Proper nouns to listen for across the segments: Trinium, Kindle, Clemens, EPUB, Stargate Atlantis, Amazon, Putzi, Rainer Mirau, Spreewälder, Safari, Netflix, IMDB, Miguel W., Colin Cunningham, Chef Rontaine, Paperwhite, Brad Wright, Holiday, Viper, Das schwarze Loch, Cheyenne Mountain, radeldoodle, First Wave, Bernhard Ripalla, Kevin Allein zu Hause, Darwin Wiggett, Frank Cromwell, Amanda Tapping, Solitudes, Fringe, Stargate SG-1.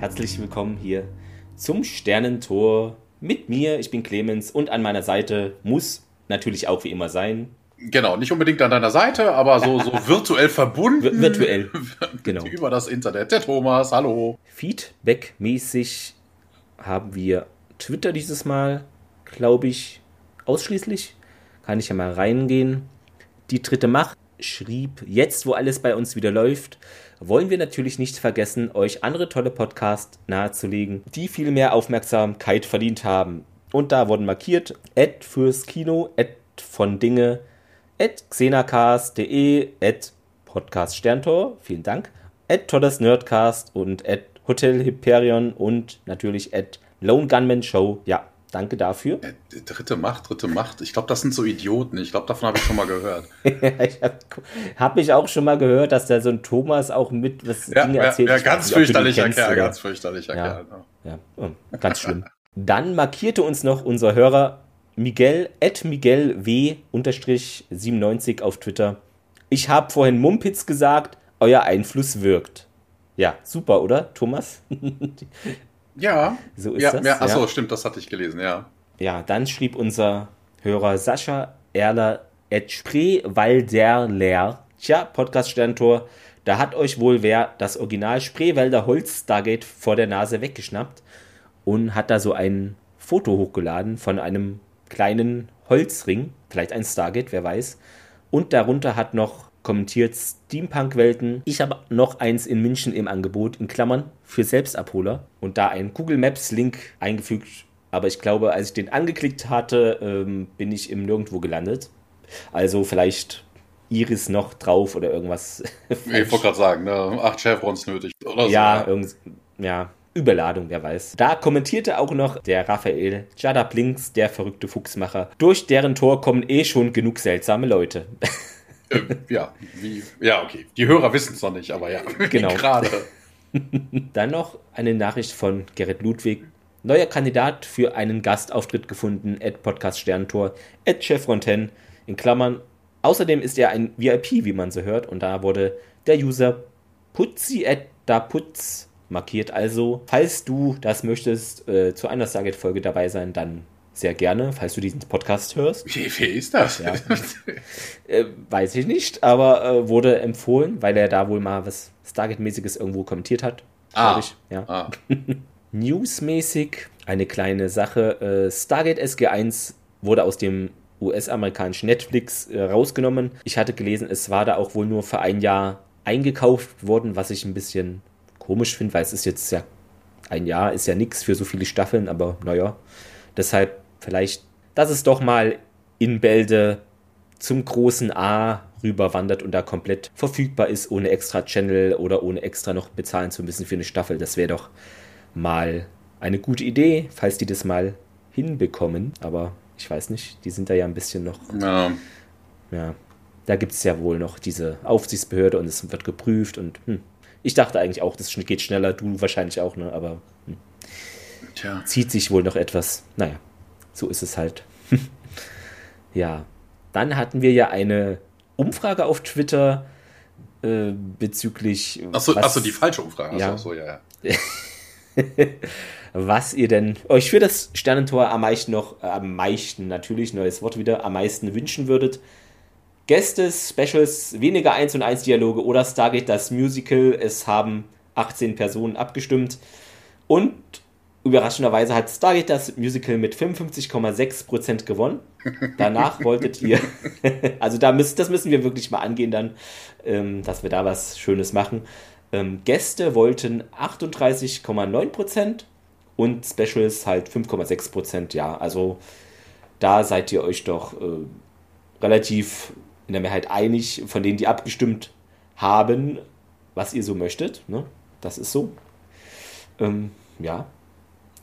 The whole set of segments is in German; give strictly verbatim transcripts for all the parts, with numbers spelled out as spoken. Herzlich willkommen hier zum Sternentor mit mir. Ich bin Clemens und an meiner Seite muss natürlich auch wie immer sein. Genau, nicht unbedingt an deiner Seite, aber so, so virtuell verbunden. Wir- virtuell, genau. Über das Internet. Der Thomas, hallo. Feedback-mäßig haben wir Twitter dieses Mal, glaube ich, ausschließlich. Kann ich ja mal reingehen. Die dritte Macht schrieb, jetzt wo alles bei uns wieder läuft, wollen wir natürlich nicht vergessen, euch andere tolle Podcasts nahezulegen, die viel mehr Aufmerksamkeit verdient haben. Und da wurden markiert, at fürs Kino, at von Dinge, at xenacast punkt de, at Podcast Sterntor, vielen Dank, at Tolles Nerdcast und at Hotel Hyperion und natürlich at Lone Gunman Show, ja. Danke dafür. Dritte Macht, dritte Macht. Ich glaube, das sind so Idioten. Ich glaube, davon habe ich schon mal gehört. ich habe hab ich auch schon mal gehört, dass da so ein Thomas auch mit was ja, Dinge erzählt. Ja, ja, ganz fürchterlicher Kerl, ganz fürchterlicher Kerl. Ja, ja. ja, ganz schlimm. Dann markierte uns noch unser Hörer Miguel, at Miguel W. unterstrich siebenundneunzig auf Twitter. Ich habe vorhin Mumpitz gesagt, euer Einfluss wirkt. Ja, super, oder, Thomas? Ja, so ist ja, das. Ja, achso, ja. Stimmt, das hatte ich gelesen, ja. Ja, dann schrieb unser Hörer Sascha Erler at Spreewälder. Tja, Podcast Sterntor, da hat euch wohl wer das Original Spreewälder Holz Stargate vor der Nase weggeschnappt und hat da so ein Foto hochgeladen von einem kleinen Holzring, vielleicht ein Stargate, wer weiß. Und darunter hat noch kommentiert Steampunk-Welten. Ich habe noch eins in München im Angebot, in Klammern, für Selbstabholer. Und da einen Google Maps-Link eingefügt. Aber ich glaube, als ich den angeklickt hatte, ähm, bin ich im Nirgendwo gelandet. Also vielleicht Iris noch drauf oder irgendwas. Ich wollte gerade sagen, ne? acht Chevrons nötig. Oder ja, so. Irgend, ja, Überladung, wer weiß. Da kommentierte auch noch der Raphael Jada Blinks, der verrückte Fuchsmacher. Durch deren Tor kommen eh schon genug seltsame Leute. ja, wie, ja, okay. Die Hörer wissen es noch nicht, aber ja, genau. Gerade. Dann noch eine Nachricht von Gerrit Ludwig. Neuer Kandidat für einen Gastauftritt gefunden, at Podcast Sterntor, at Chef Rontaine, in Klammern. Außerdem ist er ein V I P, wie man so hört, und da wurde der User Putzi at da Putz markiert. Also, falls du das möchtest, äh, zu einer Stargate-Folge dabei sein, dann sehr gerne, falls du diesen Podcast hörst. Wie, wie ist das? Ja. äh, weiß ich nicht, aber äh, wurde empfohlen, weil er da wohl mal was Stargate-mäßiges irgendwo kommentiert hat. Ah. Ich. Ja. ah. Newsmäßig eine kleine Sache. Äh, Stargate S G eins wurde aus dem U S-amerikanischen Netflix äh, rausgenommen. Ich hatte gelesen, es war da auch wohl nur für ein Jahr eingekauft worden, was ich ein bisschen komisch finde, weil es ist jetzt ja ein Jahr, ist ja nichts für so viele Staffeln, aber naja. Deshalb vielleicht, dass es doch mal in Bälde zum großen A rüberwandert und da komplett verfügbar ist, ohne extra Channel oder ohne extra noch bezahlen zu müssen für eine Staffel. Das wäre doch mal eine gute Idee, falls die das mal hinbekommen. Aber ich weiß nicht, die sind da ja ein bisschen noch... No. Ja, da gibt es ja wohl noch diese Aufsichtsbehörde und es wird geprüft und hm, ich dachte eigentlich auch, das geht schneller, du wahrscheinlich auch, ne? Aber... Hm. Tja. Zieht sich wohl noch etwas. Naja, so ist es halt. ja, dann hatten wir ja eine Umfrage auf Twitter äh, bezüglich... Achso, achso, die falsche Umfrage. Ja. Achso, achso, ja, ja. was ihr denn euch für das Sternentor am meisten noch, am meisten natürlich, neues Wort wieder, am meisten wünschen würdet. Gäste, Specials, weniger eins und eins Dialoge oder Stargate, das Musical. Es haben achtzehn Personen abgestimmt. Und Überraschenderweise hat Stargate das Musical mit fünfundfünfzig Komma sechs Prozent gewonnen. Danach wolltet ihr... Also da müsst, das müssen wir wirklich mal angehen dann, ähm, dass wir da was Schönes machen. Ähm, Gäste wollten achtunddreißig Komma neun Prozent und Specials halt fünf Komma sechs Prozent. Ja, also da seid ihr euch doch äh, relativ in der Mehrheit einig, von denen, die abgestimmt haben, was ihr so möchtet. Ne? Das ist so. Ähm, ja.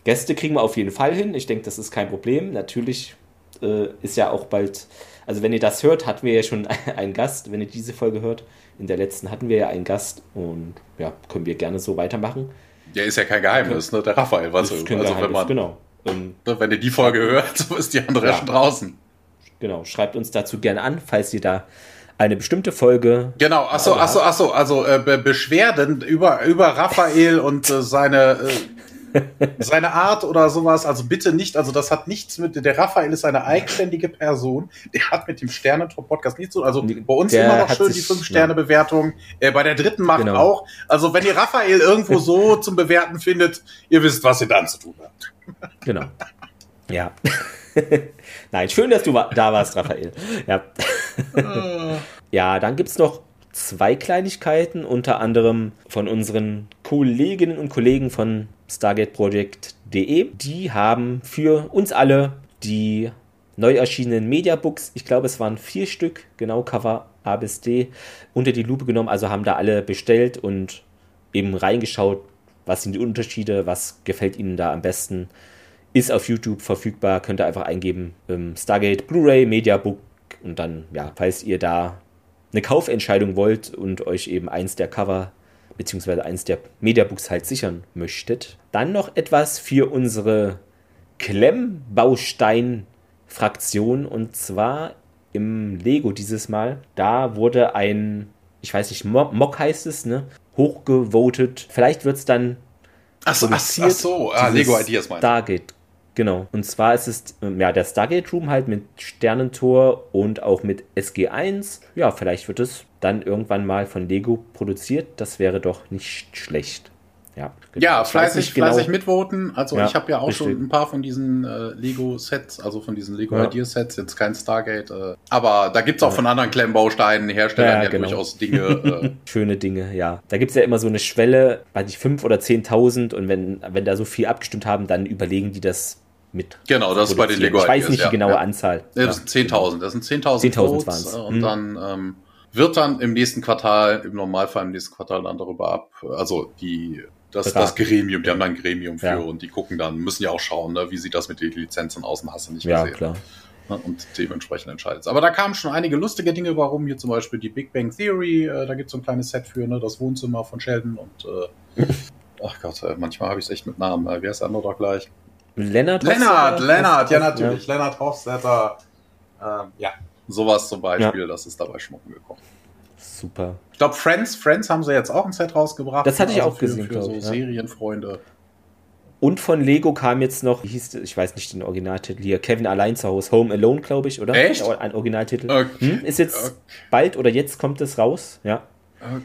Gäste kriegen wir auf jeden Fall hin. Ich denke, das ist kein Problem. Natürlich äh, ist ja auch bald... Also wenn ihr das hört, hatten wir ja schon einen Gast, wenn ihr diese Folge hört. In der letzten hatten wir ja einen Gast und ja, können wir gerne so weitermachen. Ja, ist ja kein Geheimnis, ne? Der Raphael war so. Also wenn man, genau. Ähm, ne, wenn ihr die Folge hört, so ist die andere ja schon draußen. Genau, schreibt uns dazu gerne an, falls ihr da eine bestimmte Folge. Genau, achso, achso, achso. Also äh, Be- Beschwerden über, über Raphael und äh, seine... Äh, seine Art oder sowas, also bitte nicht, also das hat nichts mit, der Raphael ist eine eigenständige Person, der hat mit dem Sternentrupp-Podcast nichts zu tun, also bei uns der immer noch schön sich, die fünf Sterne Bewertung, äh, bei der dritten Macht genau. auch, also wenn ihr Raphael irgendwo so zum Bewerten findet, ihr wisst, was ihr dann zu tun habt. Genau. Ja. Nein, schön, dass du da warst, Raphael. Ja, ja, dann gibt's noch zwei Kleinigkeiten, unter anderem von unseren Kolleginnen und Kollegen von Stargate Project Punkt de. Die haben für uns alle die neu erschienenen Mediabooks, ich glaube es waren vier Stück, genau Cover A bis D, unter die Lupe genommen, also haben da alle bestellt und eben reingeschaut, was sind die Unterschiede, was gefällt ihnen da am besten. Ist auf YouTube verfügbar, könnt ihr einfach eingeben, ähm, Stargate Blu-ray Mediabook und dann, ja, falls ihr da eine Kaufentscheidung wollt und euch eben eins der Cover beziehungsweise eins der Mediabooks halt sichern möchtet. Dann noch etwas für unsere Klemmbaustein-Fraktion und zwar im Lego dieses Mal. Da wurde ein, ich weiß nicht, Mock heißt es, ne? Hochgevotet. Vielleicht wird es dann ach so, ach, ach so. Ah, Lego Ideas meinst du? Stargate, genau. Und zwar ist es ja der Stargate Room halt mit Sternentor und auch mit S G eins. Ja, vielleicht wird es dann irgendwann mal von Lego produziert. Das wäre doch nicht schlecht. Ja, genau. Ja, fleißig, fleißig genau mitvoten. Also ja, ich habe ja auch richtig schon ein paar von diesen äh, Lego-Sets, also von diesen Lego ja Ideas-Sets, jetzt kein Stargate. Äh, aber da gibt es auch ja von anderen Klemmbausteinen, Herstellern, ja, ja genau, durchaus Dinge. Äh, Schöne Dinge, ja. Da gibt es ja immer so eine Schwelle, weiß nicht, fünftausend oder zehntausend. Und wenn, wenn da so viel abgestimmt haben, dann überlegen die das mit. Genau, das ist bei den Lego Ideas. Ich weiß nicht ja die genaue ja Anzahl. Ja, das sind zehntausend. Das sind zehntausend Votes. Und mhm. dann... Ähm, wird dann im nächsten Quartal, im Normalfall im nächsten Quartal dann darüber ab, also die das, das Gremium, die haben dann ein Gremium für ja und die gucken dann, müssen ja auch schauen, ne, wie sieht das mit den Lizenzen aus, hast du nicht gesehen. Ja, klar. Und dementsprechend entscheidet. Aber da kamen schon einige lustige Dinge, warum hier zum Beispiel die Big Bang Theory, äh, da gibt es so ein kleines Set für, ne, das Wohnzimmer von Sheldon und äh, ach Gott, manchmal habe ich es echt mit Namen, wer ist der andere doch gleich? Leonard Leonard, Leonard, ja natürlich, ja. Leonard Hofstadter, ähm, ja. Sowas zum Beispiel, ja, das ist dabei schmucken gekommen. Super. Ich glaube, Friends, Friends haben sie jetzt auch ein Set rausgebracht. Das hatte ich also auch für, gesehen, für so ich, Serienfreunde. Und von Lego kam jetzt noch, hieß, ich weiß nicht den Originaltitel hier, Kevin Allein zu Hause, Home Alone, glaube ich, oder? Echt? Ein Originaltitel. Okay. Hm, ist jetzt okay bald oder jetzt kommt es raus, ja.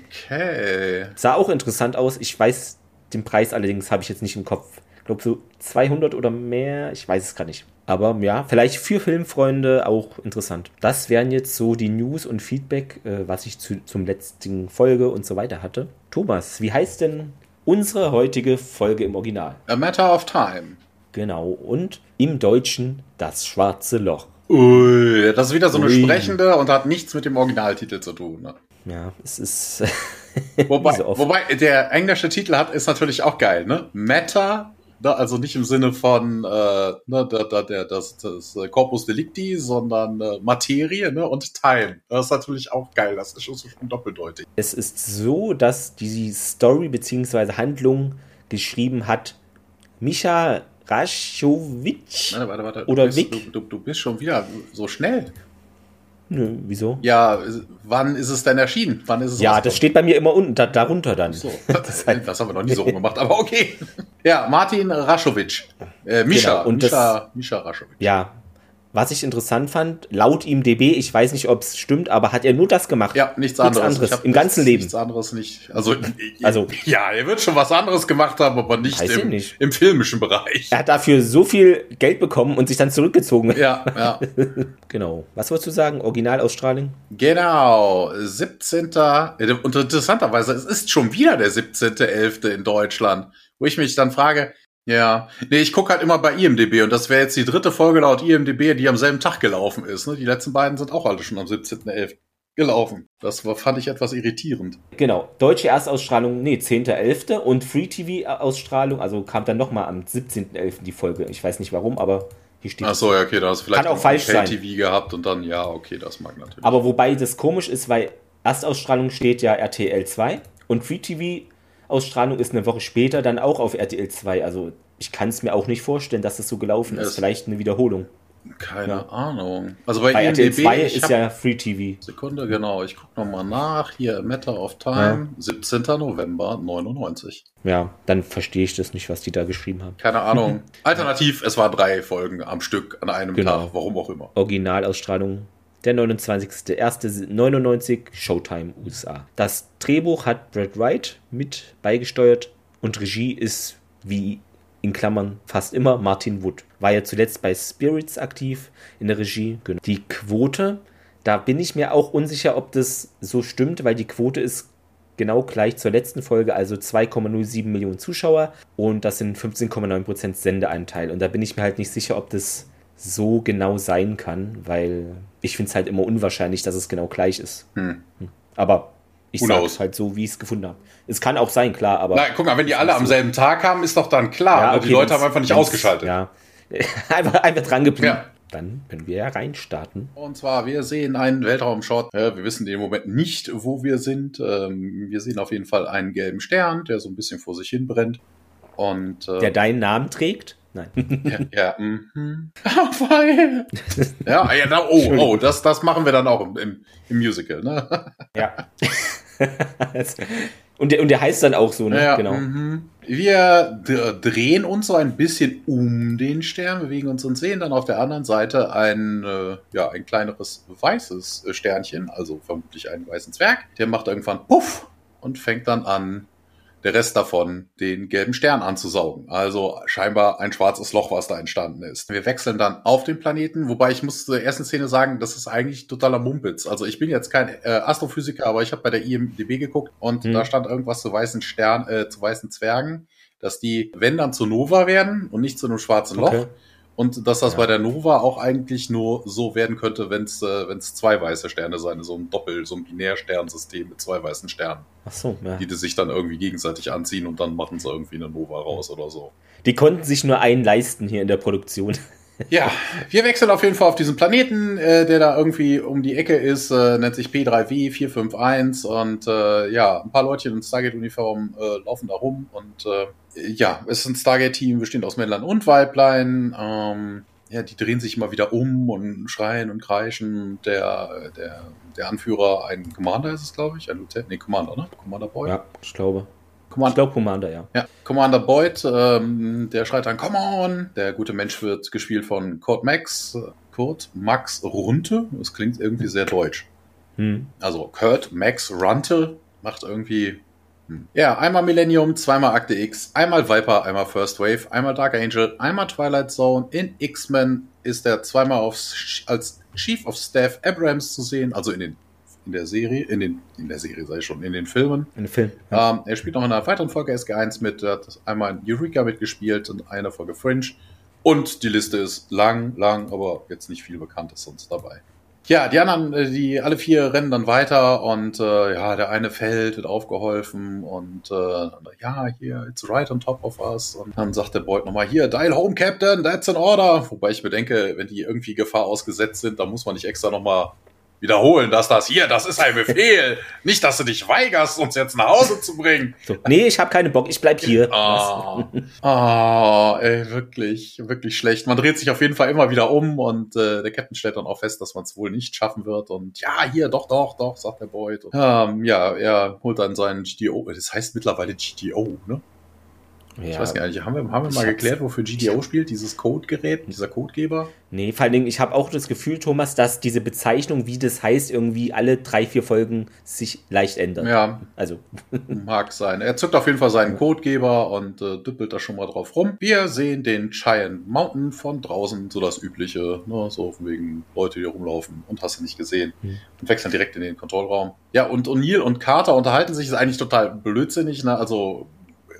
Okay. Sah auch interessant aus. Ich weiß, den Preis allerdings habe ich jetzt nicht im Kopf. Ich glaube, so zweihundert oder mehr, ich weiß es gar nicht. Aber ja, vielleicht für Filmfreunde auch interessant. Das wären jetzt so die News und Feedback, äh, was ich zu, zum letzten Folge und so weiter hatte. Thomas, wie heißt denn unsere heutige Folge im Original? A Matter of Time. Genau, und im Deutschen Das schwarze Loch. Ui, das ist wieder so eine Ui sprechende und hat nichts mit dem Originaltitel zu tun, ne? Ja, es ist... wobei, so wobei, der englische Titel hat ist natürlich auch geil, ne? Matter... Also nicht im Sinne von äh, ne, da, da, der, das, das Corpus Delicti, sondern äh, Materie ne, und Time. Das ist natürlich auch geil, das ist schon doppeldeutig. Es ist so, dass die Story bzw. Handlung geschrieben hat Mischa Raschowitsch warte, warte, warte. oder du bist, Vic. Du, du bist schon wieder so schnell. Nö, wieso? Ja, wann ist es denn erschienen? Wann ist es ja, rauskommen? Das steht bei mir immer unten, da, darunter dann. So. Das, das haben wir noch nie so rumgemacht, aber okay. Ja, Martin Raschowitsch. Äh, Mischa, genau. Mischa, das, Mischa Raschowitsch. Ja, Was ich interessant fand, laut I M D B, ich weiß nicht, ob es stimmt, aber hat er nur das gemacht? Ja, nichts anderes. Nichts anderes. Im nichts, ganzen Leben. Nichts anderes nicht. Also, also, ja, er wird schon was anderes gemacht haben, aber nicht im, nicht im filmischen Bereich. Er hat dafür so viel Geld bekommen und sich dann zurückgezogen. Ja, ja. Genau. Was wolltest du sagen? Originalausstrahlung? Genau. siebzehnten Und interessanterweise, es ist schon wieder der siebzehnter elfter in Deutschland, wo ich mich dann frage... Ja, nee, ich gucke halt immer bei I M D B und das wäre jetzt die dritte Folge laut I M D B, die am selben Tag gelaufen ist. Ne? Die letzten beiden sind auch alle schon am siebzehnter elfter gelaufen. Das war, fand ich etwas irritierend. Genau, deutsche Erstausstrahlung, nee, zehnter elfter und Free-T V-Ausstrahlung, also kam dann nochmal am siebzehnter elfter die Folge. Ich weiß nicht warum, aber hier steht... Ach so, ja, okay, da hast du vielleicht auch Pay-T V gehabt und dann, ja, okay, das mag natürlich. Aber wobei das komisch ist, weil Erstausstrahlung steht ja R T L zwei und Free-T V... Ausstrahlung ist eine Woche später dann auch auf R T L zwei. Also ich kann es mir auch nicht vorstellen, dass das so gelaufen ist. ist. Vielleicht eine Wiederholung. Keine ja. Ahnung. Also bei, bei R T L zwei ist ja Free T V. Sekunde, genau. Ich gucke nochmal nach. Hier, A Matter of Time, ja. siebzehnter November neunundneunzig. Ja, dann verstehe ich das nicht, was die da geschrieben haben. Keine Ahnung. Alternativ, es waren drei Folgen am Stück an einem genau. Tag. Warum auch immer. Originalausstrahlung. Der neunundzwanzigster erster neunundneunzig, Showtime U S A. Das Drehbuch hat Brad Wright mit beigesteuert und Regie ist, wie in Klammern fast immer, Martin Wood. War ja zuletzt bei Spirits aktiv in der Regie. Genau. Die Quote, da bin ich mir auch unsicher, ob das so stimmt, weil die Quote ist genau gleich zur letzten Folge, also zwei Komma null sieben Millionen Zuschauer und das sind fünfzehn Komma neun Prozent Sendeanteil. Und da bin ich mir halt nicht sicher, ob das so genau sein kann, weil ich finde es halt immer unwahrscheinlich, dass es genau gleich ist. Hm. Aber ich sage es halt so, wie ich es gefunden habe. Es kann auch sein, klar, aber... Nein, guck mal, wenn die alle am selben Tag haben, ist doch dann klar. Ja, okay, die Leute haben einfach nicht ausgeschaltet. Ja, einfach, einfach dran geblieben. Ja. Dann können wir ja reinstarten. Und zwar, wir sehen einen Weltraumshot. Ja, wir wissen im Moment nicht, wo wir sind. Ähm, wir sehen auf jeden Fall einen gelben Stern, der so ein bisschen vor sich hin brennt. Und, äh, der deinen Namen trägt? Nein. Ja, ja, mhm. ja, ja na, oh, oh, das, das machen wir dann auch im, im, im Musical, ne? Ja. und, der, und der heißt dann auch so, ne? Ja, genau. Mhm. Wir drehen uns so ein bisschen um den Stern, bewegen uns und sehen dann auf der anderen Seite ein, äh, ja, ein kleineres weißes Sternchen, also vermutlich einen weißen Zwerg. Der macht irgendwann Puff und fängt dann an, der Rest davon, den gelben Stern anzusaugen. Also scheinbar ein schwarzes Loch, was da entstanden ist. Wir wechseln dann auf den Planeten, wobei ich muss zur ersten Szene sagen, das ist eigentlich totaler Mumpitz. Also ich bin jetzt kein äh, Astrophysiker, aber ich habe bei der I M D B geguckt und hm. da stand irgendwas zu weißen Stern, äh, zu weißen Zwergen, dass die, wenn dann zu Nova werden und nicht zu einem schwarzen okay. Loch. Und dass das ja. bei der Nova auch eigentlich nur so werden könnte, wenn es äh, wenn es zwei weiße Sterne seien, so ein Doppel-, so ein Binärsternsystem mit zwei weißen Sternen. Ach so, ja. Die, die sich dann irgendwie gegenseitig anziehen und dann machen sie irgendwie eine Nova raus oder so. Die konnten sich nur einen leisten hier in der Produktion. Ja, wir wechseln auf jeden Fall auf diesen Planeten, äh, der da irgendwie um die Ecke ist, äh, nennt sich P drei W vier fünf eins und äh, ja, ein paar Leutchen in Stargate-Uniform äh, laufen da rum und äh, ja, es ist ein Stargate-Team, bestehend aus Männlein und Weiblein, ähm, ja, die drehen sich immer wieder um und schreien und kreischen, der, der, der Anführer, ein Commander ist es, glaube ich, ein Lieutenant, nee, Commander, ne? Commander Boyd? Ja, ich glaube. Command- ich glaube Commander, ja. ja. Commander Boyd, ähm, der schreit dann, come on! Der gute Mensch wird gespielt von Kurt Max, Kurt Max Runte. Das klingt irgendwie sehr deutsch. Hm. Also Kurt Max Runte macht irgendwie... Hm. Ja, einmal Millennium, zweimal Akte X, einmal Viper, einmal First Wave, einmal Dark Angel, einmal Twilight Zone. In X-Men ist er zweimal aufs, als Chief of Staff Abrams zu sehen, also in den In der Serie, in den, in der Serie sei schon, in den Filmen. In den Filmen. Ja. Ähm, er spielt noch in einer weiteren Folge S G eins mit, er hat einmal in Eureka mitgespielt und eine Folge Fringe. Und die Liste ist lang, lang, aber jetzt nicht viel Bekanntes sonst dabei. Ja, die anderen, die alle vier rennen dann weiter und äh, ja, der eine fällt, wird aufgeholfen und äh, ja, hier, it's right on top of us. Und dann sagt der Boyd nochmal, hier, dial home, Captain, that's an order. Wobei ich mir denke, wenn die irgendwie Gefahr ausgesetzt sind, dann muss man nicht extra nochmal wiederholen, dass das hier, das ist ein Befehl. Nicht, dass du dich weigerst, uns jetzt nach Hause zu bringen. So, nee, ich habe keinen Bock, ich bleib hier. Ah, ah, ey, wirklich, wirklich schlecht. Man dreht sich auf jeden Fall immer wieder um und äh, der Captain stellt dann auch fest, dass man es wohl nicht schaffen wird. Und ja, hier, doch, doch, doch, sagt der Boyd. Und, ähm, ja, er holt dann seinen G D O, das heißt mittlerweile G D O, ne? Ja. Ich weiß gar nicht, haben wir, haben wir mal geklärt, wofür G D O spielt, dieses Codegerät, dieser Codegeber? Nee, vor allen Dingen, ich habe auch das Gefühl, Thomas, dass diese Bezeichnung, wie das heißt, irgendwie alle drei, vier Folgen sich leicht ändert. Ja, also mag sein. Er zückt auf jeden Fall seinen Codegeber und äh, düppelt da schon mal drauf rum. Wir sehen den Cheyenne Mountain von draußen, so das Übliche, ne? So wegen Leute, die rumlaufen und hast du nicht gesehen. Hm. Und wechseln direkt in den Kontrollraum. Ja, und O'Neill und Carter unterhalten sich, ist eigentlich total blödsinnig, ne? Also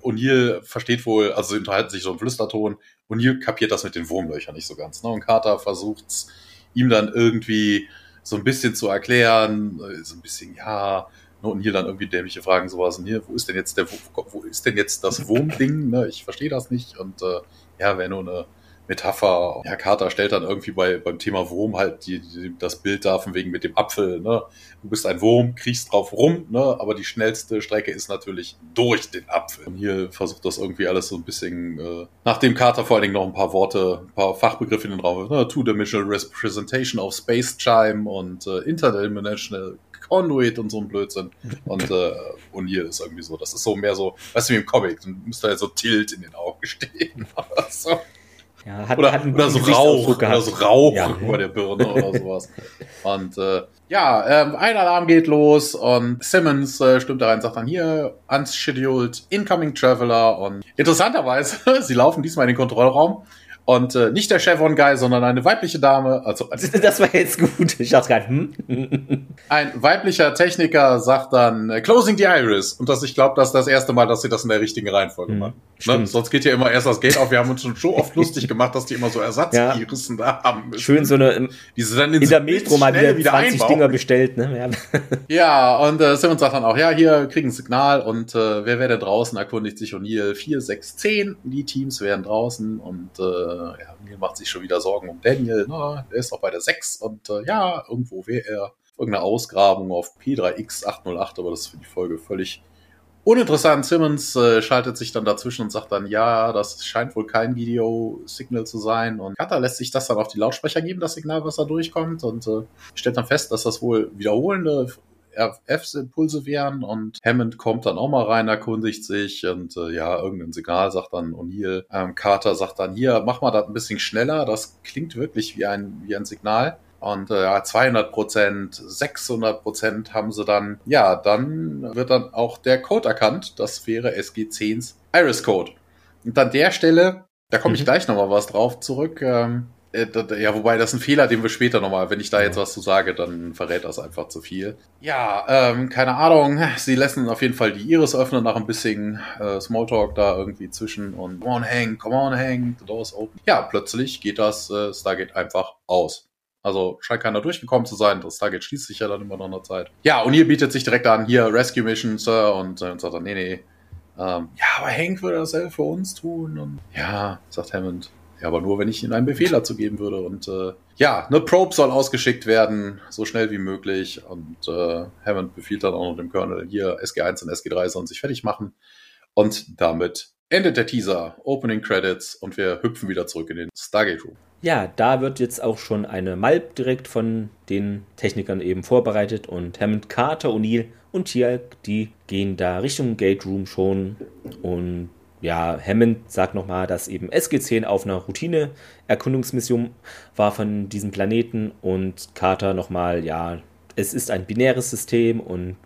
O'Neill versteht wohl, also sie unterhalten sich so im Flüsterton. O'Neill kapiert das mit den Wurmlöchern nicht so ganz. Ne? Und Carter versucht's ihm dann irgendwie so ein bisschen zu erklären. So ein bisschen, ja. Ne? O'Neill dann irgendwie dämliche Fragen, sowas. Und hier, wo ist denn jetzt der, wo, wo ist denn jetzt das Wurmding? Ne? Ich verstehe das nicht. Und äh, ja, wäre nur eine Metapher. Herr Carter stellt dann irgendwie bei, beim Thema Wurm halt die, die, das Bild da von wegen mit dem Apfel. Ne? Du bist ein Wurm, kriechst drauf rum, ne? Aber die schnellste Strecke ist natürlich durch den Apfel. Und hier versucht das irgendwie alles so ein bisschen, äh, nachdem Carter vor allen Dingen noch ein paar Worte, ein paar Fachbegriffe in den Raum, ne? Two-Dimensional Representation of Space Time und äh, Interdimensional Conduit und so ein Blödsinn. Und äh, O'Neill ist irgendwie so, das ist so mehr so, weißt du, wie im Comic, du musst da ja so Tilt in den Augen stehen. Oder so. Ja, hat, oder, hat oder, so Rauch, oder so Rauch ja. über der Birne oder sowas. Und äh, ja, ähm, ein Alarm geht los und Simmons äh, stimmt da rein und sagt dann hier, unscheduled incoming traveler. Und interessanterweise, sie laufen diesmal in den Kontrollraum und äh, nicht der Chevron-Guy, sondern eine weibliche Dame. Also das war jetzt gut. Ich dachte gerade, hm? Ein weiblicher Techniker sagt dann Closing the Iris. Und das, ich glaube, das ist das erste Mal, dass sie das in der richtigen Reihenfolge mhm. machen. Ne? Sonst geht ja immer erst das Gate auf. Wir haben uns schon so oft lustig gemacht, dass die immer so Ersatz-Irissen ja. da haben müssen. Schön so eine, diese dann in, in der Metro mal wieder, wieder zwanzig einbauen. Dinger bestellt. Ne? Ja. ja, und äh, Simmons sagt dann auch, ja, hier kriegen ein Signal und äh, wer wäre denn draußen, erkundigt sich O'Neill vier, sechs, zehn. Die Teams wären draußen und äh, ja, O'Neill macht sich schon wieder Sorgen um Daniel. Na, der ist noch bei der sechs und äh, ja, irgendwo wäre er. Irgendeine Ausgrabung auf P drei W acht null acht, aber das ist für die Folge völlig uninteressant. Simmons äh, schaltet sich dann dazwischen und sagt dann, ja, das scheint wohl kein Video-Signal zu sein. Und Carter lässt sich das dann auf die Lautsprecher geben, das Signal, was da durchkommt. Und äh, stellt dann fest, dass das wohl wiederholende R F-Impulse wären. Und Hammond kommt dann auch mal rein, erkundigt sich. Und äh, ja, irgendein Signal sagt dann O'Neill. Ähm, Carter sagt dann, hier, mach mal das ein bisschen schneller. Das klingt wirklich wie ein, wie ein Signal. Und ja, äh, zweihundert Prozent, sechshundert Prozent haben sie dann. Ja, dann wird dann auch der Code erkannt. Das wäre S G zehns Iris-Code. Und an der Stelle, da komme ich mhm. gleich nochmal was drauf zurück. Ähm, äh, da, ja, wobei, das ist ein Fehler, den wir später nochmal, wenn ich da jetzt was zu sage, dann verrät das einfach zu viel. Ja, ähm, keine Ahnung. Sie lassen auf jeden Fall die Iris öffnen nach ein bisschen äh, Smalltalk da irgendwie zwischen. Und come on, hang, come on, hang, the door is open. Ja, plötzlich geht das äh, Stargate einfach aus. Also scheint keiner durchgekommen zu sein. Das Target schließt sich ja dann immer noch in der Zeit. Ja, O'Neill bietet sich direkt an, hier, Rescue Mission, Sir. Und, und sagt dann, nee, nee. Ähm, ja, aber Hank würde das ja für uns tun. Und, ja, sagt Hammond. Ja, aber nur, wenn ich Ihnen einen Befehl dazu geben würde. Und äh, ja, eine Probe soll ausgeschickt werden, so schnell wie möglich. Und äh, Hammond befiehlt dann auch noch dem Colonel, hier, S G eins und S G drei sollen sich fertig machen. Und damit endet der Teaser, Opening Credits. Und wir hüpfen wieder zurück in den Stargate Room. Ja, da wird jetzt auch schon eine Malp direkt von den Technikern eben vorbereitet und Hammond, Carter, O'Neill und Teague, die gehen da Richtung Gate Room schon und ja, Hammond sagt nochmal, dass eben S G zehn auf einer Routine-Erkundungsmission war von diesem Planeten und Carter nochmal, ja, es ist ein binäres System und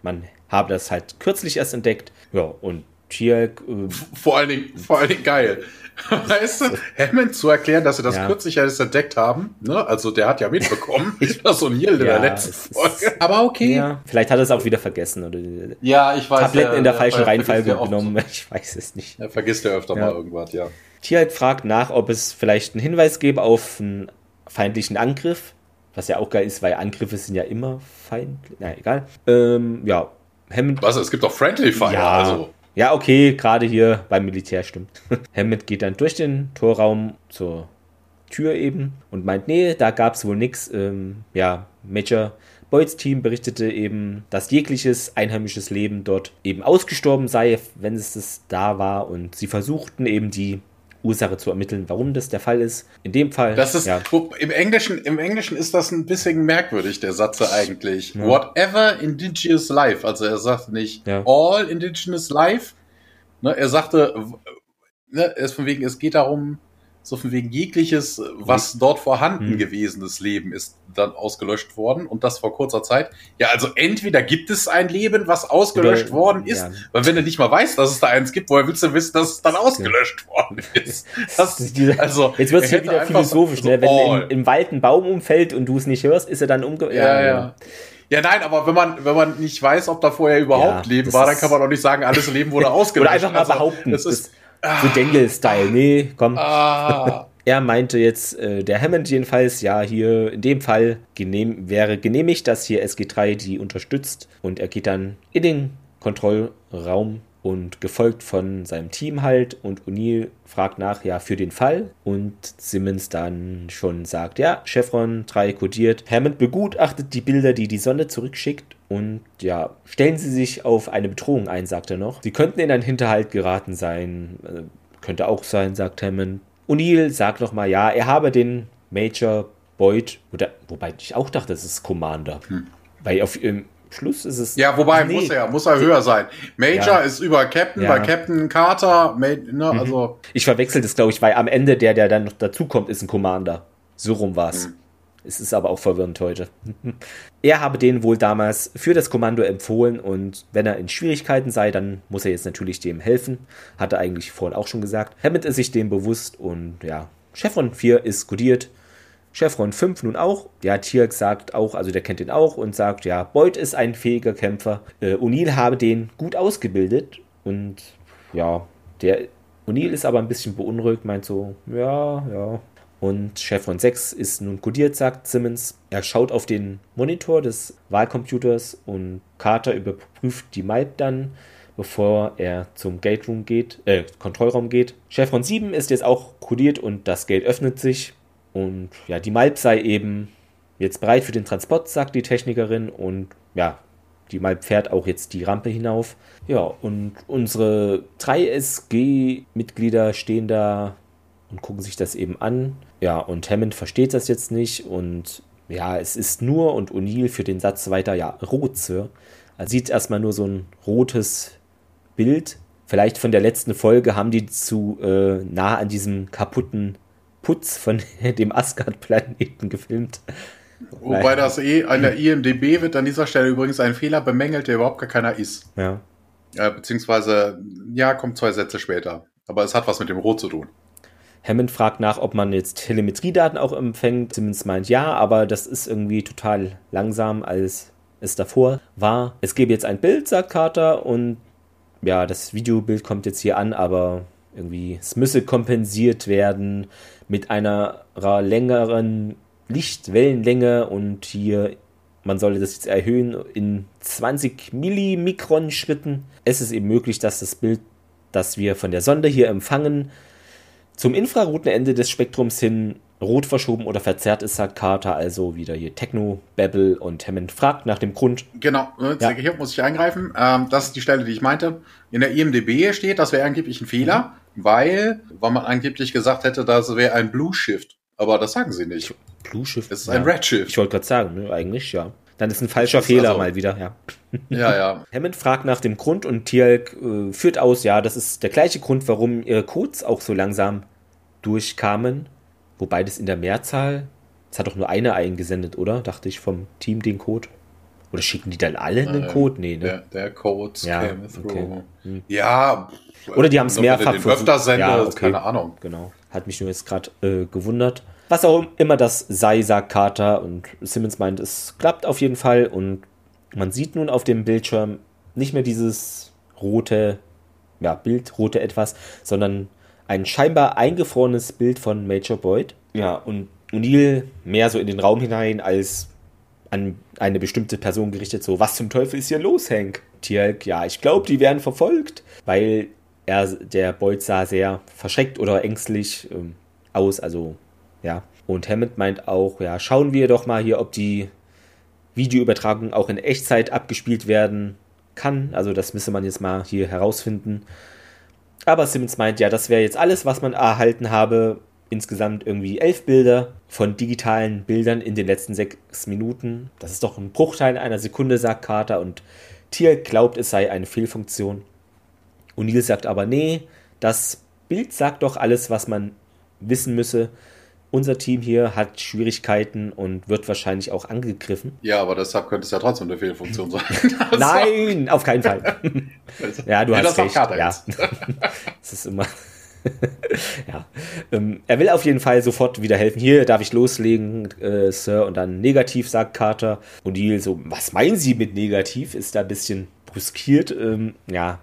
man habe das halt kürzlich erst entdeckt. Ja, und Teague... Äh, vor allen Dingen, vor allen Dingen geil. Weißt du, Hammond zu erklären, dass sie das ja. kürzlich erst entdeckt haben, ne? Also der hat ja mitbekommen, dass O'Neill in ja, der letzten Folge. Aber okay. Ja. Vielleicht hat er es auch wieder vergessen. Oder ja, ich weiß. Tabletten ja, in der, der falschen Reihenfolge genommen. So. Ich weiß es nicht. Er vergisst ja öfter ja. mal irgendwas, ja. Teague fragt nach, ob es vielleicht einen Hinweis gäbe auf einen feindlichen Angriff. Was ja auch geil ist, weil Angriffe sind ja immer feindlich. Na, egal. Ähm, ja, Hammond... Was, es gibt auch Friendly Fire, ja. also... Ja, okay, gerade hier beim Militär stimmt. Hammond geht dann durch den Torraum zur Tür eben und meint, nee, da gab's wohl nix. Ähm, ja, Major Boyds Team berichtete eben, dass jegliches einheimisches Leben dort eben ausgestorben sei, wenn es das da war. Und sie versuchten eben die Ursache zu ermitteln, warum das der Fall ist. In dem Fall. Das ist, ja. im Englischen, im Englischen ist das ein bisschen merkwürdig, der Satz eigentlich. Ja. Whatever indigenous life. Also er sagt nicht ja. all indigenous life. Ne, er sagte ne, es von wegen, es geht darum, so von wegen jegliches, was dort vorhanden mhm. gewesenes Leben ist dann ausgelöscht worden und das vor kurzer Zeit. Ja, also entweder gibt es ein Leben, was ausgelöscht Oder, worden ist, ja. weil wenn du nicht mal weißt, dass es da eins gibt, woher willst du wissen, dass es dann ausgelöscht ja. worden ist? Das, also, jetzt wird es ja wieder philosophisch, so, ne? Wenn oh. im, im Wald ein Baum umfällt und du es nicht hörst, ist er dann umge... Ja, ja. ja. Ja, nein, aber wenn man, wenn man nicht weiß, ob da vorher überhaupt ja, Leben war, dann kann man auch nicht sagen, alles Leben wurde ausgelöscht. Oder einfach mal also, behaupten, das ist... Das So Dangle-Style, nee, komm. Ah. Er meinte jetzt, äh, der Hammond jedenfalls, ja, hier in dem Fall genehm, wäre genehmigt, dass hier S G drei die unterstützt. Und er geht dann in den Kontrollraum und gefolgt von seinem Team halt. Und O'Neill fragt nach, ja, für den Fall. Und Simmons dann schon sagt, ja, Chevron drei kodiert. Hammond begutachtet die Bilder, die die Sonne zurückschickt. Und ja, stellen Sie sich auf eine Bedrohung ein, sagt er noch. Sie könnten in einen Hinterhalt geraten sein. Also, könnte auch sein, sagt Hammond. O'Neill sagt nochmal, ja, er habe den Major Boyd, oder wobei ich auch dachte, das ist Commander. Hm. Weil auf im Schluss ist es... Ja, wobei, nee, muss er, muss er höher sein. Major ja. ist über Captain, ja. bei Captain Carter, Ma- ne, mhm. also... Ich verwechsel das, glaube ich, weil am Ende der, der dann noch dazukommt, ist ein Commander. So rum war es. Hm. Es ist aber auch verwirrend heute. Er habe den wohl damals für das Kommando empfohlen und wenn er in Schwierigkeiten sei, dann muss er jetzt natürlich dem helfen. Hat er eigentlich vorhin auch schon gesagt. Hammond ist sich dem bewusst und ja, Chevron vier ist kodiert. Chevron fünf nun auch. Ja, Teague sagt auch, also der kennt den auch und sagt, ja, Boyd ist ein fähiger Kämpfer. Äh, O'Neill habe den gut ausgebildet und ja, der O'Neill ist aber ein bisschen beunruhigt, meint so, ja, ja. Und Chevron sechs ist nun kodiert, sagt Simmons. Er schaut auf den Monitor des Wahlcomputers und Carter überprüft die Map dann, bevor er zum Gate Room geht, äh, Kontrollraum geht. Chevron sieben ist jetzt auch kodiert und das Gate öffnet sich. Und ja, die Map sei eben jetzt bereit für den Transport, sagt die Technikerin. Und ja, die Map fährt auch jetzt die Rampe hinauf. Ja, und unsere drei S G-Mitglieder stehen da und gucken sich das eben an. Ja, und Hammond versteht das jetzt nicht. Und ja, es ist nur, und O'Neill führt den Satz weiter, ja, rot, Sir. Er sieht erstmal nur so ein rotes Bild. Vielleicht von der letzten Folge haben die zu äh, nah an diesem kaputten Putz von dem Asgard-Planeten gefilmt. Wobei das eh an der I M D B wird an dieser Stelle übrigens ein Fehler bemängelt, der überhaupt gar keiner ist. Ja. ja beziehungsweise, ja, kommt zwei Sätze später. Aber es hat was mit dem Rot zu tun. Hammond fragt nach, ob man jetzt Telemetriedaten auch empfängt. Simmons meint ja, aber das ist irgendwie total langsam, als es davor war. Es gäbe jetzt ein Bild, sagt Carter, und ja, das Videobild kommt jetzt hier an, aber irgendwie, es müsse kompensiert werden mit einer längeren Lichtwellenlänge und hier, man solle das jetzt erhöhen in zwanzig Millimikron-Schritten. Es ist eben möglich, dass das Bild, das wir von der Sonde hier empfangen, zum infraroten Ende des Spektrums hin rot verschoben oder verzerrt ist, sagt Carter, also wieder hier Techno-Babble, und Hammond fragt nach dem Grund. Genau, ja. Hier muss ich eingreifen. Ähm, das ist die Stelle, die ich meinte. In der I M D B steht, das wäre angeblich ein Fehler, mhm. weil, weil man angeblich gesagt hätte, das wäre ein Blue Shift. Aber das sagen sie nicht. Blue Shift? Es ist ja. ein Red Shift. Ich wollte gerade sagen, ne, eigentlich, ja. Dann ist ein falscher ist Fehler also, mal wieder, ja. Ja, ja. Hammond fragt nach dem Grund und Teal'c äh, führt aus, ja, das ist der gleiche Grund, warum ihre Codes auch so langsam durchkamen. Wobei das in der Mehrzahl, es hat doch nur einer eingesendet, oder? Dachte ich, vom Team den Code. Oder schicken die dann alle einen Code? Nee, ne? Der, der Code ja, came through. Okay. Hm. Ja. Oder die haben es mehrfach versucht. Ja, okay. Keine Ahnung. Genau. Hat mich nur jetzt gerade äh, gewundert. Was auch immer das sei, sagt Carter, und Simmons meint, es klappt auf jeden Fall, und man sieht nun auf dem Bildschirm nicht mehr dieses rote, ja, bildrote etwas, sondern ein scheinbar eingefrorenes Bild von Major Boyd. Ja, und O'Neill mehr so in den Raum hinein als an eine bestimmte Person gerichtet, so, was zum Teufel ist hier los, Hank? Teal'c, ja, ich glaube, die werden verfolgt, weil er, der Boyd sah sehr verschreckt oder ängstlich ähm, aus, also ja. Und Hammond meint auch, ja, schauen wir doch mal hier, ob die Videoübertragung auch in Echtzeit abgespielt werden kann. Also das müsste man jetzt mal hier herausfinden. Aber Simmons meint, ja, das wäre jetzt alles, was man erhalten habe. Insgesamt irgendwie elf Bilder von digitalen Bildern in den letzten sechs Minuten. Das ist doch ein Bruchteil einer Sekunde, sagt Carter. Und Teal'c glaubt, es sei eine Fehlfunktion. O'Neill sagt aber, nee, das Bild sagt doch alles, was man wissen müsse. Unser Team hier hat Schwierigkeiten und wird wahrscheinlich auch angegriffen. Ja, aber deshalb könnte es ja trotzdem eine Fehlfunktion sein. Also nein, auf keinen Fall. Ja, du ja, hast recht. Ja. Das ist immer... ja. Ähm, er will auf jeden Fall sofort wieder helfen. Hier, darf ich loslegen, äh, Sir? Und dann negativ, sagt Carter. O'Neill so, was meinen Sie mit negativ? Ist da ein bisschen bruskiert. Ähm, ja,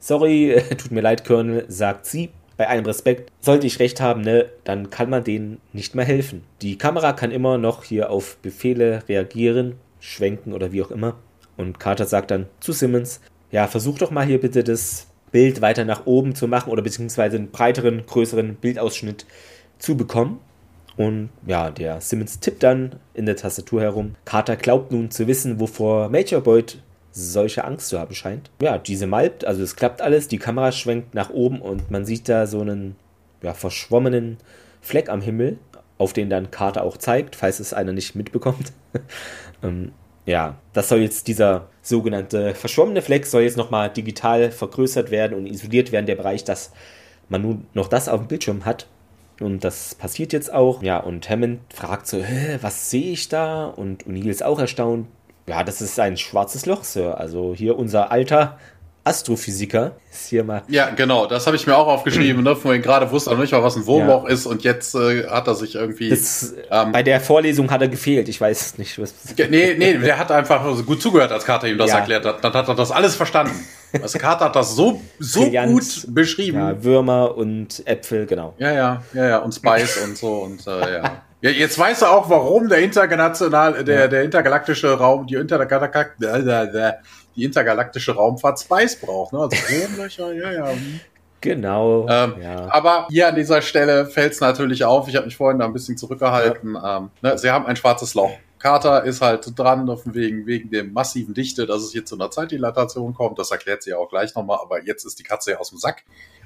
sorry, äh, tut mir leid, Colonel, sagt sie. Bei allem Respekt, sollte ich recht haben, ne, dann kann man denen nicht mehr helfen. Die Kamera kann immer noch hier auf Befehle reagieren, schwenken oder wie auch immer. Und Carter sagt dann zu Simmons, ja, versuch doch mal hier bitte das Bild weiter nach oben zu machen oder beziehungsweise einen breiteren, größeren Bildausschnitt zu bekommen. Und ja, der Simmons tippt dann in der Tastatur herum. Carter glaubt nun zu wissen, wovor Major Boyd solche Angst zu haben scheint. Ja, diese malpt, also es klappt alles, die Kamera schwenkt nach oben und man sieht da so einen ja, verschwommenen Fleck am Himmel, auf den dann Carter auch zeigt, falls es einer nicht mitbekommt. ähm, ja, das soll jetzt dieser sogenannte verschwommene Fleck soll jetzt nochmal digital vergrößert werden und isoliert werden, der Bereich, dass man nun noch das auf dem Bildschirm hat. Und das passiert jetzt auch. Ja, und Hammond fragt so, hä, was sehe ich da? Und O'Neill ist auch erstaunt. Ja, das ist ein schwarzes Loch, Sir. Also hier unser alter Astrophysiker ist hier mal... Ja, genau, das habe ich mir auch aufgeschrieben. Ne? Vorhin gerade wusste er nicht mal, was ein Wurmloch ja. ist und jetzt äh, hat er sich irgendwie... Das, ähm, bei der Vorlesung hat er gefehlt, ich weiß nicht. Was nee, nee, der hat einfach gut zugehört, als Carter ihm das ja. erklärt hat. Dann hat er das alles verstanden. Also Carter hat das so, so Brillanz, gut beschrieben. Ja, Würmer und Äpfel, genau. Ja, ja, ja, ja und Spice und so und äh, ja. Ja, jetzt weißt du auch, warum der international, der, ja. der intergalaktische Raum, die, intergalak- die intergalaktische Raumfahrt Spice braucht, ne? Also Wurmlöcher, ja, ja. Genau. Ähm, ja. Aber hier an dieser Stelle fällt es natürlich auf. Ich habe mich vorhin da ein bisschen zurückgehalten. Ja. Ähm, ne? Sie haben ein schwarzes Loch. Carter ist halt dran, auf dem Weg, wegen der massiven Dichte, dass es jetzt zu einer Zeitdilatation kommt. Das erklärt sie ja auch gleich nochmal. Aber jetzt ist die Katze ja aus dem Sack.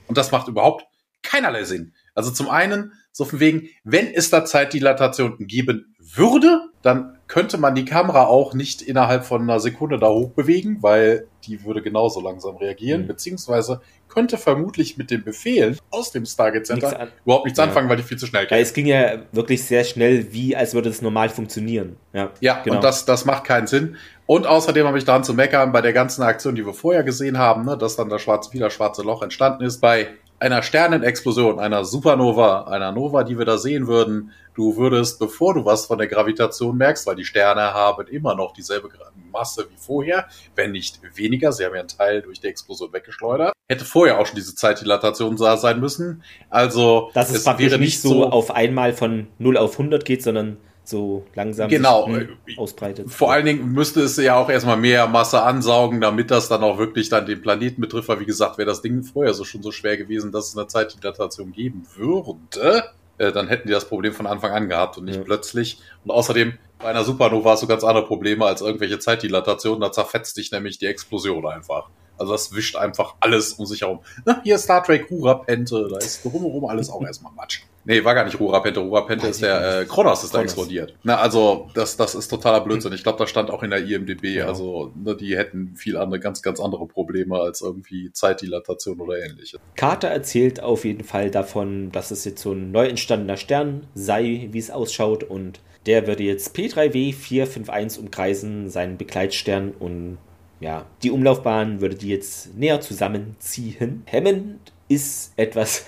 Und das macht überhaupt keinerlei Sinn. Also zum einen, so von wegen, wenn es da Zeitdilatationen geben würde, dann könnte man die Kamera auch nicht innerhalb von einer Sekunde da hoch bewegen, weil die würde genauso langsam reagieren, mhm. beziehungsweise könnte vermutlich mit den Befehlen aus dem Stargate Center nichts an- überhaupt nichts ja. anfangen, weil die viel zu schnell gehen. Weil es ging ja wirklich sehr schnell, wie als würde es normal funktionieren. Ja, ja genau. Und das, das macht keinen Sinn. Und außerdem habe ich daran zu meckern, bei der ganzen Aktion, die wir vorher gesehen haben, ne, dass dann das schwarze, wieder schwarze Loch entstanden ist, bei einer Sternenexplosion, einer Supernova, einer Nova, die wir da sehen würden, du würdest, bevor du was von der Gravitation merkst, weil die Sterne haben immer noch dieselbe Masse wie vorher, wenn nicht weniger, sie haben ja einen Teil durch die Explosion weggeschleudert, hätte vorher auch schon diese Zeitdilatation sein müssen, also dass es, es wäre nicht so auf einmal von null auf hundert geht, sondern so langsam genau. sich ausbreitet. Vor allen Dingen müsste es ja auch erstmal mehr Masse ansaugen, damit das dann auch wirklich dann den Planeten betrifft. Weil wie gesagt, wäre das Ding vorher so schon so schwer gewesen, dass es eine Zeitdilatation geben würde, äh, dann hätten die das Problem von Anfang an gehabt und nicht ja. plötzlich. Und außerdem, bei einer Supernova hast du ganz andere Probleme als irgendwelche Zeitdilatationen. Da zerfetzt dich nämlich die Explosion einfach. Also das wischt einfach alles um sich herum. Na, hier ist Star Trek, Rurapente, da ist drumherum alles auch erstmal Matsch. Nee, war gar nicht Rurapente, Rurapente ist der, äh, Kronos ist da explodiert. Na, also, das, das ist totaler Blödsinn. Ich glaube, das stand auch in der I M D B, ja. also, ne, die hätten viel andere, ganz, ganz andere Probleme als irgendwie Zeitdilatation oder ähnliches. Carter erzählt auf jeden Fall davon, dass es jetzt so ein neu entstandener Stern sei, wie es ausschaut, und der würde jetzt P drei W vier fünf eins umkreisen, seinen Begleitstern, und ja, die Umlaufbahn würde die jetzt näher zusammenziehen. Hammond ist etwas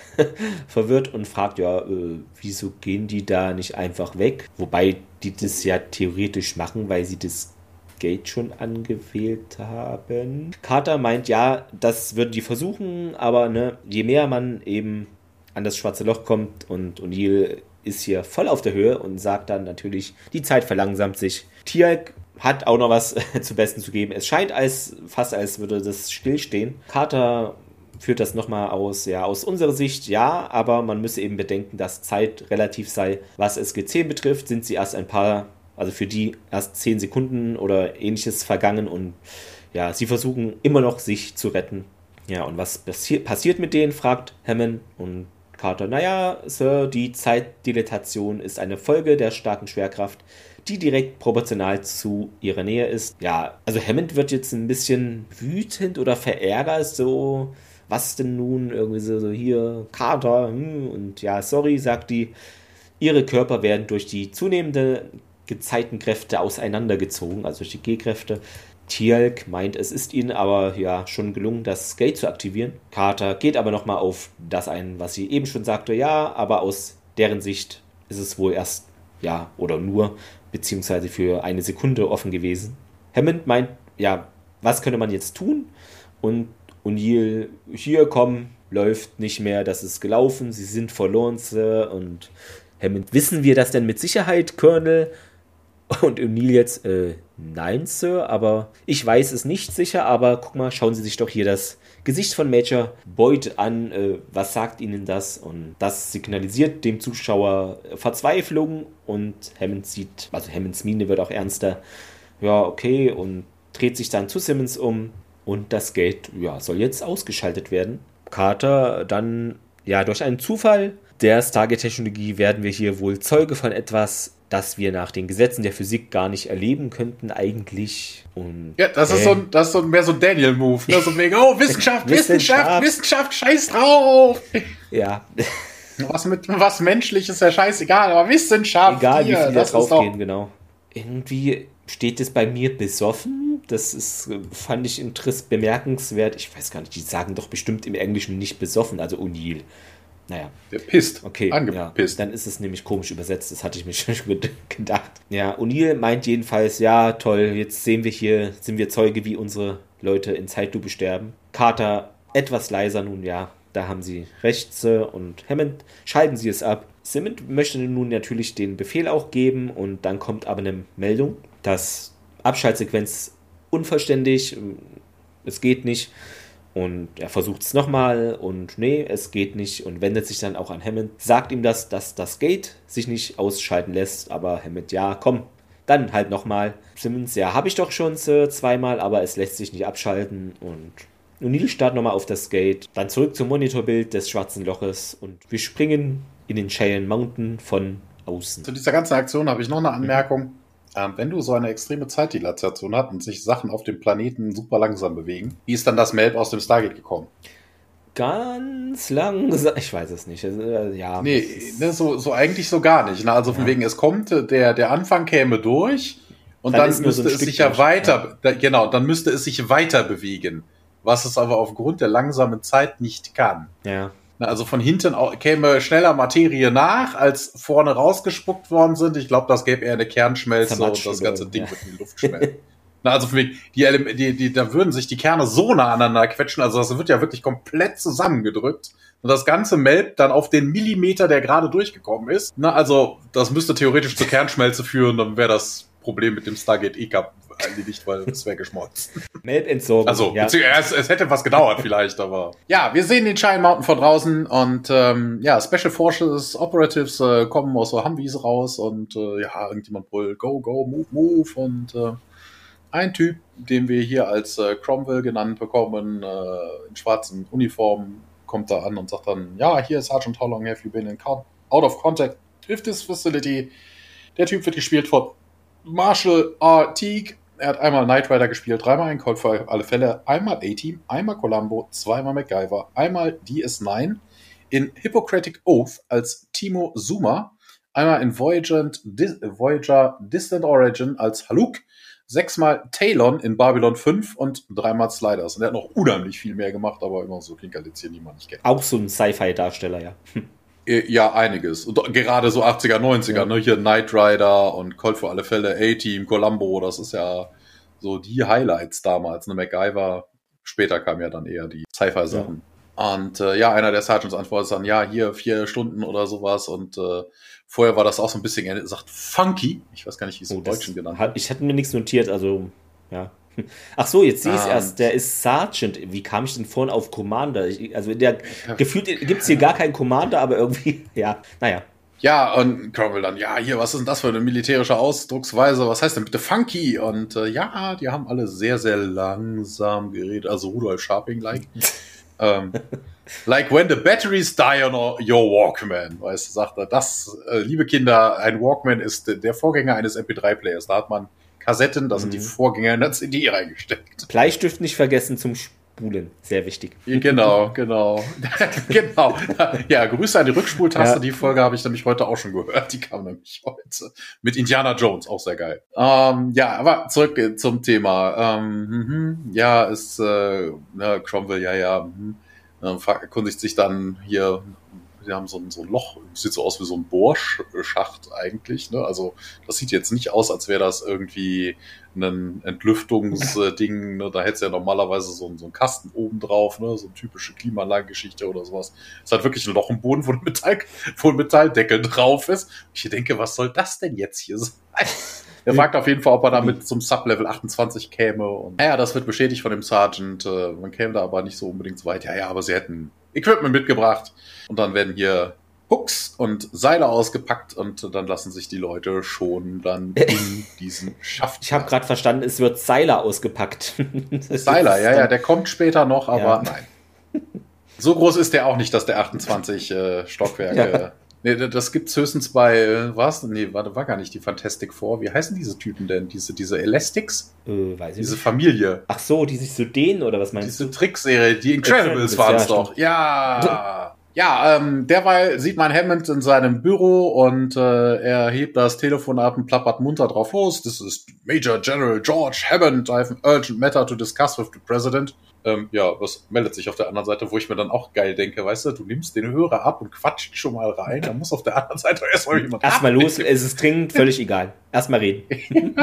verwirrt und fragt, ja, äh, wieso gehen die da nicht einfach weg? Wobei die das ja theoretisch machen, weil sie das Gate schon angewählt haben. Carter meint, ja, das würden die versuchen, aber ne, je mehr man eben an das schwarze Loch kommt, und O'Neill ist hier voll auf der Höhe und sagt dann natürlich, die Zeit verlangsamt sich. Teague hat auch noch was zu Besten zu geben. Es scheint als fast, als würde das stillstehen. Carter führt das nochmal aus, ja, aus unserer Sicht, ja, aber man müsse eben bedenken, dass Zeit relativ sei. Was S G zehn betrifft, sind sie erst ein paar, also für die erst zehn Sekunden oder ähnliches vergangen, und ja, sie versuchen immer noch, sich zu retten. Ja, und was passi- passiert mit denen, fragt Hammond, und Carter, naja, Sir, die Zeitdilatation ist eine Folge der starken Schwerkraft, die direkt proportional zu ihrer Nähe ist. Ja, also Hammond wird jetzt ein bisschen wütend oder verärgert, so was denn nun, irgendwie so, so hier, Kater, hm, und ja, sorry, sagt die, ihre Körper werden durch die zunehmende Gezeitenkräfte auseinandergezogen, also durch die G-Kräfte. Teal'c meint, es ist ihnen aber ja schon gelungen, das Gate zu aktivieren. Carter geht aber nochmal auf das ein, was sie eben schon sagte, ja, aber aus deren Sicht ist es wohl erst, ja, oder nur, beziehungsweise für eine Sekunde offen gewesen. Hammond meint, ja, was könnte man jetzt tun? Und O'Neill, hier, komm, läuft nicht mehr, das ist gelaufen, sie sind verloren, Sir, und Hammond, wissen wir das denn mit Sicherheit, Colonel? Und O'Neill jetzt, äh, nein, Sir, aber ich weiß es nicht sicher, aber guck mal, schauen Sie sich doch hier das Gesicht von Major Boyd an, äh, was sagt Ihnen das? Und das signalisiert dem Zuschauer Verzweiflung und Hammond sieht, also Hammonds Miene wird auch ernster, ja, okay, und dreht sich dann zu Simmons um und das Gate, ja, soll jetzt ausgeschaltet werden. Carter dann, ja, durch einen Zufall der Stargate-Technologie werden wir hier wohl Zeuge von etwas, das wir nach den Gesetzen der Physik gar nicht erleben könnten eigentlich. Und ja, das äh, ist so ein, das ist so mehr so ein Daniel-Move. Ne? So wegen, oh, Wissenschaft, Wissenschaft, Wissenschaft, Wissenschaft, scheiß drauf. Ja. Was mit was Menschliches, ja scheißegal, aber Wissenschaft. Egal, hier, wie viel das da draufgehen, genau. Irgendwie steht es bei mir besoffen. Das ist, fand ich interess- bemerkenswert. Ich weiß gar nicht, die sagen doch bestimmt im Englischen nicht besoffen, also O'Neill. Naja. Der pisst. Okay, angepisst. Ja, dann ist es nämlich komisch übersetzt, das hatte ich mir schon gedacht. Ja, O'Neill meint jedenfalls, ja, toll, jetzt sehen wir hier, sind wir Zeuge, wie unsere Leute in Zeitlupe sterben. Carter etwas leiser nun, ja, da haben sie recht, Sir, und Hammond, schalten sie es ab. Hammond möchte nun natürlich den Befehl auch geben und dann kommt aber eine Meldung, dass Abschaltsequenz unvollständig, es geht nicht. Und er versucht es nochmal und nee, es geht nicht und wendet sich dann auch an Hammond. Sagt ihm das, dass das Gate sich nicht ausschalten lässt, aber Hammond, ja, komm, dann halt nochmal. Simmons, ja, habe ich doch schon äh, zweimal, aber es lässt sich nicht abschalten und O'Neill startet nochmal auf das Gate. Dann zurück zum Monitorbild des Schwarzen Loches und wir springen in den Cheyenne Mountain von außen. Zu dieser ganzen Aktion habe ich noch eine Anmerkung. Mhm. Wenn du so eine extreme Zeitdilatation hast und sich Sachen auf dem Planeten super langsam bewegen, wie ist dann das Melb aus dem Stargate gekommen? Ganz langsam, ich weiß es nicht. Ja, nee, so, so eigentlich so gar nicht. Also von ja. wegen, es kommt, der, der Anfang käme durch und dann, dann müsste so es sich ja weiter, ja. genau, dann müsste es sich weiter bewegen, was es aber aufgrund der langsamen Zeit nicht kann. Ja. Also von hinten käme schneller Materie nach, als vorne rausgespuckt worden sind. Ich glaube, das gäbe eher eine Kernschmelze und das ganze Ding ja. wird in die Luft schmelzen. Na, also von wegen, die, die, die, da würden sich die Kerne so nah aneinander quetschen, also das wird ja wirklich komplett zusammengedrückt. Und das ganze melbt dann auf den Millimeter, der gerade durchgekommen ist. Na, also das müsste theoretisch zur Kernschmelze führen, dann wäre das Problem mit dem Stargate E-Cup nicht, weil das wäre geschmolzen. Melb-Entsorgung. Also, ja. es, es hätte was gedauert vielleicht, aber... Ja, wir sehen den Cheyenne Mountain von draußen und ähm, ja, Special Forces Operatives äh, kommen aus so Humvees raus und äh, ja, irgendjemand brüllt go, go, move, move und äh, ein Typ, den wir hier als äh, Cromwell genannt bekommen, äh, in schwarzen Uniformen, kommt da an und sagt dann, ja, hier ist Sergeant, how long have you been in out of contact with this facility? Der Typ wird gespielt von Marshall R. Teague. Er hat einmal Knight Rider gespielt, dreimal in Cold für alle Fälle, einmal A-Team, einmal Columbo, zweimal MacGyver, einmal D S neun, in Hippocratic Oath als Timo Zuma, einmal in Voyager, Dis- Voyager Distant Origin als Haluk, sechsmal Talon in Babylon fünf und dreimal Sliders. Und er hat noch unheimlich viel mehr gemacht, aber immer so Klinkerlitzchen, die man nicht kennt. Auch so ein Sci-Fi-Darsteller, ja. Ja, einiges. Und gerade so achtziger, neunziger, ja. ne? Hier Knight Rider und Colt für alle Fälle, A-Team, Columbo, das ist ja so die Highlights damals. Ne, MacGyver, später kamen ja dann eher die Sci-Fi-Sachen. Ja. Und äh, ja, einer der Sergeants antwortet dann, ja, hier vier Stunden oder sowas. Und äh, vorher war das auch so ein bisschen, er sagt, funky. Ich weiß gar nicht, wie es oh, im Deutschen genannt hat. Ich hatte mir nichts notiert, also, ja. Ach so, jetzt sehe ich es erst, der ist Sergeant. Wie kam ich denn vorhin auf Commander? Ich, also der, gefühlt gibt es hier gar keinen Commander, aber irgendwie, ja, naja. Ja, und Cromwell dann, ja, hier, was ist denn das für eine militärische Ausdrucksweise? Was heißt denn bitte funky? Und äh, ja, die haben alle sehr, sehr langsam geredet, also Rudolf Scharping-like. ähm, like when the batteries die on your Walkman, weißt du, sagt er, das, äh, liebe Kinder, ein Walkman ist der Vorgänger eines M P drei Players, da hat man Kassetten, da sind mhm. die Vorgänger in der C D reingesteckt. Bleistift nicht vergessen zum Rückspulen, sehr wichtig. Genau, genau. genau. Ja, Grüße an die Rückspultaste. Ja. Die Folge habe ich nämlich heute auch schon gehört. Die kam nämlich heute. Mit Indiana Jones, auch sehr geil. Ähm, ja, aber zurück zum Thema. Ähm, mh, ja, ist äh, ne, Cromwell, ja, ja. Mh, erkundigt sich dann hier. Die haben so ein, so ein Loch, sieht so aus wie so ein Bohrschacht eigentlich. Ne? Also das sieht jetzt nicht aus, als wäre das irgendwie ein Entlüftungsding. Ne? Da hätte es ja normalerweise so, so einen Kasten oben drauf, ne? So eine typische Klimaanlagengeschichte oder sowas. Es hat wirklich ein Loch im Boden, wo ein, Metall, wo ein Metalldeckel drauf ist. Und ich denke, was soll das denn jetzt hier sein? Er fragt auf jeden Fall, ob er damit zum Sublevel achtundzwanzig käme. Und, naja, das wird bestätigt von dem Sergeant. Man käme da aber nicht so unbedingt so weit. Ja, ja, aber sie hätten Equipment mitgebracht. Und dann werden hier Hooks und Seile ausgepackt und dann lassen sich die Leute schon dann in diesen Schaft. Ich habe gerade verstanden, es wird Seiler ausgepackt. Seiler, ja, ja, der kommt später noch, aber ja. Nein. So groß ist der auch nicht, dass der achtundzwanzig äh, Stockwerke... Ja. Nee, das gibt's höchstens bei, was? Nee, war, war gar nicht die Fantastic Four. Wie heißen diese Typen denn? Diese, diese Elastics? Äh, weiß ich diese nicht. Familie. Ach so, die sich so dehnen, oder was meinst diese du? Diese Trickserie, die Incredibles waren es doch. Ja! Ja, ähm, derweil sieht man Hammond in seinem Büro und äh, er hebt das Telefon ab und plappert munter drauf los. Das ist Major General George Hammond. I have an urgent matter to discuss with the President. Ähm, ja, das meldet sich auf der anderen Seite, wo ich mir dann auch geil denke, weißt du, du nimmst den Hörer ab und quatscht schon mal rein, dann muss auf der anderen Seite erstmal jemand Erstmal los, es ist dringend, völlig egal. Erstmal reden.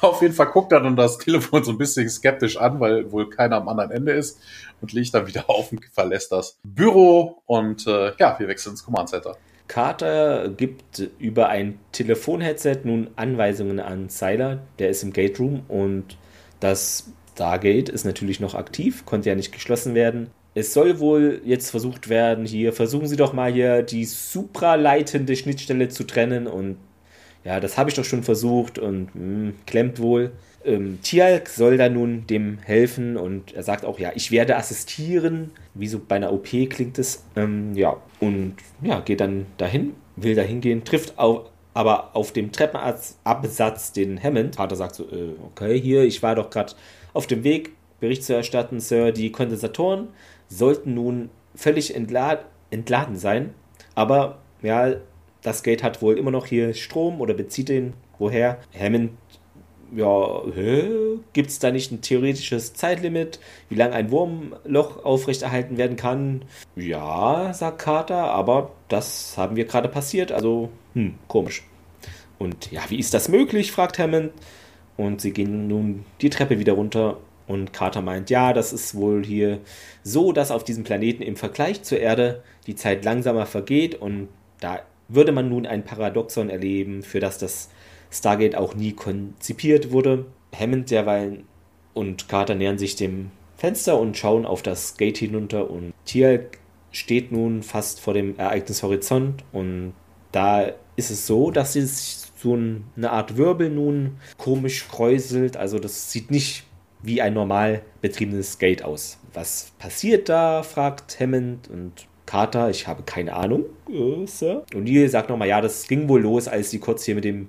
Auf jeden Fall guckt er dann das Telefon so ein bisschen skeptisch an, weil wohl keiner am anderen Ende ist und legt dann wieder auf und verlässt das Büro und äh, ja, wir wechseln ins Command Center. Carter gibt über ein Telefonheadset nun Anweisungen an Seiler, der ist im Gate Room und das Stargate ist natürlich noch aktiv, konnte ja nicht geschlossen werden. Es soll wohl jetzt versucht werden, hier, versuchen Sie doch mal hier die supraleitende Schnittstelle zu trennen und ja, das habe ich doch schon versucht und mh, klemmt wohl. Ähm, Tialk soll da nun dem helfen und er sagt auch, ja, ich werde assistieren, wie so bei einer O P klingt es. Ähm, ja, und ja, geht dann dahin, will da hingehen, trifft auf aber auf dem Treppenabsatz den Hammond. Vater sagt so, äh, okay, hier, ich war doch gerade auf dem Weg, Bericht zu erstatten, Sir. Die Kondensatoren sollten nun völlig entla- entladen sein, aber ja, das Gate hat wohl immer noch hier Strom oder bezieht den woher. Hammond, ja, gibt es da nicht ein theoretisches Zeitlimit, wie lange ein Wurmloch aufrechterhalten werden kann? Ja, sagt Carter, aber das haben wir gerade passiert, also hm, komisch. Und ja, wie ist das möglich, fragt Hammond. Und sie gehen nun die Treppe wieder runter und Carter meint, ja, das ist wohl hier so, dass auf diesem Planeten im Vergleich zur Erde die Zeit langsamer vergeht und da würde man nun ein Paradoxon erleben, für das das Stargate auch nie konzipiert wurde. Hammond derweil und Carter nähern sich dem Fenster und schauen auf das Gate hinunter und Tialk steht nun fast vor dem Ereignishorizont und da ist es so, dass sie sich so eine Art Wirbel nun komisch kräuselt, also das sieht nicht wie ein normal betriebenes Gate aus. Was passiert da, fragt Hammond und Carter, ich habe keine Ahnung, äh, Sir. Und Neil sagt nochmal, ja, das ging wohl los, als sie kurz hier mit dem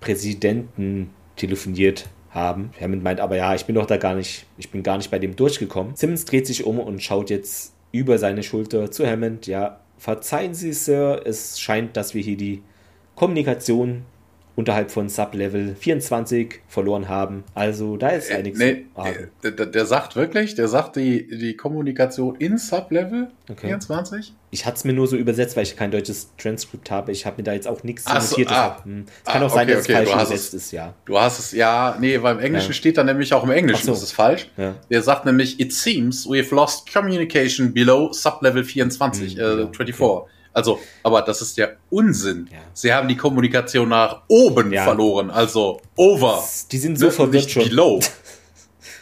Präsidenten telefoniert haben. Hammond meint aber, ja, ich bin doch da gar nicht, ich bin gar nicht bei dem durchgekommen. Simmons dreht sich um und schaut jetzt über seine Schulter zu Hammond. Ja, verzeihen Sie, Sir, es scheint, dass wir hier die Kommunikation unterhalb von Sublevel vierundzwanzig verloren haben. Also da ist einiges. Äh, nee, äh, der, der sagt wirklich, der sagt die, die Kommunikation in Sublevel okay. vierundzwanzig? Ich hatte es mir nur so übersetzt, weil ich kein deutsches Transkript habe. Ich habe mir da jetzt auch nichts notiert. So, ah, es kann ah, auch sein, okay, dass es okay, falsch übersetzt ist, ja. Du hast es, ja, nee, beim Englischen ja. Steht da nämlich auch im Englischen, so. Das ist falsch. Ja. Der sagt nämlich, it seems we've lost communication below Sublevel vierundzwanzig, mhm, äh, genau, vierundzwanzig. Okay. Also, aber das ist ja Unsinn. Ja. Sie haben die Kommunikation nach oben ja. verloren, also over. Die sind so verwirrt schon. Below.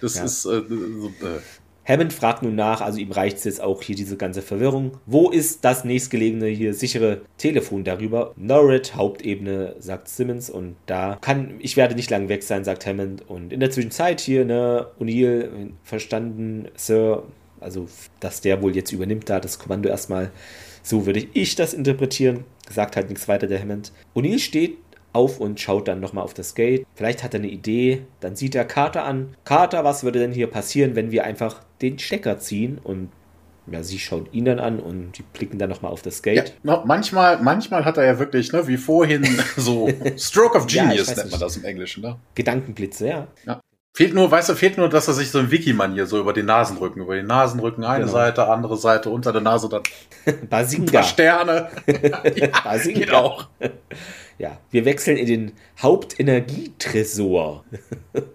Das ja. ist. Äh, äh. Hammond fragt nun nach, also ihm reicht es jetzt auch hier diese ganze Verwirrung. Wo ist das nächstgelegene hier sichere Telefon darüber? NORAD, Hauptebene, sagt Simmons und da kann, ich werde nicht lange weg sein, sagt Hammond. Und in der Zwischenzeit hier, ne, O'Neill, verstanden, Sir, also dass der wohl jetzt übernimmt da das Kommando erstmal. So würde ich das interpretieren. Sagt halt nichts weiter, der Hammond. O'Neill steht auf und schaut dann nochmal auf das Gate. Vielleicht hat er eine Idee, dann sieht er Carter an. Carter, was würde denn hier passieren, wenn wir einfach den Stecker ziehen? Und ja, sie schaut ihn dann an und die blicken dann nochmal auf das Gate. Ja, manchmal, manchmal hat er ja wirklich, ne, wie vorhin, so Stroke of Genius, ja, nennt man das im Englischen, ne? Gedankenblitze, ja. ja. Fehlt nur, weißt du, fehlt nur, dass er sich so im Wiki-Manier so über den Nasenrücken, über den Nasenrücken, eine genau. Seite, andere Seite, unter der Nase, dann ein paar Sterne. ja, geht auch. Ja, wir wechseln in den Hauptenergietresor.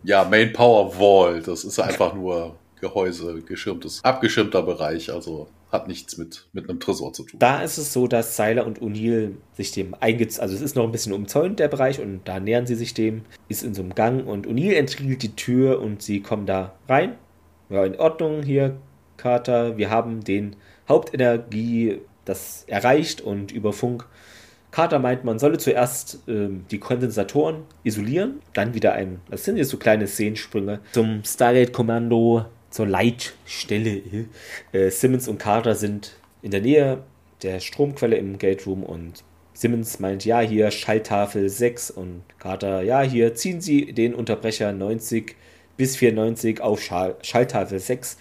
ja, Main Power Vault, das ist einfach nur Gehäuse, geschirmtes, abgeschirmter Bereich, also hat nichts mit, mit einem Tresor zu tun. Da ist es so, dass Seiler und O'Neill sich dem eingezogen, also es ist noch ein bisschen umzäunt, der Bereich, und da nähern sie sich dem, ist in so einem Gang und O'Neill entriegelt die Tür und sie kommen da rein. Ja, in Ordnung hier, Carter, wir haben den Hauptenergie, das erreicht, und über Funk. Carter meint, man solle zuerst ähm, die Kondensatoren isolieren, dann wieder ein, das sind jetzt so kleine Szenensprünge, zum Stargate-Kommando zur Leitstelle. Äh, Simmons und Carter sind in der Nähe der Stromquelle im Gate Room und Simmons meint, ja, hier Schalltafel sechs, und Carter, ja, hier ziehen Sie den Unterbrecher neunzig bis vierundneunzig auf Schall- Schalltafel sechs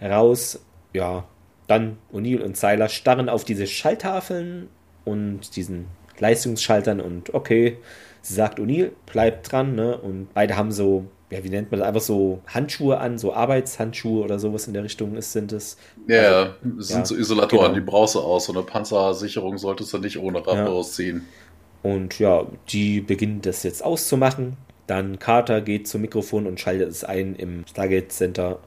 raus. Ja, dann O'Neill und Seiler starren auf diese Schalltafeln und diesen Leistungsschaltern und okay, sie sagt O'Neill, bleibt dran, ne, und beide haben so, ja, wie nennt man das? Einfach so Handschuhe an, so Arbeitshandschuhe oder sowas in der Richtung ist, sind es. Ja, also, sind ja, so Isolatoren, genau. Die brauchst du aus. So eine Panzersicherung solltest du nicht ohne Rappe ja. ausziehen. Und ja, die beginnen das jetzt auszumachen. Dann Carter geht zum Mikrofon und schaltet es ein im Stargate Center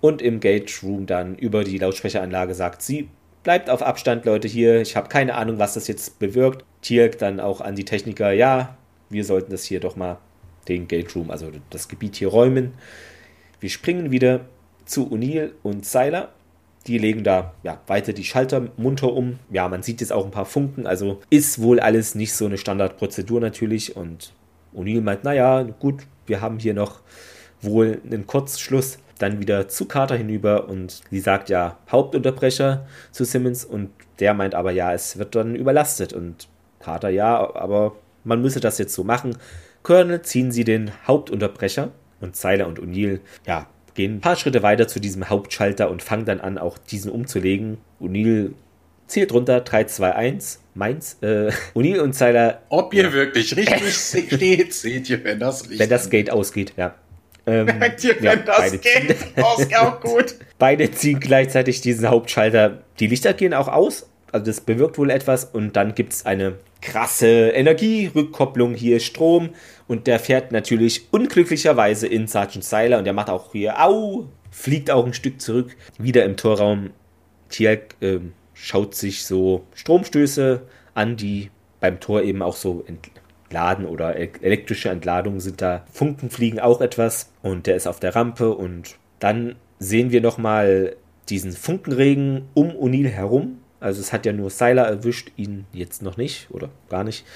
und im Gate Room dann über die Lautsprecheranlage sagt sie, bleibt auf Abstand, Leute, hier. Ich habe keine Ahnung, was das jetzt bewirkt. Teague dann auch an die Techniker, ja, wir sollten das hier doch mal den Gate Room, also das Gebiet hier räumen. Wir springen wieder zu O'Neill und Seiler. Die legen da ja, weiter die Schalter munter um. Ja, man sieht jetzt auch ein paar Funken, also ist wohl alles nicht so eine Standardprozedur natürlich. Und O'Neill meint, naja, gut, wir haben hier noch wohl einen Kurzschluss. Dann wieder zu Carter hinüber und sie sagt ja, Hauptunterbrecher zu Simmons, und der meint aber, ja, es wird dann überlastet. Und Carter, ja, aber man müsse das jetzt so machen. Colonel, ziehen Sie den Hauptunterbrecher, und Seiler und O'Neill, ja, gehen ein paar Schritte weiter zu diesem Hauptschalter und fangen dann an, auch diesen umzulegen. O'Neill zählt runter, drei, zwei, eins, meins, äh, O'Neill und Seiler. Ob ihr ja. wirklich richtig steht, seht ihr, wenn das Licht. Wenn das Gate ausgeht, ja. Ähm, Merkt ihr, wenn ja, das Gate ausgeht, auch gut. Beide ziehen gleichzeitig diesen Hauptschalter. Die Lichter gehen auch aus, also das bewirkt wohl etwas, und dann gibt es eine krasse Energierückkopplung, hier Strom, und der fährt natürlich unglücklicherweise in Sergeant Seiler und der macht auch hier, au, fliegt auch ein Stück zurück, wieder im Torraum. Teague äh, schaut sich so Stromstöße an, die beim Tor eben auch so entladen oder elektrische Entladungen sind da, Funken fliegen auch etwas, und der ist auf der Rampe, und dann sehen wir nochmal diesen Funkenregen um O'Neill herum. Also es hat ja nur Seiler erwischt, ihn jetzt noch nicht oder gar nicht.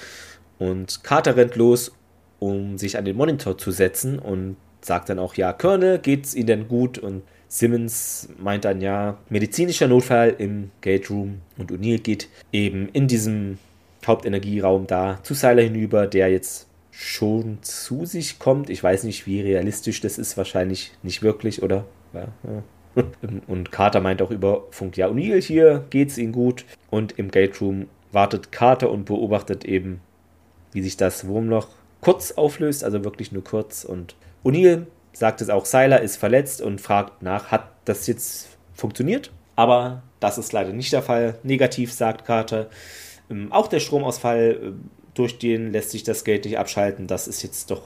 Und Carter rennt los, um sich an den Monitor zu setzen und sagt dann auch, ja, Colonel, geht's Ihnen denn gut? Und Simmons meint dann, ja, medizinischer Notfall im Gate Room. Und O'Neill geht eben in diesem Hauptenergieraum da zu Seiler hinüber, der jetzt schon zu sich kommt. Ich weiß nicht, wie realistisch das ist, wahrscheinlich nicht wirklich, oder? Ja, ja. Und Carter meint auch über Funk, ja, O'Neill, hier geht's Ihnen gut. Und im Gate Room wartet Carter und beobachtet eben, wie sich das Wurmloch kurz auflöst, also wirklich nur kurz. Und O'Neill sagt es auch, Seiler ist verletzt und fragt nach, hat das jetzt funktioniert? Aber das ist leider nicht der Fall. Negativ, sagt Carter. Ähm, auch der Stromausfall, äh, durch den lässt sich das Gate nicht abschalten. Das ist jetzt doch...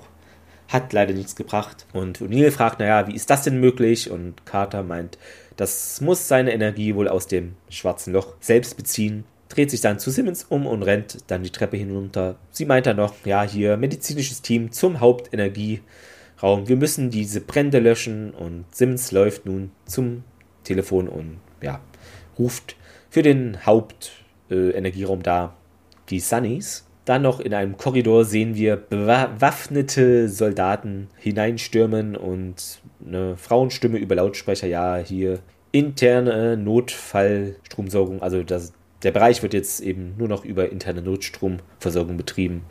hat leider nichts gebracht. Und O'Neill fragt, naja, wie ist das denn möglich? Und Carter meint, das muss seine Energie wohl aus dem schwarzen Loch selbst beziehen. Dreht sich dann zu Simmons um und rennt dann die Treppe hinunter. Sie meint dann noch, ja, hier medizinisches Team zum Hauptenergieraum. Wir müssen diese Brände löschen. Und Simmons läuft nun zum Telefon und ja, ruft für den Hauptenergieraum äh, da die Sunnies. Dann noch in einem Korridor sehen wir bewaffnete Soldaten hineinstürmen und eine Frauenstimme über Lautsprecher, ja, hier interne Notfallstromversorgung, also das, der Bereich wird jetzt eben nur noch über interne Notstromversorgung betrieben,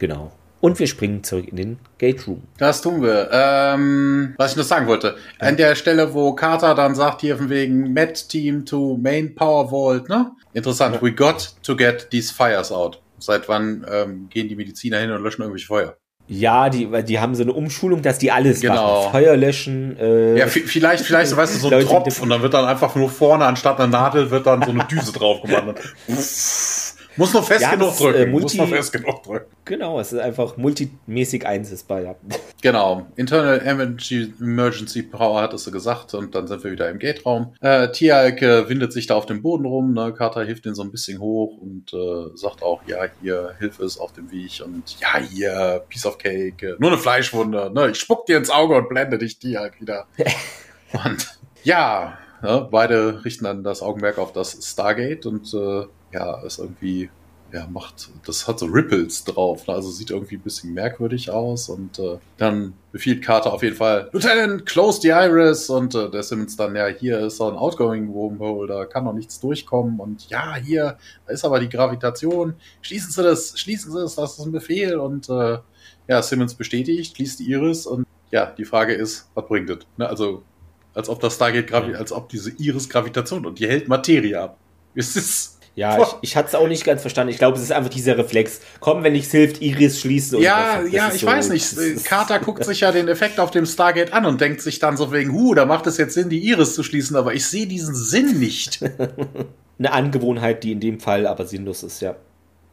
genau. Und wir springen zurück in den Gate Room. Das tun wir. Ähm, was ich noch sagen wollte. Ja. An der Stelle, wo Carter dann sagt, hier von wegen Met Team to Main Power Vault, ne? Interessant. Ja. We got to get these fires out. Seit wann ähm, gehen die Mediziner hin und löschen irgendwelche Feuer? Ja, die, die haben so eine Umschulung, dass die alles genau. machen. Feuer löschen. Äh, ja, vielleicht, vielleicht, so, weißt du, so ein Tropf und dann wird dann einfach nur vorne anstatt einer Nadel wird dann so eine Düse drauf gemacht. Muss noch fest ja, genug das, drücken. Äh, Multi- Muss noch fest genug drücken. Genau, es ist einfach multimäßig einsetzbar. Ja. Genau. Internal Emergency, Emergency Power hattest du gesagt und dann sind wir wieder im Gate-Raum. Äh, Tiag äh, windet sich da auf dem Boden rum. Ne? Carter hilft ihn so ein bisschen hoch und äh, sagt auch, ja, hier, Hilfe ist auf dem Weg und ja, hier, Piece of Cake, äh, nur eine Fleischwunde. Ne? Ich spuck dir ins Auge und blende dich, Tiag, wieder. Und ja, ne? Beide richten dann das Augenmerk auf das Stargate und äh, ja, ist irgendwie, ja, macht, das hat so Ripples drauf, ne? Also sieht irgendwie ein bisschen merkwürdig aus und äh, dann befiehlt Carter auf jeden Fall, Lieutenant, close the iris und äh, der Simmons dann, ja, hier ist so ein outgoing Wormhole, da kann noch nichts durchkommen und ja, hier, da ist aber die Gravitation, schließen Sie das, schließen Sie das, das ist ein Befehl und äh, ja, Simmons bestätigt, schließt die Iris und ja, die Frage ist, was bringt das? Ne? Also, als ob das Stargate, Gravi- als ob diese Iris Gravitation und die hält Materie ab. Es ist Ja, ich, ich hatte es auch nicht ganz verstanden. Ich glaube, es ist einfach dieser Reflex. Komm, wenn nichts hilft, Iris schließen. Und ja, das, das ja, ich so, weiß nicht. Carter guckt sich ja den Effekt auf dem Stargate an und denkt sich dann so wegen, huh, da macht es jetzt Sinn, die Iris zu schließen, aber ich sehe diesen Sinn nicht. Eine Angewohnheit, die in dem Fall aber sinnlos ist, ja.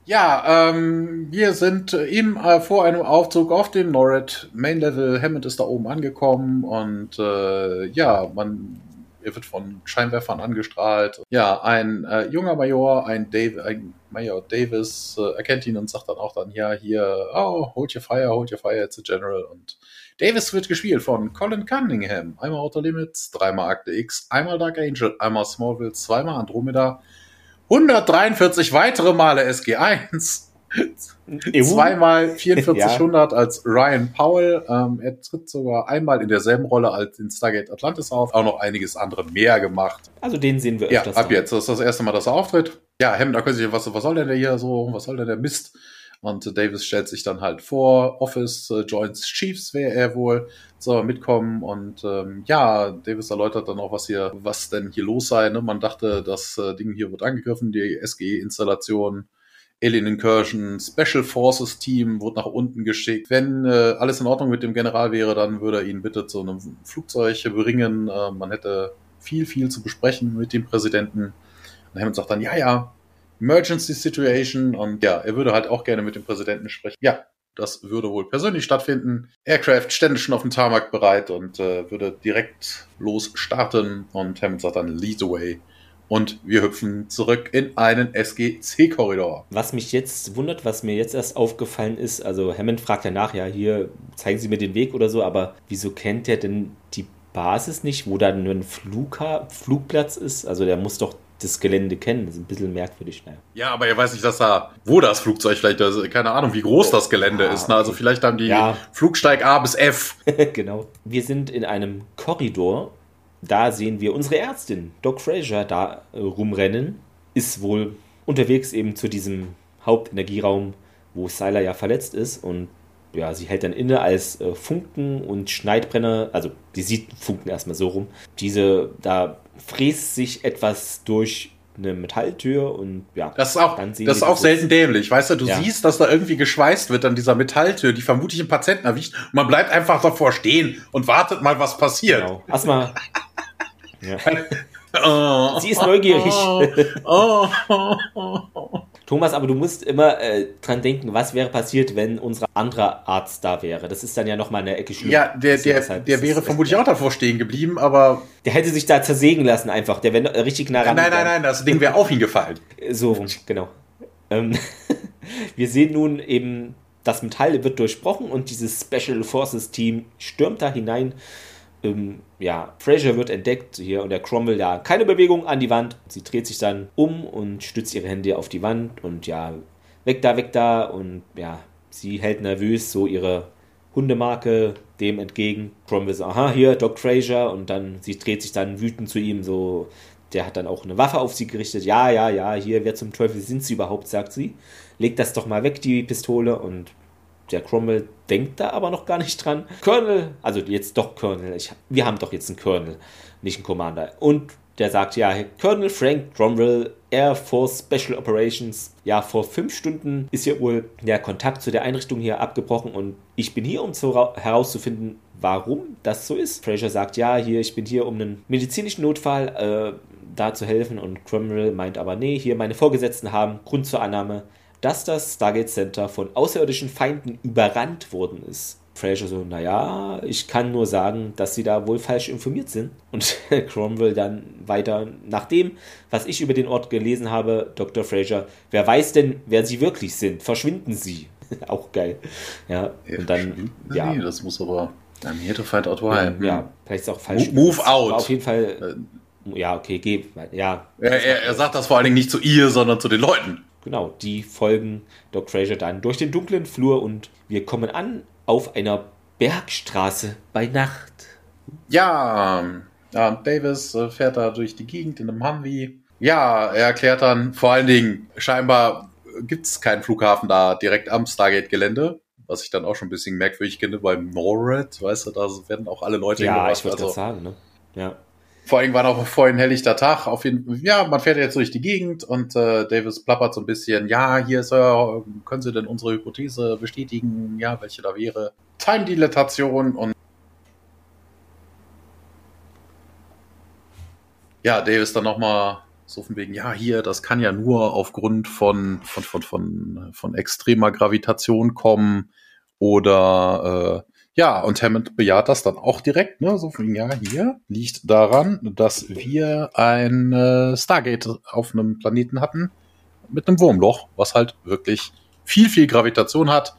Ja, ähm, wir sind im äh, vor einem Aufzug auf dem NORAD Main Level. Hammond ist da oben angekommen und äh, ja, man... Er wird von Scheinwerfern angestrahlt. Ja, ein äh, junger Major, ein, Dave, ein Major Davis, äh, erkennt ihn und sagt dann auch dann, ja, hier, oh, hold your fire, hold your fire, it's a general. Und Davis wird gespielt von Colin Cunningham. Einmal Outer Limits, dreimal Akte X, einmal Dark Angel, einmal Smallville, zweimal Andromeda, hundertdreiundvierzig weitere Male S G eins, zweimal vierundvierzig hundert ja. Als Ryan Powell. Ähm, er tritt sogar einmal in derselben Rolle als in Stargate Atlantis auf. Auch noch einiges andere mehr gemacht. Also den sehen wir öfters. Ja, ab jetzt. Das ist das erste Mal, dass er auftritt. Ja, Hemd, da können Sie was, was soll denn der hier so? Was soll denn der Mist? Und äh, Davis stellt sich dann halt vor. Office äh, Joints Chiefs wäre er wohl. Soll mitkommen und ähm, ja, Davis erläutert dann auch, was hier, was denn hier los sei. Ne? Man dachte, das äh, Ding hier wird angegriffen, die S G E-Installation. Alien Incursion, Special Forces Team wurde nach unten geschickt. Wenn äh, alles in Ordnung mit dem General wäre, dann würde er ihn bitte zu einem Flugzeug bringen. Äh, man hätte viel, viel zu besprechen mit dem Präsidenten. Und Hammond sagt dann, ja, ja, Emergency Situation. Und ja, er würde halt auch gerne mit dem Präsidenten sprechen. Ja, das würde wohl persönlich stattfinden. Aircraft stände schon auf dem Tarmac bereit und äh, würde direkt los starten. Und Hammond sagt dann, lead the way. Und wir hüpfen zurück in einen S G C-Korridor. Was mich jetzt wundert, was mir jetzt erst aufgefallen ist, also Hammond fragt danach, ja, hier zeigen Sie mir den Weg oder so, aber wieso kennt er denn die Basis nicht, wo dann nur ein Flugha- Flugplatz ist? Also der muss doch das Gelände kennen, das ist ein bisschen merkwürdig. Ne? Ja, aber er weiß nicht, dass da, wo das Flugzeug vielleicht, also keine Ahnung, wie groß das Gelände ah, ist. Ne? Also vielleicht haben die ja. Flugsteig A bis F. Genau. Wir sind in einem Korridor. Da sehen wir unsere Ärztin, Doc Fraser, da äh, rumrennen. Ist wohl unterwegs eben zu diesem Hauptenergieraum, wo Sylar ja verletzt ist. Und ja, sie hält dann inne, als äh, Funken und Schneidbrenner, also sie sieht Funken erstmal so rum. Diese, da fräst sich etwas durch eine Metalltür und ja. Das ist auch, dann sehen das ist auch selten dämlich. Weißt du, du ja. siehst, dass da irgendwie geschweißt wird an dieser Metalltür, die vermutlich einen Patienten erwischt. Und man bleibt einfach davor stehen und wartet mal, was passiert. Genau. Erstmal. Ja. Oh, sie ist neugierig. Oh, oh, oh, oh, oh. Thomas, aber du musst immer äh, dran denken, was wäre passiert, wenn unser anderer Arzt da wäre. Das ist dann ja nochmal eine Ecke schlimm. Ja, der, der, deshalb, der wäre vermutlich auch davor stehen geblieben, aber... Der hätte sich da zersägen lassen einfach. Der wäre richtig nah ran. Nein, nein, nein, das Ding wäre auf ihn gefallen. So, genau. Ähm, wir sehen nun eben, das Metall wird durchbrochen und dieses Special Forces Team stürmt da hinein. Ähm, ja, Fraser wird entdeckt hier und der Cromwell, ja, keine Bewegung an die Wand. Sie dreht sich dann um und stützt ihre Hände auf die Wand und ja, weg da, weg da und ja, sie hält nervös so ihre Hundemarke dem entgegen. Cromwell sagt, aha, hier, Doc Fraser und dann, sie dreht sich dann wütend zu ihm so, der hat dann auch eine Waffe auf sie gerichtet. Ja, ja, ja, hier, wer zum Teufel sind sie überhaupt, sagt sie. Legt das doch mal weg, die Pistole und Der Cromwell denkt da aber noch gar nicht dran. Colonel, also jetzt doch Colonel, ich, wir haben doch jetzt einen Colonel, nicht einen Commander. Und der sagt, ja, Colonel Frank Cromwell, Air Force Special Operations. Ja, vor fünf Stunden ist hier wohl der Kontakt zu der Einrichtung hier abgebrochen und ich bin hier, um zu herauszufinden, warum das so ist. Fraser sagt, ja, hier, ich bin hier, um einen medizinischen Notfall äh, da zu helfen. Und Cromwell meint aber, nee, hier meine Vorgesetzten haben Grund zur Annahme, dass das Stargate Center von außerirdischen Feinden überrannt worden ist. Fraser so, naja, ich kann nur sagen, dass sie da wohl falsch informiert sind. Und Cromwell dann weiter, nach dem, was ich über den Ort gelesen habe, Doktor Fraser, wer weiß denn, wer sie wirklich sind? Verschwinden sie. Auch geil. Ja, ja, und dann, ja. Nee, das muss aber, I'm here to find out why. Ja, ja, vielleicht ist auch falsch. Move, move out. Aber auf jeden Fall, ja, okay, geh. Ja. Er, er, er sagt das vor allen Dingen nicht zu ihr, sondern zu den Leuten. Genau, die folgen Doc Fraser dann durch den dunklen Flur und wir kommen an auf einer Bergstraße bei Nacht. Ja, ja, Davis fährt da durch die Gegend in einem Humvee. Ja, er erklärt dann vor allen Dingen, scheinbar gibt es keinen Flughafen da direkt am Stargate-Gelände, was ich dann auch schon ein bisschen merkwürdig finde, beim NORAD, weißt du, da werden auch alle Leute hingebracht. Ja, ich würde also das sagen, ne? Ja. Vor allem war noch vorhin helllichter Tag. Auf jeden, ja, man fährt jetzt durch die Gegend und äh, Davis plappert so ein bisschen. Ja, hier, Sir, können Sie denn unsere Hypothese bestätigen? Ja, welche da wäre? Time-Dilatation und... Ja, Davis dann nochmal so von wegen, ja, hier, das kann ja nur aufgrund von, von, von, von, von extremer Gravitation kommen oder... Äh, ja, und Hammond bejaht das dann auch direkt, ne? So von, ja, hier liegt daran, dass wir ein äh, Stargate auf einem Planeten hatten mit einem Wurmloch, was halt wirklich viel, viel Gravitation hat.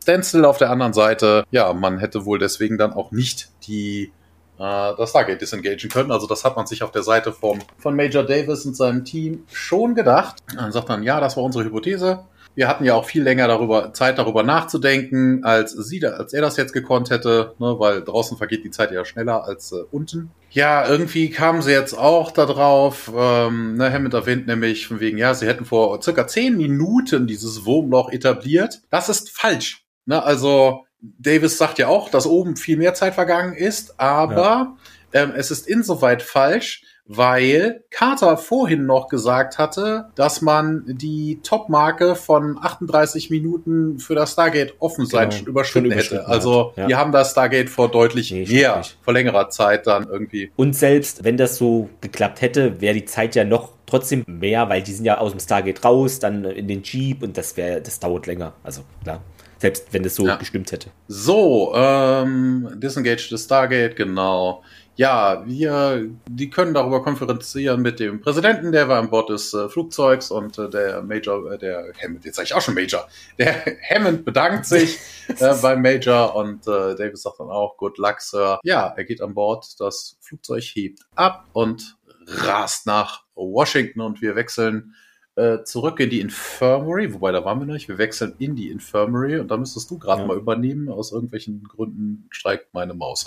Standstill auf der anderen Seite. Ja, man hätte wohl deswegen dann auch nicht die äh, das Stargate disengagen können. Also das hat man sich auf der Seite vom, von Major Davis und seinem Team schon gedacht. Dann sagt man, ja, das war unsere Hypothese. Wir hatten ja auch viel länger darüber, Zeit darüber nachzudenken, als sie da, als er das jetzt gekonnt hätte, ne, weil draußen vergeht die Zeit ja schneller als äh, unten. Ja, irgendwie kamen sie jetzt auch da drauf, ähm, ne, Hammond erwähnt nämlich von wegen, ja, sie hätten vor circa zehn Minuten dieses Wurmloch etabliert. Das ist falsch, ne, also Davis sagt ja auch, dass oben viel mehr Zeit vergangen ist, aber ja. ähm, es ist insoweit falsch, weil Carter vorhin noch gesagt hatte, dass man die Top-Marke von achtunddreißig Minuten für das Stargate offen sein genau, überschritten hätte. Hat. Also ja. Die haben das Stargate vor deutlich nee, mehr, vor längerer Zeit dann irgendwie. Und selbst wenn das so geklappt hätte, wäre die Zeit ja noch trotzdem mehr, weil die sind ja aus dem Stargate raus, dann in den Jeep und das wäre, das dauert länger. Also klar. Selbst wenn das so ja. bestimmt hätte. So, ähm, disengage the Stargate, genau. Ja, wir, die können darüber konferenzieren mit dem Präsidenten, der war an Bord des äh, Flugzeugs und äh, der Major, äh, der Hammond, jetzt sage ich auch schon Major, der Hammond bedankt sich äh, beim Major und äh, Davis sagt dann auch, good luck, Sir. Ja, er geht an Bord, das Flugzeug hebt ab und rast nach Washington und wir wechseln äh, zurück in die Infirmary, wobei da waren wir noch nicht, wir wechseln in die Infirmary und da müsstest du gerade ja. mal übernehmen, aus irgendwelchen Gründen streikt meine Maus.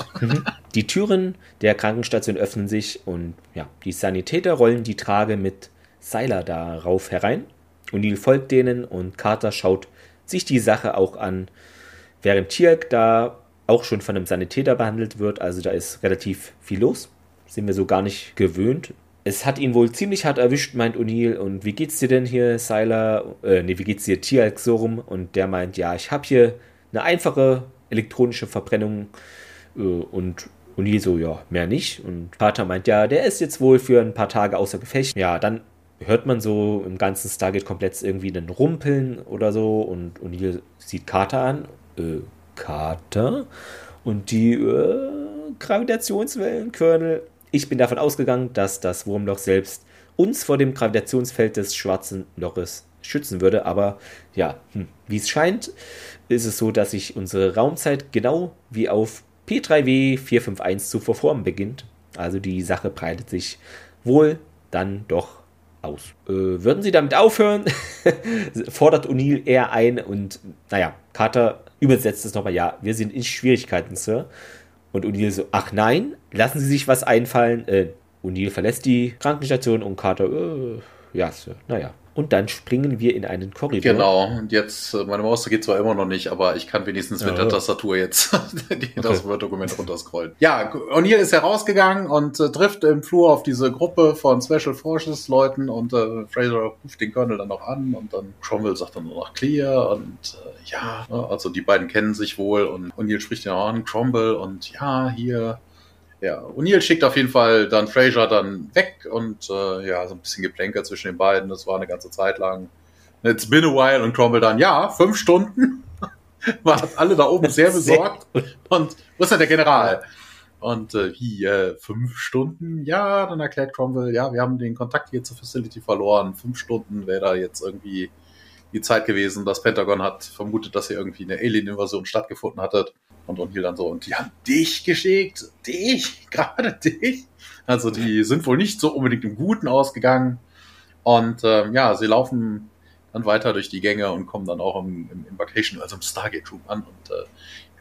Die Türen der Krankenstation öffnen sich und ja, die Sanitäter rollen die Trage mit Seiler darauf herein und Neil folgt denen und Carter schaut sich die Sache auch an, während Tirk da auch schon von einem Sanitäter behandelt wird, also da ist relativ viel los, sind wir so gar nicht gewöhnt. Es hat ihn wohl ziemlich hart erwischt, meint O'Neill. Und wie geht's dir denn hier, Seiler? Äh, nee, wie geht's dir, Tirk, so rum? Und der meint, ja, ich habe hier eine einfache elektronische Verbrennung. Und O'Neill so, ja, mehr nicht. Und Carter meint, ja, der ist jetzt wohl für ein paar Tage außer Gefecht. Ja, dann hört man so im ganzen Stargate-Komplex irgendwie einen Rumpeln oder so. Und O'Neill sieht Carter an. Äh, Carter? Und die, äh, Gravitationswellen, Colonel... Ich bin davon ausgegangen, dass das Wurmloch selbst uns vor dem Gravitationsfeld des schwarzen Loches schützen würde. Aber ja, hm, wie es scheint, ist es so, dass sich unsere Raumzeit genau wie auf P drei W vier fünf eins zu verformen beginnt. Also die Sache breitet sich wohl dann doch aus. Äh, würden Sie damit aufhören? Fordert O'Neill eher ein und naja, Carter übersetzt es nochmal. Ja, wir sind in Schwierigkeiten, Sir. Und O'Neill so, ach nein, lassen Sie sich was einfallen. Äh, O'Neill verlässt die Krankenstation und Carter, äh, ja, Sir, naja. und dann springen wir in einen Korridor. Genau, und jetzt, meine Maus geht zwar immer noch nicht, aber ich kann wenigstens ja. mit der Tastatur jetzt das okay. Word-Dokument runterscrollen. Ja, O'Neill ist herausgegangen und äh, trifft im Flur auf diese Gruppe von Special Forces Leuten und äh, Fraser ruft den Colonel dann noch an und dann Cromwell sagt dann nur noch Clear und äh, ja, also die beiden kennen sich wohl und O'Neill spricht ihn auch an, Cromwell und ja, hier... Ja, O'Neill schickt auf jeden Fall dann Fraser dann weg und äh, ja, so ein bisschen Geplänkel zwischen den beiden, das war eine ganze Zeit lang. It's been a while und Cromwell dann, ja, fünf Stunden, waren alle da oben sehr besorgt und wo ist denn der General? Und äh, wie, äh, fünf Stunden? Ja, dann erklärt Cromwell, ja, wir haben den Kontakt hier zur Facility verloren, fünf Stunden wäre da jetzt irgendwie die Zeit gewesen, das Pentagon hat vermutet, dass hier irgendwie eine Alien-Invasion stattgefunden hatte. Und O'Neill dann so, und die haben dich geschickt, dich, gerade dich. Also die sind wohl nicht so unbedingt im Guten ausgegangen. Und ähm, ja, sie laufen dann weiter durch die Gänge und kommen dann auch im, im Embarkation, also im Stargate Room an. Und äh,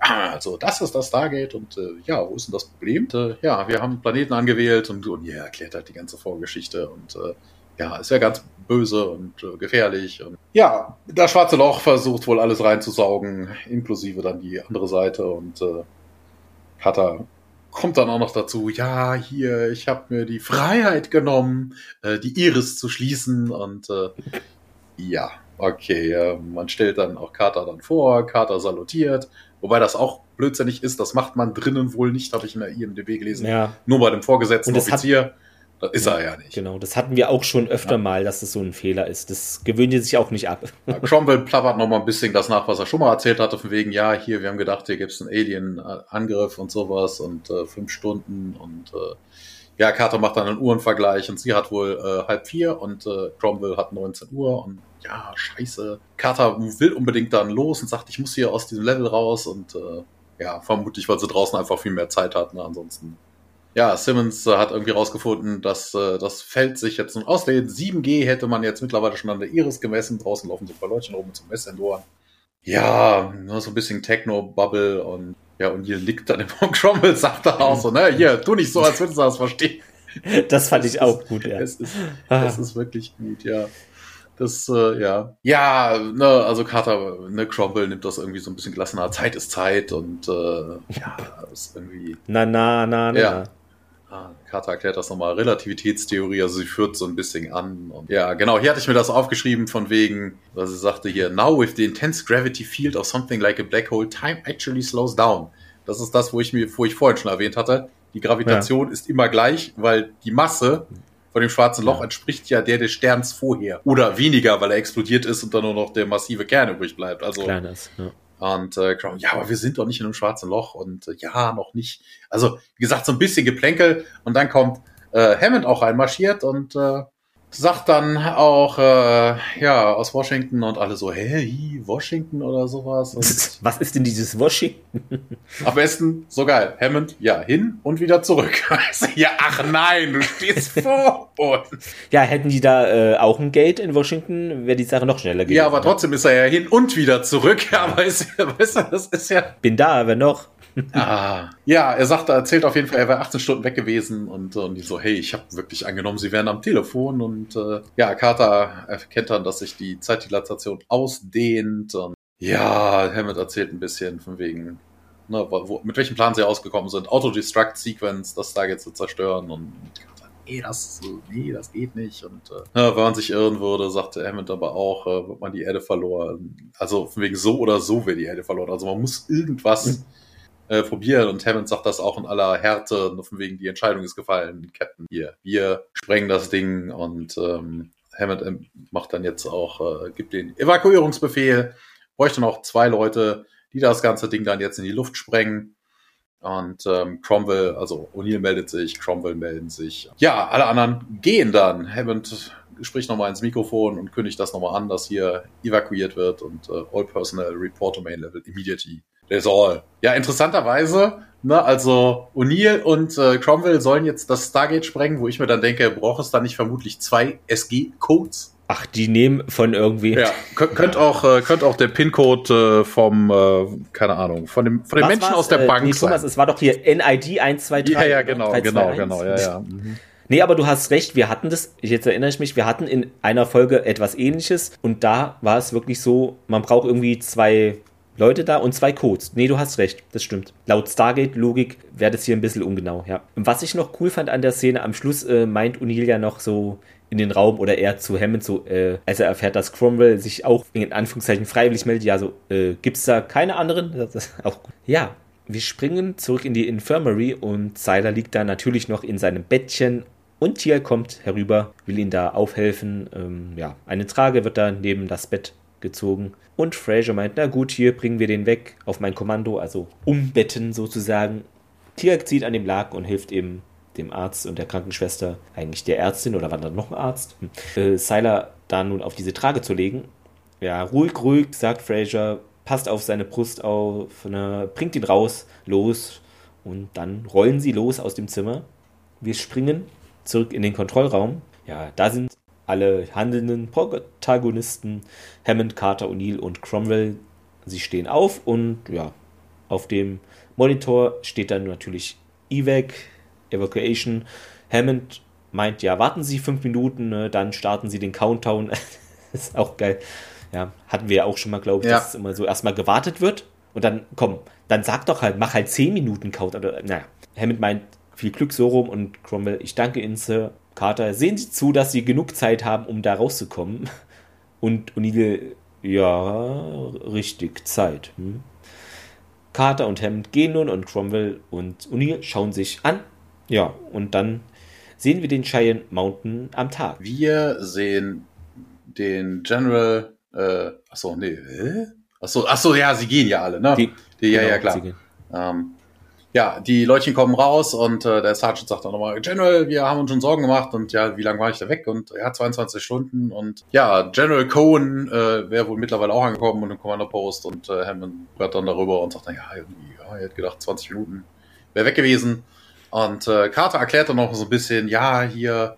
ja, also das ist das Stargate und äh, ja, wo ist denn das Problem? Und, äh, ja, wir haben Planeten angewählt und O'Neill erklärt halt die ganze Vorgeschichte und äh, ja, ist ja ganz böse und äh, gefährlich. Und ja, das schwarze Loch versucht wohl alles reinzusaugen, inklusive dann die andere Seite. Und äh, Carter kommt dann auch noch dazu, ja, hier, ich habe mir die Freiheit genommen, äh, die Iris zu schließen. Und äh, ja, okay, äh, man stellt dann auch Carter dann vor, Carter salutiert. Wobei das auch blödsinnig ist, das macht man drinnen wohl nicht, habe ich in der I M D B gelesen. Ja. Nur bei dem vorgesetzten Offizier. Ist ja, er ja nicht. Genau, das hatten wir auch schon öfter ja. mal, dass das so ein Fehler ist. Das gewöhnt ihr sich auch nicht ab. Ja, Cromwell plappert nochmal ein bisschen das nach, was er schon mal erzählt hatte, von wegen, ja, hier, wir haben gedacht, hier gibt es einen Alien-Angriff und sowas und äh, fünf Stunden und äh, ja, Carter macht dann einen Uhrenvergleich und sie hat wohl äh, halb vier und äh, Cromwell hat neunzehn Uhr und ja, scheiße. Carter will unbedingt dann los und sagt, ich muss hier aus diesem Level raus und äh, ja, vermutlich, weil sie draußen einfach viel mehr Zeit hatten, ne, ansonsten. Ja, Simmons äh, hat irgendwie rausgefunden, dass äh, das Feld sich jetzt nun ausdehnt. sieben G hätte man jetzt mittlerweile schon an der Iris gemessen. Draußen laufen so ein paar Leutchen rum zum Messendoren. Ja, nur so ein bisschen Techno-Bubble und ja, und hier liegt dann im Cromwell, sagt er auch so, ne, hier, tu nicht so, als würdest du das verstehen. Das fand ich auch gut, ja. Es ist, es ist wirklich gut, ja. Das, äh, ja. Ja, ne, also Carter, ne, Cromwell nimmt das irgendwie so ein bisschen gelassener. Zeit ist Zeit und, äh, ja, ist irgendwie. Na, na, na, na. Ja. Carter erklärt das nochmal, Relativitätstheorie, also sie führt so ein bisschen an. Und ja, genau, hier hatte ich mir das aufgeschrieben von wegen, was sie sagte hier, now with the intense gravity field of something like a black hole, time actually slows down. Das ist das, wo ich mir, wo ich vorhin schon erwähnt hatte, die Gravitation ja. ist immer gleich, weil die Masse von dem schwarzen Loch ja. entspricht ja der des Sterns vorher. Oder weniger, weil er explodiert ist und dann nur noch der massive Kern übrig bleibt. Also kleines, ja. Und äh, ja, aber wir sind doch nicht in einem schwarzen Loch und äh, ja, noch nicht. Also, wie gesagt, so ein bisschen Geplänkel und dann kommt äh, Hammond auch reinmarschiert und äh, sagt dann auch, äh, ja, aus Washington und alle so, hey, Washington oder sowas. Und was ist denn dieses Washington? Am besten, so geil, Hammond, ja, hin und wieder zurück. Ja, ach nein, du stehst vor uns. Ja, hätten die da äh, auch ein Gate in Washington, wäre die Sache noch schneller gewesen. Ja, aber trotzdem ist er ja hin und wieder zurück. Ja, aber ist, weißt du, das ist ja... Bin da, aber noch... Ah. Ja, er sagt, er erzählt auf jeden Fall, er wäre achtzehn Stunden weg gewesen und, und die so, hey, ich habe wirklich angenommen, sie wären am Telefon und äh, ja, Carter erkennt dann, dass sich die Zeitdilatation ausdehnt und ja, Hammond erzählt ein bisschen von wegen, ne, wo, mit welchem Plan sie ausgekommen sind, Autodestruct-Sequence, das Stargate zu zerstören und Carter, nee, das, nee, das geht nicht und äh, wenn man sich irren würde, sagte Hammond aber auch, äh, wird man die Erde verloren, also von wegen so oder so wäre die Erde verloren, also man muss irgendwas mhm. Äh, probieren und Hammond sagt das auch in aller Härte, nur von wegen die Entscheidung ist gefallen, Captain, hier, wir sprengen das Ding und ähm, Hammond macht dann jetzt auch, äh, gibt den Evakuierungsbefehl, bräuchte noch zwei Leute, die das ganze Ding dann jetzt in die Luft sprengen und ähm, Cromwell, also O'Neill meldet sich, Cromwell melden sich. Ja, alle anderen gehen dann. Hammond spricht nochmal ins Mikrofon und kündigt das nochmal an, dass hier evakuiert wird und äh, all personnel report to main level immediately. That's all. Ja, interessanterweise, ne, also O'Neill und äh, Cromwell sollen jetzt das Stargate sprengen, wo ich mir dann denke, braucht es da nicht vermutlich zwei S G-Codes? Ach, die nehmen von irgendwie. Ja, könnt, könnt auch, äh, könnt auch der PIN-Code äh, vom, äh, keine Ahnung, von dem, von den Menschen war's? aus der äh, Bank nee, Thomas, sein. Es war doch hier N I D eins zwei drei. Ja, ja, genau, drei, zwei, genau, eins. genau, ja, ja. Mhm. Nee, aber du hast recht, wir hatten das, jetzt erinnere ich mich, wir hatten in einer Folge etwas Ähnliches und da war es wirklich so, man braucht irgendwie zwei Leute da und zwei Codes. Nee, du hast recht, das stimmt. Laut Stargate-Logik wäre das hier ein bisschen ungenau, ja. Und was ich noch cool fand an der Szene, am Schluss äh, meint O'Neill ja noch so in den Raum oder eher zu Hammond so, äh, als er erfährt, dass Cromwell sich auch in Anführungszeichen freiwillig meldet, ja so, äh, gibt's da keine anderen? Das ist auch gut. Ja, wir springen zurück in die Infirmary und Siler liegt da natürlich noch in seinem Bettchen. Und Thiel kommt herüber, will ihn da aufhelfen. Ähm, ja, eine Trage wird da neben das Bett gezogen. Und Fraser meint, na gut, hier bringen wir den weg auf mein Kommando, also umbetten sozusagen. Thiel zieht an dem Laken und hilft eben dem Arzt und der Krankenschwester, eigentlich der Ärztin oder war da noch ein Arzt, äh, Siler da nun auf diese Trage zu legen. Ja, ruhig, ruhig, sagt Fraser, passt auf seine Brust auf, ne, bringt ihn raus, los. Und dann rollen sie los aus dem Zimmer. Wir springen zurück in den Kontrollraum. Ja, da sind alle handelnden Protagonisten, Hammond, Carter, O'Neill und Cromwell. Sie stehen auf und ja, auf dem Monitor steht dann natürlich Evac, Evacuation. Hammond meint, ja, warten Sie fünf Minuten, ne, dann starten Sie den Countdown. Das ist auch geil. Ja, hatten wir ja auch schon mal, glaube ich, ja, dass immer so erstmal gewartet wird und dann, komm, dann sag doch halt, mach halt zehn Minuten Countdown. Naja, Hammond meint, viel Glück so rum und Cromwell, ich danke Ihnen, Sir. Carter, sehen Sie zu, dass Sie genug Zeit haben, um da rauszukommen. Und O'Neill, ja, richtig, Zeit. Hm? Carter und Hammond gehen nun und Cromwell und O'Neill schauen sich an. Ja, und dann sehen wir den Cheyenne Mountain am Tag. Wir sehen den General, äh, achso, nee, hä? Achso, achso, ja, sie gehen ja alle, ne? Die, die, ja, genau, ja, klar. Ähm, Ja, die Leutchen kommen raus und äh, der Sergeant sagt dann nochmal, General, wir haben uns schon Sorgen gemacht und ja, wie lange war ich da weg? Und ja, zweiundzwanzig Stunden und ja, General Cohen äh, wäre wohl mittlerweile auch angekommen und im Kommandopost und äh, Hammond hört dann darüber und sagt, naja, irgendwie, ja, er hat gedacht, zwanzig Minuten wäre weg gewesen. Und äh, Carter erklärt dann noch so ein bisschen, ja, hier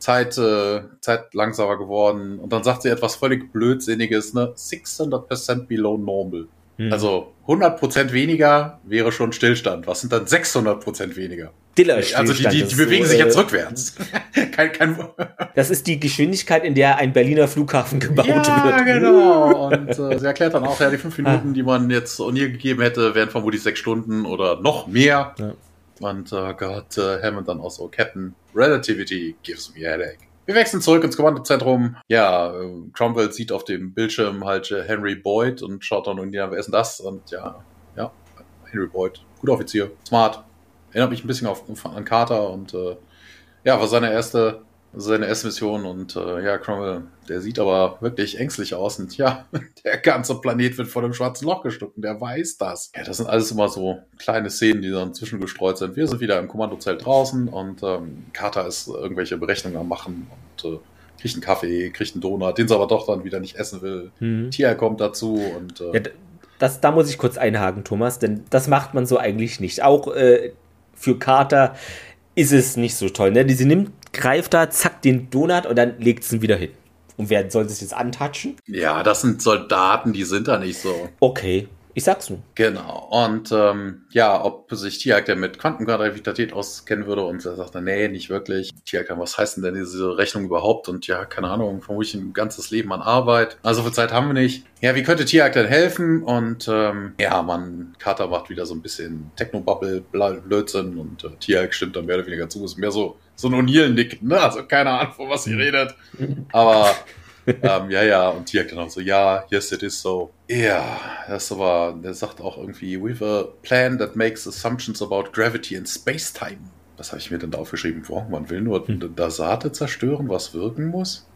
Zeit, äh, Zeit langsamer geworden und dann sagt sie etwas völlig Blödsinniges, ne, six hundred percent below normal. Also hundert Prozent weniger wäre schon Stillstand. Was sind dann sechshundert Prozent weniger? Also die, die, die bewegen so, sich jetzt äh, rückwärts. kein, kein das ist die Geschwindigkeit, in der ein Berliner Flughafen gebaut ja, wird. Ja, genau. Und äh, sie erklärt dann auch, ja, die fünf Minuten, die man jetzt O'Neill gegeben hätte, wären vermutlich sechs Stunden oder noch mehr. Ja. Und äh, Gott, äh, Hammond dann auch so, Captain, Relativity gives me a headache. Wir wechseln zurück ins Kommandozentrum. Ja, Cromwell sieht auf dem Bildschirm halt Henry Boyd und schaut dann und ja, wer ist denn das? Und ja, ja, Henry Boyd, guter Offizier, smart. Erinnert mich ein bisschen auf, an Carter und äh, ja, war seine erste, seine erste Mission und äh, ja, Cromwell, der sieht aber wirklich ängstlich aus und ja, der ganze Planet wird vor dem schwarzen Loch gestuckt und der weiß das. Ja, das sind alles immer so kleine Szenen, die dann zwischengestreut sind. Wir sind wieder im Kommandozelt draußen und ähm, Carter ist irgendwelche Berechnungen am Machen. Und, äh, kriegt einen Kaffee, kriegt einen Donut, den sie aber doch dann wieder nicht essen will. Mhm. Tia kommt dazu und äh, ja, das, da muss ich kurz einhaken, Thomas, denn das macht man so eigentlich nicht. Auch äh, für Carter ist es nicht so toll. Ne? Sie nimmt, greift da, zack, den Donut und dann legt sie ihn wieder hin. Und wer soll das jetzt antatschen? Ja, das sind Soldaten, die sind da nicht so. Okay, ich sag's nur. Genau. Und ähm, ja, ob sich Tiag denn mit Quantenkardivität auskennen würde und er sagt, nee, nicht wirklich. Tiag, was heißt denn denn diese Rechnung überhaupt? Und ja, keine Ahnung, vermutlich ein ganzes Leben an Arbeit. Also viel Zeit haben wir nicht. Ja, wie könnte Tiag denn helfen? Und ähm, ja, man, Carter macht wieder so ein bisschen Technobubble-Blödsinn und äh, Tiag stimmt dann mehr oder weniger zu. Ist mehr so, so ein O'Neill-Nick, ne? Also keine Ahnung, von was ihr redet. Aber... ähm, ja, ja, und Tiag dann auch so, ja, yes, it is so. Ja, yeah, das aber, der sagt auch irgendwie, we have a plan that makes assumptions about gravity and space-time. Was habe ich mir denn da aufgeschrieben? Wow, man will nur hm. das Sate zerstören, was wirken muss?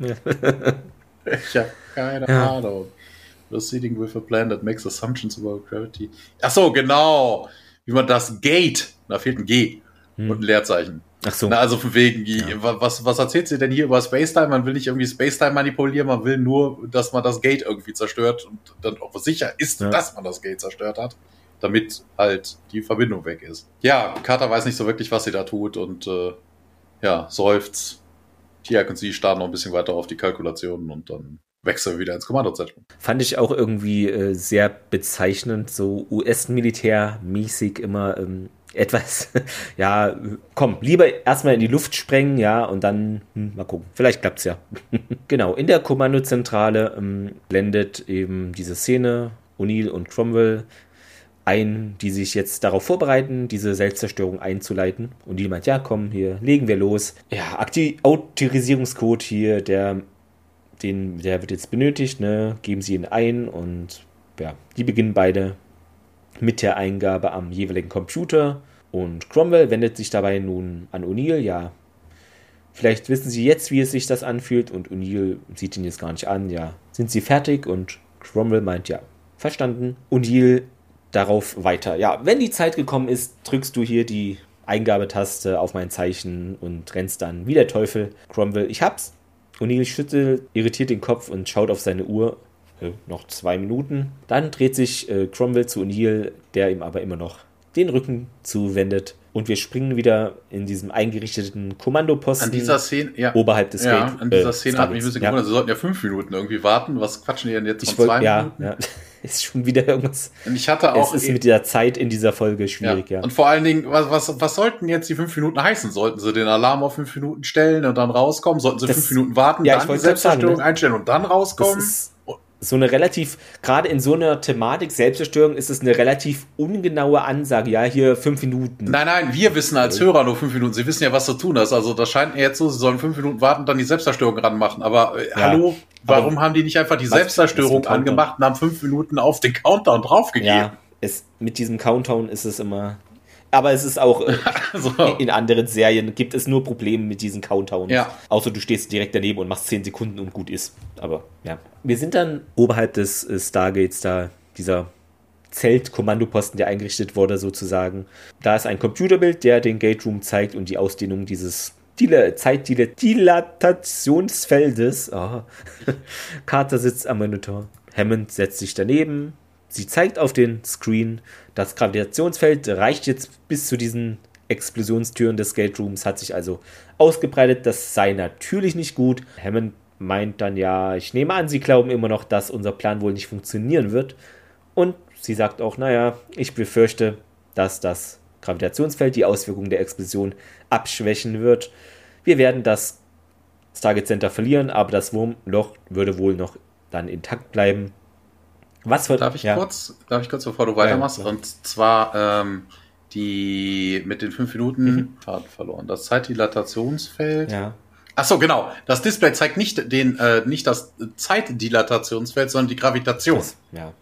Ich habe keine ja. Ahnung. Proceeding with a plan that makes assumptions about gravity. Ach so, genau. Wie man das Gate, da fehlt ein G hm. und ein Leerzeichen. Ach so. Na, also von wegen, ja. was, was erzählt sie denn hier über Spacetime? Man will nicht irgendwie Spacetime manipulieren, man will nur, dass man das Gate irgendwie zerstört und dann auch sicher ist, ja. dass man das Gate zerstört hat, damit halt die Verbindung weg ist. Ja, Carter weiß nicht so wirklich, was sie da tut und äh, ja, seufzt. Tiag und sie starren noch ein bisschen weiter auf die Kalkulationen und dann wechseln wir wieder ins Kommandozentrum. Fand ich auch irgendwie äh, sehr bezeichnend, so U S-Militärmäßig immer ähm etwas, ja, komm, lieber erstmal in die Luft sprengen, ja, und dann hm, mal gucken. Vielleicht klappt's ja. Genau, in der Kommandozentrale ähm, blendet eben diese Szene O'Neill und Cromwell ein, die sich jetzt darauf vorbereiten, diese Selbstzerstörung einzuleiten. Und die meint, ja, komm, hier legen wir los. Ja, Aktiv- Autorisierungscode hier, der, den, der wird jetzt benötigt, ne? Geben Sie ihn ein und ja, die beginnen beide mit der Eingabe am jeweiligen Computer. Und Cromwell wendet sich dabei nun an O'Neill, ja. Vielleicht wissen Sie jetzt, wie es sich das anfühlt, und O'Neill sieht ihn jetzt gar nicht an, ja. Sind Sie fertig? Und Cromwell meint, ja, verstanden. O'Neill darauf weiter. Ja, wenn die Zeit gekommen ist, drückst du hier die Eingabetaste auf mein Zeichen und rennst dann wie der Teufel. Cromwell, ich hab's. O'Neill schüttelt irritiert den Kopf und schaut auf seine Uhr. Äh, noch zwei Minuten. Dann dreht sich äh, Cromwell zu O'Neill, der ihm aber immer noch den Rücken zuwendet. Und wir springen wieder in diesem eingerichteten Kommandoposten. An dieser Szene, ja. Oberhalb des Gates. Ja, Gate, an dieser äh, Szene hat mich ein bisschen gewundert. Ja. Sie sollten ja fünf Minuten irgendwie warten. Was quatschen die denn jetzt von wollt, zwei ja, Minuten? Ja. Ist schon wieder irgendwas. Und ich hatte auch. Es ist mit dieser Zeit in dieser Folge schwierig, ja. ja. Und vor allen Dingen, was, was, was sollten jetzt die fünf Minuten heißen? Sollten sie den Alarm auf fünf Minuten stellen und dann rauskommen? Sollten sie das, fünf Minuten warten, ja, dann die Selbstzerstörung sagen, einstellen und dann rauskommen? Das ist so eine relativ, gerade in so einer Thematik Selbstzerstörung ist es eine relativ ungenaue Ansage. Ja, hier fünf Minuten. Nein, nein, wir wissen als Hörer nur fünf Minuten. Sie wissen ja, was zu tun ist. Also das scheint mir jetzt so, sie sollen fünf Minuten warten, dann die Selbstzerstörung ranmachen. Aber äh, ja. hallo? Warum haben die nicht einfach die Selbstzerstörung angemacht und haben fünf Minuten auf den Countdown draufgegeben? Ja, es, mit diesem Countdown ist es immer... Aber es ist auch... so. In anderen Serien gibt es nur Probleme mit diesen Countdowns. Ja. Außer du stehst direkt daneben und machst zehn Sekunden und gut ist. Aber ja. Wir sind dann oberhalb des Stargates da, dieser Zeltkommandoposten, der eingerichtet wurde sozusagen. Da ist ein Computerbild, der den Gate Room zeigt und die Ausdehnung dieses... Zeitdilatationsfeldes. Oh. Carter sitzt am Monitor. Hammond setzt sich daneben. Sie zeigt auf den Screen. Das Gravitationsfeld reicht jetzt bis zu diesen Explosionstüren des Gate Rooms, hat sich also ausgebreitet. Das sei natürlich nicht gut. Hammond meint dann, ja, ich nehme an, Sie glauben immer noch, dass unser Plan wohl nicht funktionieren wird. Und sie sagt auch, naja, ich befürchte, dass das Gravitationsfeld die Auswirkungen der Explosion abschwächen wird. Wir werden das Stargate Center verlieren, aber das Wurmloch würde wohl noch dann intakt bleiben. Was wird, darf ich ja. kurz, darf ich kurz, bevor du weitermachst? Ja, ja. Und zwar ähm, die mit den fünf Minuten mhm. Faden verloren. Das Zeitdilatationsfeld. Ja. Ach so, genau. Das Display zeigt nicht den, äh, nicht das Zeitdilatationsfeld, sondern die Gravitation. Das, ja.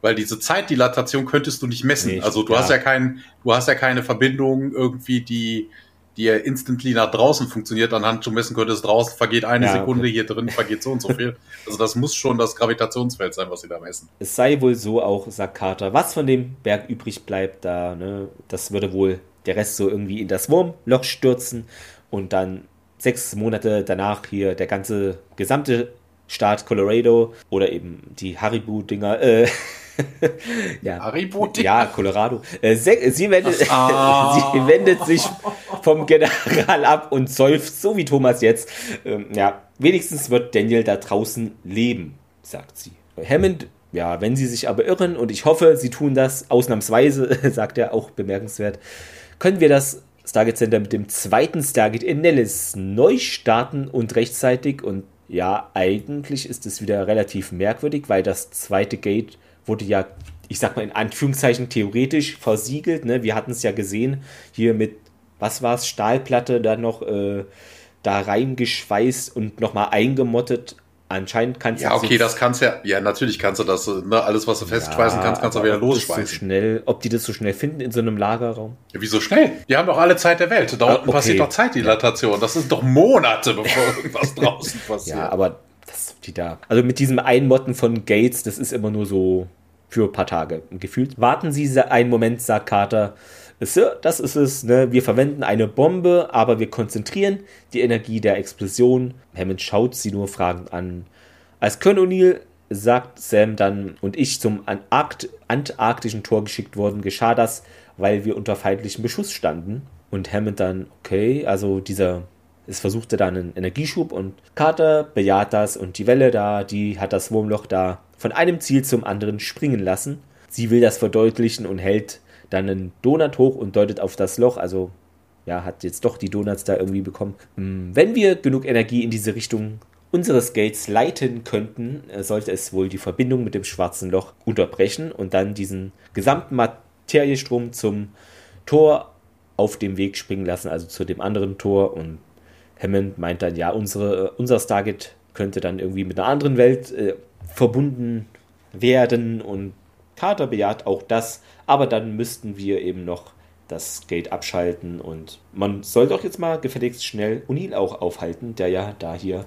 Weil diese Zeitdilatation könntest du nicht messen. Nicht, also du ja. hast ja keinen, du hast ja keine Verbindung irgendwie, die, die ja instantly nach draußen funktioniert, anhand du messen könntest, draußen vergeht eine ja, Sekunde, okay. hier drin vergeht so und so viel. Also das muss schon das Gravitationsfeld sein, was sie da messen. Es sei wohl so auch, sagt Carter, was von dem Berg übrig bleibt da, ne, das würde wohl der Rest so irgendwie in das Wurmloch stürzen und dann sechs Monate danach hier der ganze gesamte Staat Colorado oder eben die Haribo-Dinger, äh, ja. Haribo-Dinger? Ja, Colorado. Äh, se- sie, wendet, ah. sie wendet sich vom General ab und seufzt, so wie Thomas jetzt. Ähm, ja, wenigstens wird Daniel da draußen leben, sagt sie. Hammond, ja, wenn sie sich aber irren, und ich hoffe, sie tun das ausnahmsweise, sagt er, auch bemerkenswert, können wir das Stargate Center mit dem zweiten Stargate in Nellis neu starten und rechtzeitig. Und ja, eigentlich ist es wieder relativ merkwürdig, weil das zweite Gate wurde ja, ich sag mal in Anführungszeichen, theoretisch versiegelt. Ne? Wir hatten es ja gesehen, hier mit, was war es, Stahlplatte dann noch äh, da reingeschweißt und nochmal eingemottet. Anscheinend kannst du ja, okay, das kannst ja, ja, natürlich kannst du das, ne, alles, was du festschweißen ja, kannst, kannst du wieder losschweißen. So schnell, ob die das so schnell finden in so einem Lagerraum? Ja, wieso schnell? Die haben doch alle Zeit der Welt. Da unten okay. passiert doch Zeitdilatation. Ja. Das sind doch Monate, bevor irgendwas draußen passiert. Ja, aber das die da. Also mit diesem Einmotten von Gates, das ist immer nur so für ein paar Tage gefühlt. Warten Sie einen Moment, sagt Carter. Das ist es, ne? Wir verwenden eine Bombe, aber wir konzentrieren die Energie der Explosion. Hammond schaut sie nur fragend an. Als Colonel O'Neill, sagt Sam dann, und ich zum Antarkt- antarktischen Tor geschickt worden, geschah das, weil wir unter feindlichem Beschuss standen. Und Hammond dann, okay, also dieser, es versuchte dann einen Energieschub und Carter bejaht das und die Welle da, die hat das Wurmloch da von einem Ziel zum anderen springen lassen. Sie will das verdeutlichen und hält dann einen Donut hoch und deutet auf das Loch, also ja, hat jetzt doch die Donuts da irgendwie bekommen. Wenn wir genug Energie in diese Richtung unseres Gates leiten könnten, sollte es wohl die Verbindung mit dem schwarzen Loch unterbrechen und dann diesen gesamten Materiestrom zum Tor auf dem Weg springen lassen, also zu dem anderen Tor. Und Hammond meint dann, ja, unsere, unser Stargate könnte dann irgendwie mit einer anderen Welt äh, verbunden werden, und Carter bejaht auch das, aber dann müssten wir eben noch das Gate abschalten und man soll doch jetzt mal gefälligst schnell O'Neill auch aufhalten, der ja da hier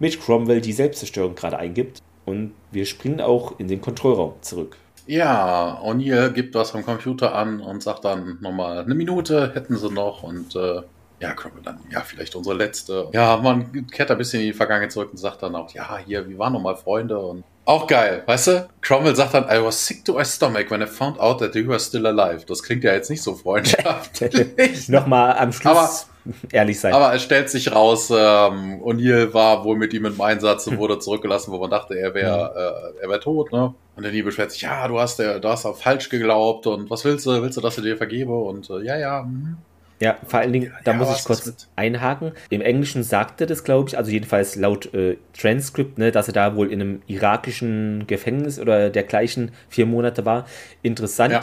mit Cromwell die Selbstzerstörung gerade eingibt, und wir springen auch in den Kontrollraum zurück. Ja, O'Neill gibt was vom Computer an und sagt dann nochmal, eine Minute hätten sie noch, und äh, ja, Cromwell dann, ja, vielleicht unsere letzte. Ja, man kehrt ein bisschen in die Vergangenheit zurück und sagt dann auch, ja, hier, wir waren nochmal Freunde, und auch geil, weißt du? Cromwell sagt dann, I was sick to my stomach when I found out that you were still alive. Das klingt ja jetzt nicht so freundschaftlich. Nochmal am Schluss aber, ehrlich sein. Aber es stellt sich raus, ähm, O'Neill war wohl mit ihm im Einsatz und wurde zurückgelassen, wo man dachte, er wäre äh, er wäre tot, ne? Und O'Neill beschwert sich, ja, du hast, du hast auch falsch geglaubt und was willst du? Willst du, dass ich dir vergebe? Und äh, ja, ja, mhm. Ja, vor allen Dingen, da ja, muss ich kurz einhaken. Im Englischen sagte das, glaube ich, also jedenfalls laut äh, Transkript, ne, dass er da wohl in einem irakischen Gefängnis oder dergleichen vier Monate war. Interessant, ja.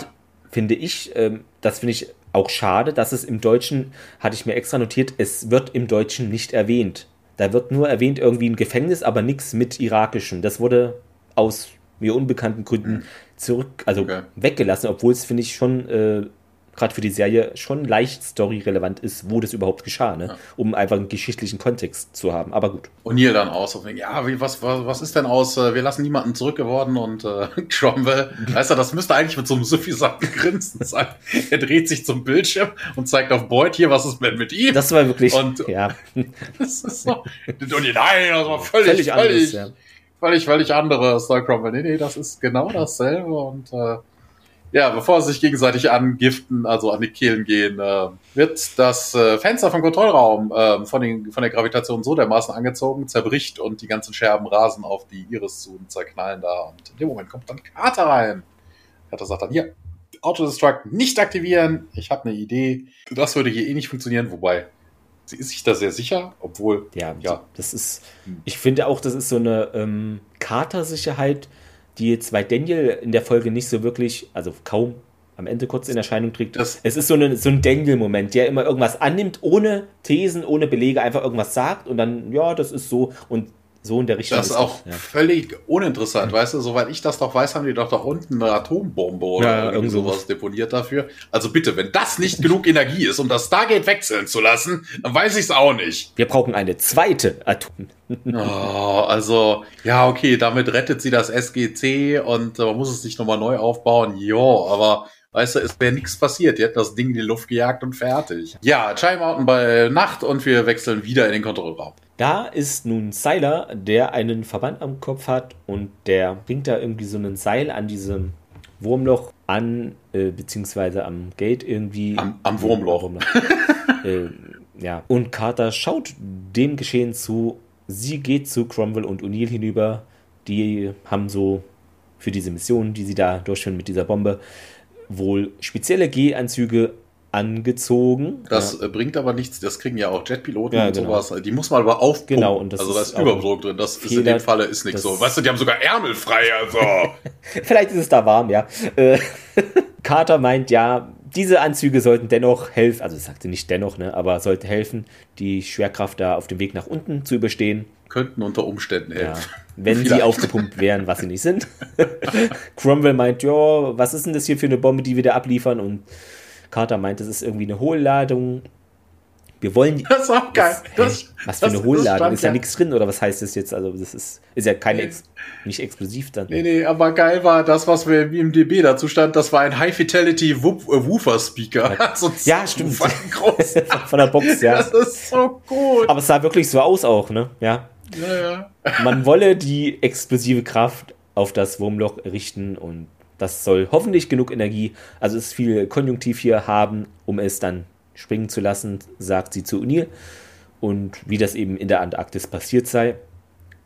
finde ich, ähm, das finde ich auch schade, dass es im Deutschen, hatte ich mir extra notiert, es wird im Deutschen nicht erwähnt. Da wird nur erwähnt irgendwie ein Gefängnis, aber nichts mit irakischen. Das wurde aus mir unbekannten Gründen mhm. zurück, also okay. weggelassen, obwohl es, finde ich, schon... Äh, gerade für die Serie schon leicht storyrelevant ist, wo das überhaupt geschah, ne? Ja. Um einfach einen geschichtlichen Kontext zu haben, aber gut. O'Neill dann aus, ja, wie, was, was, was ist denn aus, wir lassen niemanden zurückgeworden, und äh, Cromwell, weißt du, das müsste eigentlich mit so einem suffisanten Grinsen sein. Er dreht sich zum Bildschirm und zeigt auf Boyd, hier, was ist denn mit ihm? Das war wirklich, und, ja. Das ist so, O'Neill, nein, das war völlig, völlig, anders, völlig, ja. völlig, völlig anderes, da Cromwell, nee, nee, das ist genau dasselbe, und äh, ja, bevor sie sich gegenseitig angiften, also an die Kehlen gehen, äh, wird das äh, Fenster vom Kontrollraum äh, von, den, von der Gravitation so dermaßen angezogen, zerbricht, und die ganzen Scherben rasen auf die Iris zu und zerknallen da. Und in dem Moment kommt dann Carter rein. Carter sagt dann, hier, Autodestruct nicht aktivieren, ich habe eine Idee. Das würde hier eh nicht funktionieren, wobei sie ist sich da sehr sicher, obwohl... Ja, ja. das ist... Ich finde auch, das ist so eine ähm, Carter-Sicherheit, die jetzt bei Daniel in der Folge nicht so wirklich, also kaum am Ende kurz in Erscheinung trägt. Das es ist so, eine, so ein Daniel-Moment, der immer irgendwas annimmt, ohne Thesen, ohne Belege, einfach irgendwas sagt und dann, ja, das ist so und so in der Richtung. Das ist auch ja. völlig uninteressant, mhm. weißt du, soweit ich das doch weiß, haben die doch da unten eine Atombombe oder ja, irgend sowas deponiert dafür. Also bitte, wenn das nicht genug Energie ist, um das Stargate wechseln zu lassen, dann weiß ich es auch nicht. Wir brauchen eine zweite Atom. Oh, also, ja, okay, damit rettet sie das S G C und äh, man muss es nicht nochmal neu aufbauen. Jo, aber, weißt du, es wäre nichts passiert. Die hätten das Ding in die Luft gejagt und fertig. Ja, Cheyenne Mountain bei Nacht und wir wechseln wieder in den Kontrollraum. Da ist nun Seiler, der einen Verband am Kopf hat und der bringt da irgendwie so ein Seil an diesem Wurmloch an, äh, beziehungsweise am Gate irgendwie. Am, am Wurmloch. Wurmloch. äh, ja. Und Carter schaut dem Geschehen zu. Sie geht zu Cromwell und O'Neill hinüber. Die haben so für diese Mission, die sie da durchführen mit dieser Bombe, wohl spezielle G-Anzüge angezogen. Das ja. bringt aber nichts. Das kriegen ja auch Jetpiloten ja, und genau. sowas. Die muss man aber aufpumpen. Genau, und das also da ist Überdruck drin. Das Feder, ist in dem Falle ist nicht so. Weißt du, die haben sogar Ärmel frei. Also. Vielleicht ist es da warm, ja. Carter meint ja, diese Anzüge sollten dennoch helfen, also sagte nicht dennoch, ne, aber sollte helfen, die Schwerkraft da auf dem Weg nach unten zu überstehen. Könnten unter Umständen helfen. Ja, wenn sie aufgepumpt wären, was sie nicht sind. Cromwell meint, ja, was ist denn das hier für eine Bombe, die wir da abliefern? Und Carter meint, das ist irgendwie eine Hohlladung. Wir wollen... Das ist auch geil. Das, das, was für eine Hohlladung? Ist da ja. nichts drin oder was heißt das jetzt? Also das ist, ist ja keine Ex- nicht explosiv dann. Nee, nee, aber geil war das, was wir im I M D B dazu stand, das war ein High-Fidelity-Woofer-Speaker. Ja, so ja stimmt. Groß. Von der Box, ja. Das ist so gut. Aber es sah wirklich so aus auch, ne? Ja. Ja, ja. Man wolle die explosive Kraft auf das Wurmloch richten und das soll hoffentlich genug Energie, also es ist viel Konjunktiv hier haben, um es dann springen zu lassen, sagt sie zu O'Neill und wie das eben in der Antarktis passiert sei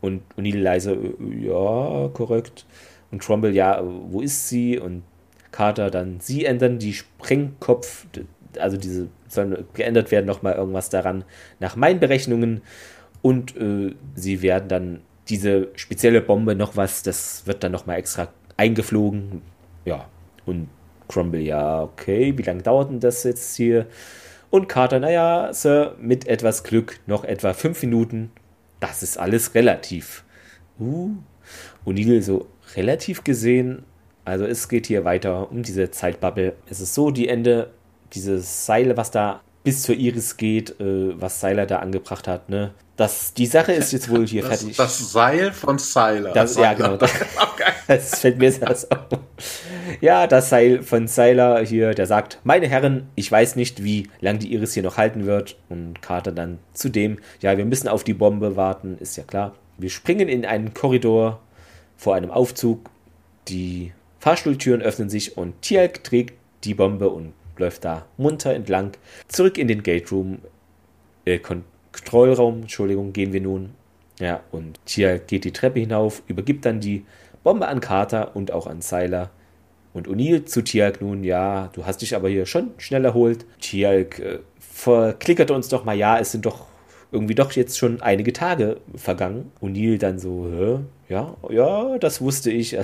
und O'Neill leise, ja, korrekt und Cromwell, ja, wo ist sie und Carter dann sie ändern, die Sprengkopf, also diese soll geändert werden, nochmal irgendwas daran nach meinen Berechnungen, und äh, sie werden dann diese spezielle Bombe noch was, das wird dann nochmal extra eingeflogen, ja, und Crumble, ja, okay, wie lange dauert denn das jetzt hier? Und Carter, naja, Sir, mit etwas Glück noch etwa fünf Minuten, das ist alles relativ. Uh, O'Neill so relativ gesehen, also es geht hier weiter um diese Zeitbubble. Es ist so, die Ende, dieses Seil, was da bis zur Iris geht, äh, was Seiler da angebracht hat, ne? Das, die Sache ist jetzt wohl hier das, fertig. Das Seil von Seiler. Das, ja, genau. Das, das fällt mir das auf. Ja, das Seil von Seiler hier, der sagt, meine Herren, ich weiß nicht, wie lange die Iris hier noch halten wird. Und Carter dann zudem, ja, wir müssen auf die Bombe warten, ist ja klar. Wir springen in einen Korridor vor einem Aufzug. Die Fahrstuhltüren öffnen sich und Teague trägt die Bombe und läuft da munter entlang. Zurück in den Gate Room, äh, Kontrollraum, Entschuldigung, gehen wir nun. Ja, und hier geht die Treppe hinauf, übergibt dann die Bombe an Carter und auch an Seiler. Und O'Neill zu Teague nun, ja, du hast dich aber hier schon schnell erholt. Teague äh, verklickerte uns doch mal, ja, es sind doch irgendwie doch jetzt schon einige Tage vergangen. O'Neill dann so, hä? Ja, ja, das wusste ich.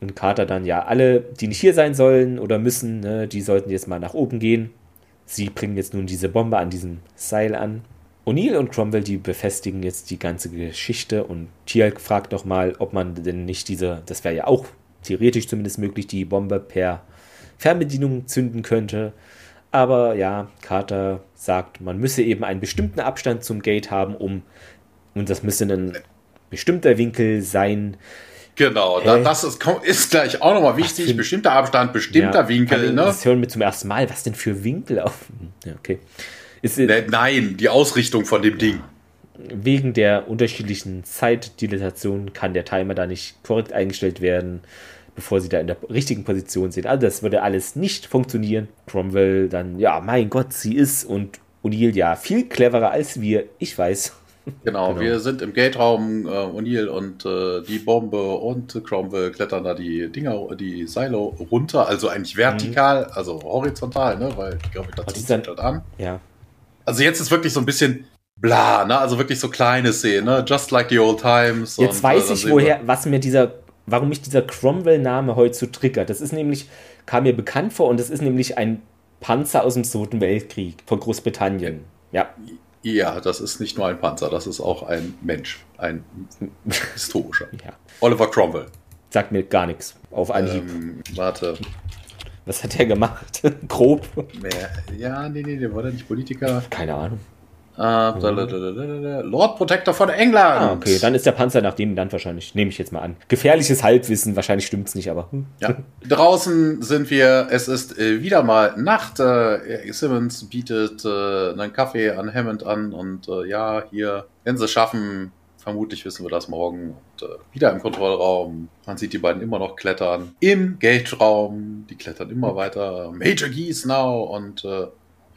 Und Carter dann, ja, alle, die nicht hier sein sollen oder müssen, ne, die sollten jetzt mal nach oben gehen. Sie bringen jetzt nun diese Bombe an diesem Seil an. O'Neill und Cromwell, die befestigen jetzt die ganze Geschichte. Und Teague fragt nochmal, ob man denn nicht diese, das wäre ja auch theoretisch zumindest möglich, die Bombe per Fernbedienung zünden könnte. Aber ja, Carter sagt, man müsse eben einen bestimmten Abstand zum Gate haben, um, und das müsse ein bestimmter Winkel sein. Genau, äh, das ist, ist gleich auch nochmal wichtig. Ach, bestimmter Abstand, bestimmter ja, Winkel. Ne? Das hören wir zum ersten Mal. Was denn für Winkel auf? Ja, okay. Ist, äh, Nein, die Ausrichtung von dem ja. Ding. Wegen der unterschiedlichen Zeitdilatation kann der Timer da nicht korrekt eingestellt werden, bevor sie da in der richtigen Position sind. Also das würde alles nicht funktionieren. Cromwell dann, ja, mein Gott, sie ist. Und O'Neill, ja, viel cleverer als wir. Ich weiß. Genau, genau, wir sind im Gate-Raum, äh, O'Neill und äh, die Bombe und Cromwell klettern da die Dinger, die Seile runter, also eigentlich vertikal, mhm. also horizontal, ne, weil die Gravitation zieht halt an. Ja. Also jetzt ist wirklich so ein bisschen bla, ne, also wirklich so kleine Szenen, ne, just like the old times. Jetzt und, weiß äh, ich woher, was mir dieser, warum mich dieser Cromwell-Name heute so triggert. Das ist nämlich, kam mir bekannt vor, und das ist nämlich ein Panzer aus dem Zweiten Weltkrieg von Großbritannien. Ja. Ja, das ist nicht nur ein Panzer, das ist auch ein Mensch, ein historischer. Ja. Oliver Cromwell. Sagt mir gar nichts auf Anhieb. Ähm, warte. Was hat er gemacht? Grob? Ja, nee, nee, der war da nicht Politiker. Keine Ahnung. Uh, Lord Protector von England. Ah, okay, dann ist der Panzer nach dem dann wahrscheinlich, nehme ich jetzt mal an. Gefährliches Halbwissen, wahrscheinlich stimmt's nicht, aber. Ja. Draußen sind wir, es ist äh, wieder mal Nacht. Äh, Simmons bietet äh, einen Kaffee an Hammond an und äh, ja, hier, wenn sie es schaffen, vermutlich wissen wir das morgen. Und, äh, wieder im Kontrollraum. Man sieht die beiden immer noch klettern. Im Gate-Raum, die klettern immer weiter. Major Geese now und äh,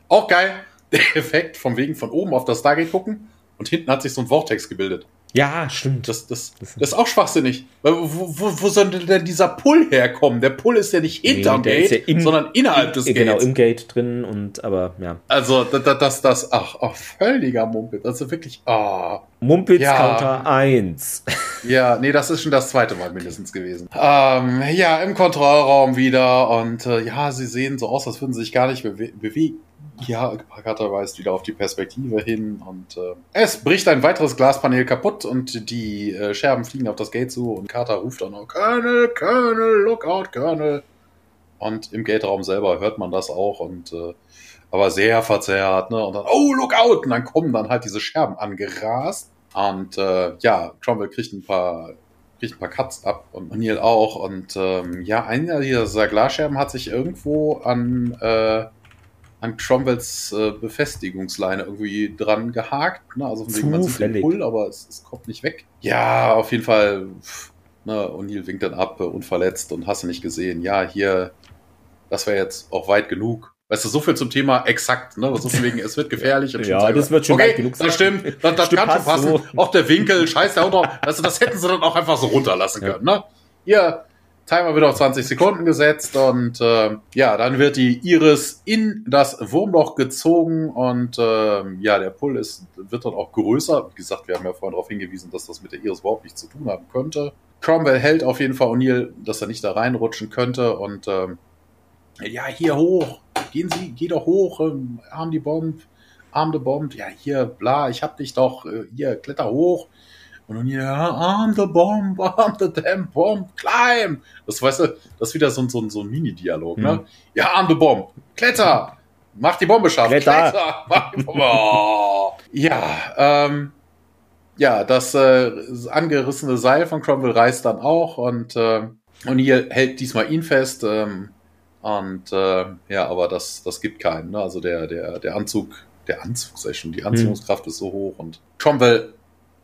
auch geil. Der Effekt von wegen von oben auf das Stargate gucken und hinten hat sich so ein Vortex gebildet. Ja, stimmt. Das, das, das ist auch schwachsinnig. Weil wo, wo, wo soll denn dieser Pull herkommen? Der Pull ist ja nicht hinterm nee, Gate, ja im, sondern innerhalb im, des Gates. Genau, im Gate drin und aber, ja. Also, das, das, das ach, oh, völliger Mumpitz. Also wirklich, ah. Oh. Mumpitz ja. Counter eins. Ja, nee, das ist schon das zweite Mal mindestens gewesen. Ähm, ja, im Kontrollraum wieder und äh, ja, sie sehen so aus, als würden sie sich gar nicht bewe- bewegen. Ja, Carter weist wieder auf die Perspektive hin und äh, es bricht ein weiteres Glaspaneel kaputt und die äh, Scherben fliegen auf das Gate zu und Carter ruft dann noch Colonel, Colonel, Lookout, Colonel. Und im Gate-Raum selber hört man das auch und äh, aber sehr verzerrt, ne? Und dann, oh, Lookout! Und dann kommen dann halt diese Scherben angerast und äh, ja, Cromwell kriegt ein paar kriegt ein paar Cuts ab und O'Neill auch und ähm, ja, einer dieser Glasscherben hat sich irgendwo an äh, an Cromwells äh, Befestigungsleine irgendwie dran gehakt. Ne? Also von wegen, man sieht den Pull, aber es, es kommt nicht weg. Ja, auf jeden Fall. Pff, ne? O'Neill winkt dann ab, unverletzt und hast du nicht gesehen. Ja, hier, das wäre jetzt auch weit genug. Weißt du, so viel zum Thema exakt. Ne? So viel wegen, es wird gefährlich. Und ja, das wird schon okay, weit genug sein. Das stimmt, das, das kann schon passen. So. Auch der Winkel, scheiß der Hund. Weißt du, das hätten sie dann auch einfach so runterlassen ja. können. Ne? Hier, Timer wird auf zwanzig Sekunden gesetzt und äh, ja, dann wird die Iris in das Wurmloch gezogen und äh, ja, der Pull ist, wird dann auch größer. Wie gesagt, wir haben ja vorhin darauf hingewiesen, dass das mit der Iris überhaupt nichts zu tun haben könnte. Cromwell hält auf jeden Fall O'Neill, dass er nicht da reinrutschen könnte und äh, ja, hier hoch, gehen Sie, geh doch hoch, ähm, arm die Bombe, arm die Bombe, ja hier, bla, ich hab dich doch, äh, hier, kletter hoch. Und dann, ja, arm the bomb, arm the damn bomb, climb. Das, weißt du, das ist wieder so, so, so ein Mini-Dialog, ne? Mhm. Ja, arm the bomb, kletter, mach die Bombe scharf, kletter, kletter mach die Bombe. Oh. Ja, ähm, ja, das, äh, das angerissene Seil von Cromwell reißt dann auch und äh, O'Neill hält diesmal ihn fest. Ähm, und äh, ja, aber das, das gibt keinen, ne? Also der, der, der Anzug, der Anzug, sag ich schon, die Anziehungskraft mhm. ist so hoch und Cromwell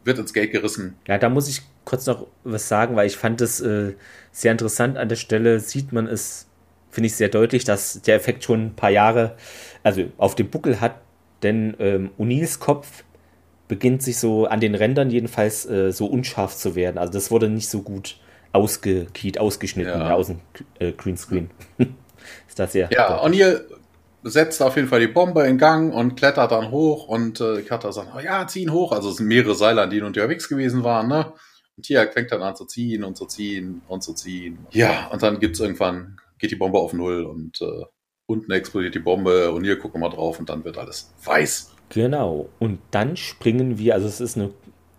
wird ins Gate gerissen. Ja, da muss ich kurz noch was sagen, weil ich fand es äh, sehr interessant. An der Stelle sieht man es, finde ich, sehr deutlich, dass der Effekt schon ein paar Jahre also auf dem Buckel hat, denn ähm, O'Neills Kopf beginnt sich so an den Rändern jedenfalls äh, so unscharf zu werden. Also das wurde nicht so gut ausgekiet, ausgeschnitten, ja. aus dem äh, Greenscreen. Ist das ja. Ja, O'Neill setzt auf jeden Fall die Bombe in Gang und klettert dann hoch und äh, Carter sagt, oh ja, zieh ihn hoch. Also es sind mehrere Seile, an denen unterwegs gewesen waren, ne? Und hier fängt dann an zu ziehen und zu ziehen und zu ziehen. Ja, und dann gibt's irgendwann, geht die Bombe auf Null und äh, unten explodiert die Bombe und hier gucken wir mal drauf und dann wird alles weiß. Genau, und dann springen wir, also es ist eine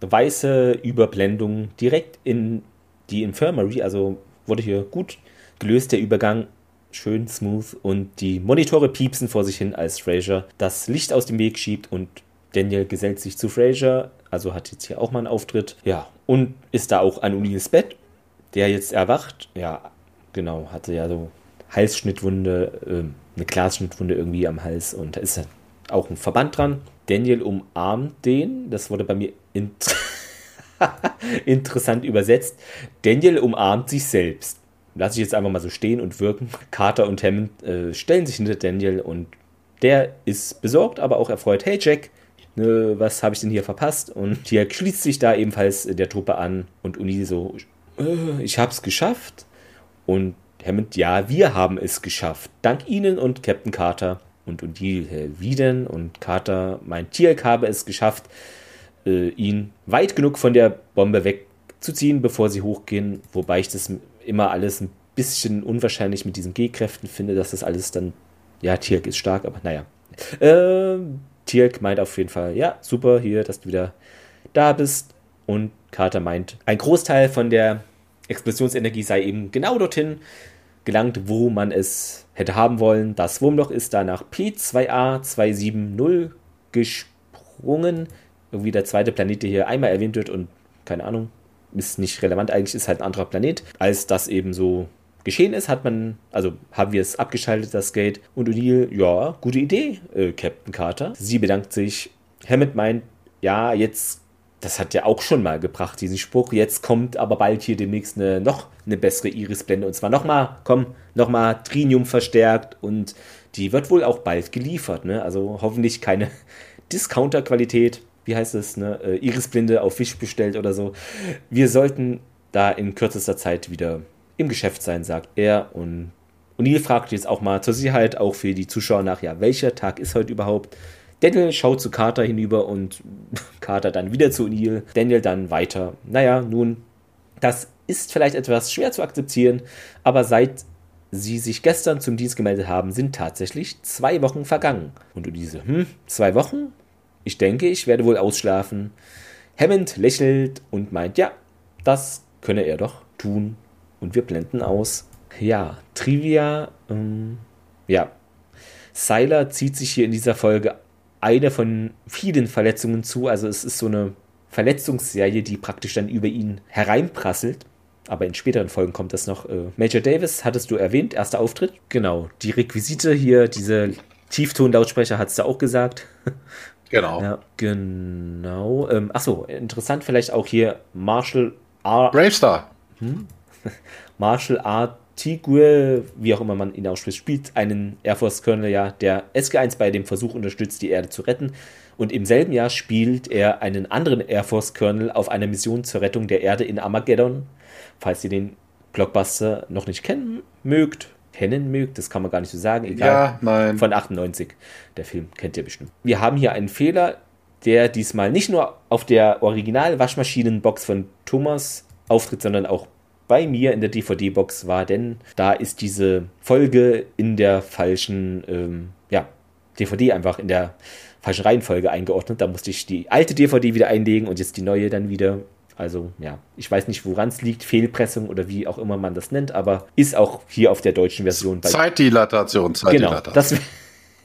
weiße Überblendung direkt in die Infirmary, also wurde hier gut gelöst, der Übergang. Schön smooth und die Monitore piepsen vor sich hin, als Fraser das Licht aus dem Weg schiebt und Daniel gesellt sich zu Fraser, also hat jetzt hier auch mal einen Auftritt, ja, und ist da auch an O'Neills Bett, der jetzt erwacht, ja, genau, hatte ja so Halsschnittwunde, äh, eine Glasschnittwunde irgendwie am Hals und da ist dann auch ein Verband dran. Daniel umarmt den, das wurde bei mir int- interessant übersetzt, Daniel umarmt sich selbst. Lasse ich jetzt einfach mal so stehen und wirken. Carter und Hammond äh, stellen sich hinter Daniel und der ist besorgt, aber auch erfreut. Hey Jack, ne, was habe ich denn hier verpasst? Und Jack schließt sich da ebenfalls der Truppe an und O'Neill so, äh, ich hab's geschafft. Und Hammond, ja, wir haben es geschafft. Dank Ihnen und Captain Carter. Und O'Neill, äh, wie denn? Und Carter meint, Jack habe es geschafft, äh, ihn weit genug von der Bombe wegzuziehen, bevor sie hochgehen. Wobei ich das immer alles ein bisschen unwahrscheinlich mit diesen G-Kräften finde, dass das alles dann, ja, Teague ist stark, aber naja. Äh, Teague meint auf jeden Fall, ja, super, hier, dass du wieder da bist. Und Carter meint, ein Großteil von der Explosionsenergie sei eben genau dorthin gelangt, wo man es hätte haben wollen. Das Wurmloch ist da nach P zwei A zwei sieben null gesprungen. Irgendwie der zweite Planet, der hier einmal erwähnt wird und keine Ahnung. Ist nicht relevant, eigentlich ist halt ein anderer Planet. Als das eben so geschehen ist, hat man, also haben wir es abgeschaltet, das Gate. Und O'Neill, ja, gute Idee, äh, Captain Carter. Sie bedankt sich. Hammond meint, ja, jetzt, das hat ja auch schon mal gebracht, diesen Spruch. Jetzt kommt aber bald hier demnächst eine, noch eine bessere Irisblende. Und zwar nochmal, komm, nochmal Trinium verstärkt. Und die wird wohl auch bald geliefert, ne? Also hoffentlich keine Discounter-Qualität. Wie heißt es, ne? äh, Irisblinde auf Wish bestellt oder so. Wir sollten da in kürzester Zeit wieder im Geschäft sein, sagt er. Und O'Neill fragt jetzt auch mal zur Sicherheit, auch für die Zuschauer nach, ja, welcher Tag ist heute überhaupt? Daniel schaut zu Carter hinüber und Carter dann wieder zu O'Neill. Daniel dann weiter. Naja, nun, das ist vielleicht etwas schwer zu akzeptieren, aber seit sie sich gestern zum Dienst gemeldet haben, sind tatsächlich zwei Wochen vergangen. Und O'Neill so, hm, zwei Wochen? Ich denke, ich werde wohl ausschlafen. Hammond lächelt und meint, ja, das könne er doch tun. Und wir blenden aus. Ja, Trivia, ähm, ja. Siler zieht sich hier in dieser Folge eine von vielen Verletzungen zu. Also es ist so eine Verletzungsserie, die praktisch dann über ihn hereinprasselt. Aber in späteren Folgen kommt das noch. Äh, Major Davis, hattest du erwähnt, erster Auftritt. Genau, die Requisite hier, diese Tieftonlautsprecher, hat's da auch gesagt. Genau. Ja, genau. Ähm, achso, interessant vielleicht auch hier Marshall R. Bravestar. Hm? Marshall R. Teague, wie auch immer man ihn ausspricht, spielt einen Air Force Colonel, ja, der S G eins bei dem Versuch unterstützt, die Erde zu retten. Und im selben Jahr spielt er einen anderen Air Force Colonel auf einer Mission zur Rettung der Erde in Armageddon, falls ihr den Blockbuster noch nicht kennen mögt, kennen mögt, das kann man gar nicht so sagen, egal, ja, nein. Von achtundneunzig, der Film kennt ihr bestimmt. Wir haben hier einen Fehler, der diesmal nicht nur auf der Original-Waschmaschinenbox von Thomas auftritt, sondern auch bei mir in der D V D-Box war, denn da ist diese Folge in der falschen ähm, ja, D V D einfach in der falschen Reihenfolge eingeordnet. Da musste ich die alte D V D wieder einlegen und jetzt die neue dann wieder. Also ja, ich weiß nicht, woran es liegt, Fehlpressung oder wie auch immer man das nennt, aber ist auch hier auf der deutschen Version. Bei Zeitdilatation, Zeitdilatation. Genau,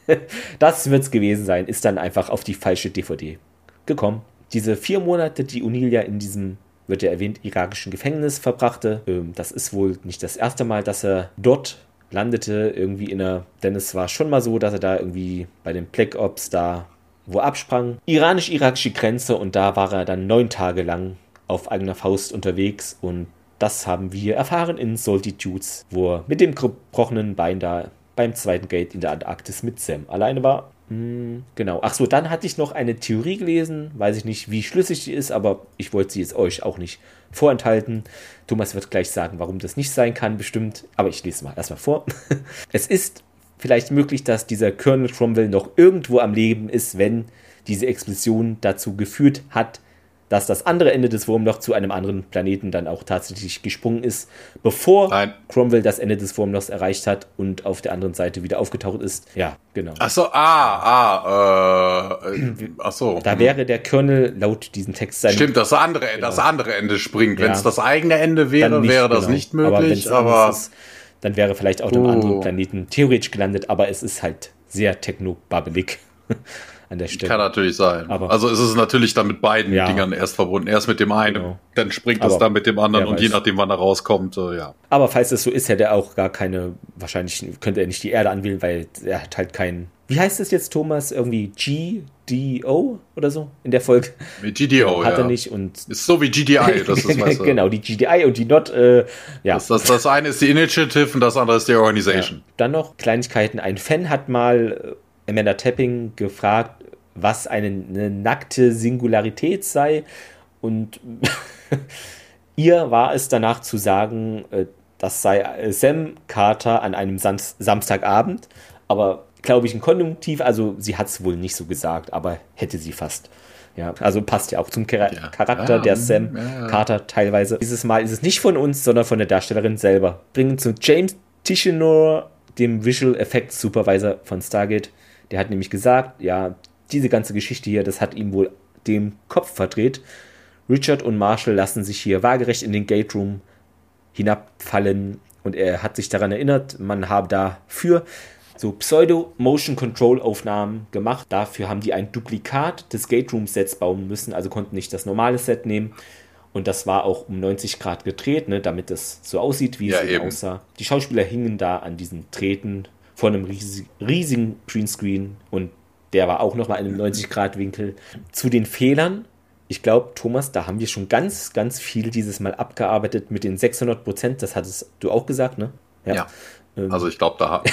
das, das wird es gewesen sein, ist dann einfach auf die falsche D V D gekommen. Diese vier Monate, die Unilia in diesem, wird ja erwähnt, irakischen Gefängnis verbrachte, das ist wohl nicht das erste Mal, dass er dort landete, irgendwie in einer, denn es war schon mal so, dass er da irgendwie bei den Black Ops da wo absprang. Iranisch-irakische Grenze, und da war er dann neun Tage lang auf eigener Faust unterwegs, und das haben wir erfahren in Solitudes, wo er mit dem gebrochenen Bein da beim zweiten Gate in der Antarktis mit Sam alleine war. Hm, genau. Ach so, dann hatte ich noch eine Theorie gelesen, weiß ich nicht, wie schlüssig die ist, aber ich wollte sie jetzt euch auch nicht vorenthalten. Thomas wird gleich sagen, warum das nicht sein kann, bestimmt, aber ich lese mal erstmal vor. Es ist vielleicht möglich, dass dieser Colonel Cromwell noch irgendwo am Leben ist, wenn diese Explosion dazu geführt hat, dass das andere Ende des Wurmlochs zu einem anderen Planeten dann auch tatsächlich gesprungen ist, bevor Nein. Cromwell das Ende des Wurmlochs erreicht hat und auf der anderen Seite wieder aufgetaucht ist. Ja, genau. Ach so, ah, ah, äh, ach so. Da wäre der Colonel laut diesem Text sein. Stimmt, das andere, genau. das andere Ende springt. Ja. Wenn es das eigene Ende wäre, nicht, wäre das genau. nicht möglich. Aber, aber ist, dann wäre vielleicht auch oh. einem anderen Planeten theoretisch gelandet, aber es ist halt sehr techno-babbelig. An der Stelle. Kann natürlich sein. Aber also es ist natürlich dann mit beiden ja. Dingern erst verbunden. Erst mit dem einen, genau. dann springt aber es dann mit dem anderen und weiß. Je nachdem, wann er rauskommt, äh, ja. Aber falls es so ist, hätte er auch gar keine, wahrscheinlich könnte er nicht die Erde anwählen, weil er hat halt keinen, wie heißt es jetzt, Thomas? Irgendwie G D O oder so in der Folge? Mit G D O, hat ja. er nicht. Und ist so wie G D I, das ist, weißt du. Genau, die G D I und die Not, äh, ja. Das, das, das eine ist die Initiative und das andere ist die Organisation. Ja. Dann noch Kleinigkeiten. Ein Fan hat mal Amanda Tapping gefragt, was eine, eine nackte Singularität sei, und ihr war es danach zu sagen, das sei Sam Carter an einem Sam- Samstagabend, aber glaube ich ein Konjunktiv, also sie hat es wohl nicht so gesagt, aber hätte sie fast. Ja, also passt ja auch zum Char- ja. Charakter ja, der Sam ja. Carter teilweise. Dieses Mal ist es nicht von uns, sondern von der Darstellerin selber. Bringen zu James Tichenor, dem Visual Effects Supervisor von Stargate. Der hat nämlich gesagt, ja, diese ganze Geschichte hier, das hat ihm wohl den Kopf verdreht. Richard und Marshall lassen sich hier waagerecht in den Gate Room hinabfallen, und er hat sich daran erinnert, man habe dafür so Pseudo-Motion-Control-Aufnahmen gemacht. Dafür haben die ein Duplikat des Gate Room Sets bauen müssen, also konnten nicht das normale Set nehmen. Und das war auch um neunzig Grad gedreht, ne, damit es so aussieht, wie ja, es eben aussah. Die Schauspieler hingen da an diesen Drähten vor einem riesig, riesigen Greenscreen, und der war auch nochmal in einem neunzig Grad Winkel. Zu den Fehlern, ich glaube, Thomas, da haben wir schon ganz, ganz viel dieses Mal abgearbeitet mit den sechshundert Prozent. Das hattest du auch gesagt, ne? Ja, ja. Ähm, also ich glaube, da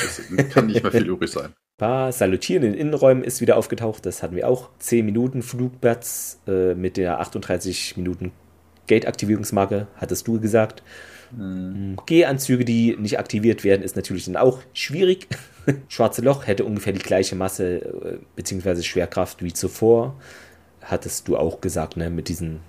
kann nicht mehr viel übrig sein. Paar Salutieren in den Innenräumen ist wieder aufgetaucht, das hatten wir auch. zehn Minuten Flugplatz äh, mit der achtunddreißig Minuten Gate-Aktivierungsmarke, hattest du gesagt. Mhm. G-Anzüge, die nicht aktiviert werden, ist natürlich dann auch schwierig. Schwarze Loch hätte ungefähr die gleiche Masse bzw. Schwerkraft wie zuvor. Hattest du auch gesagt, ne, mit diesen.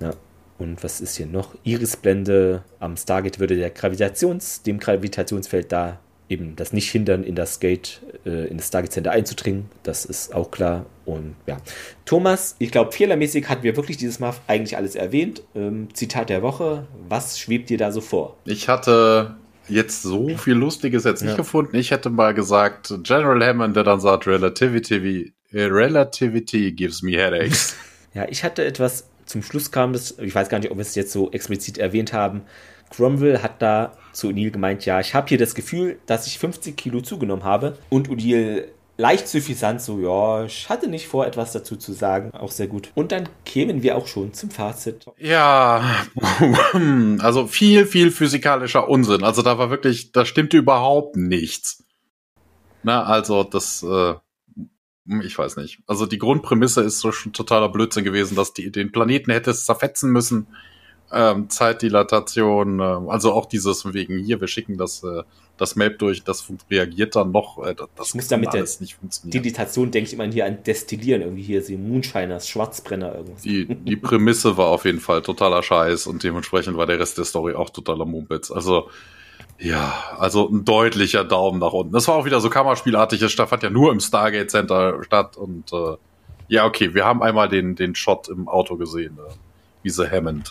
Ja. Und was ist hier noch? Irisblende am Stargate würde der Gravitations, dem Gravitationsfeld da eben das nicht hindern, in das Gate, äh, in das Stargate Center einzudringen. Das ist auch klar. Und ja, Thomas, ich glaube, fehlermäßig hatten wir wirklich dieses Mal eigentlich alles erwähnt. Ähm, Zitat der Woche, was schwebt dir da so vor? Ich hatte jetzt so viel Lustiges jetzt nicht ja. gefunden. Ich hätte mal gesagt, General Hammond, der dann sagt, Relativity, Relativity gives me headaches. Ja, ich hatte etwas, zum Schluss kam das, ich weiß gar nicht, ob wir es jetzt so explizit erwähnt haben, Cromwell hat da zu O'Neill gemeint, ja, ich habe hier das Gefühl, dass ich fünfzig Kilo zugenommen habe. Und O'Neill leicht suffisant so, ja, ich hatte nicht vor, etwas dazu zu sagen. Auch sehr gut. Und dann kämen wir auch schon zum Fazit. Ja, also viel, viel physikalischer Unsinn. Also da war wirklich, da stimmte überhaupt nichts. Na, also das, äh, ich weiß nicht. Also die Grundprämisse ist so schon totaler Blödsinn gewesen, dass die den Planeten hätte es zerfetzen müssen. ähm, Zeitdilatation, äh, also auch dieses wegen hier, wir schicken das, äh, das Map durch, das reagiert dann noch, äh, das, das muss damit alles nicht funktionieren. Dilatation denke ich immer hier an Destillieren, irgendwie hier die Moonshiners, Schwarzbrenner, irgendwas. Die, die Prämisse war auf jeden Fall totaler Scheiß und dementsprechend war der Rest der Story auch totaler Mumpitz. Also ja, also ein deutlicher Daumen nach unten. Das war auch wieder so kammerspielartig. Das hat ja nur im Stargate Center statt. Und äh, ja, okay, wir haben einmal den, den Shot im Auto gesehen, äh, wie sie Hammond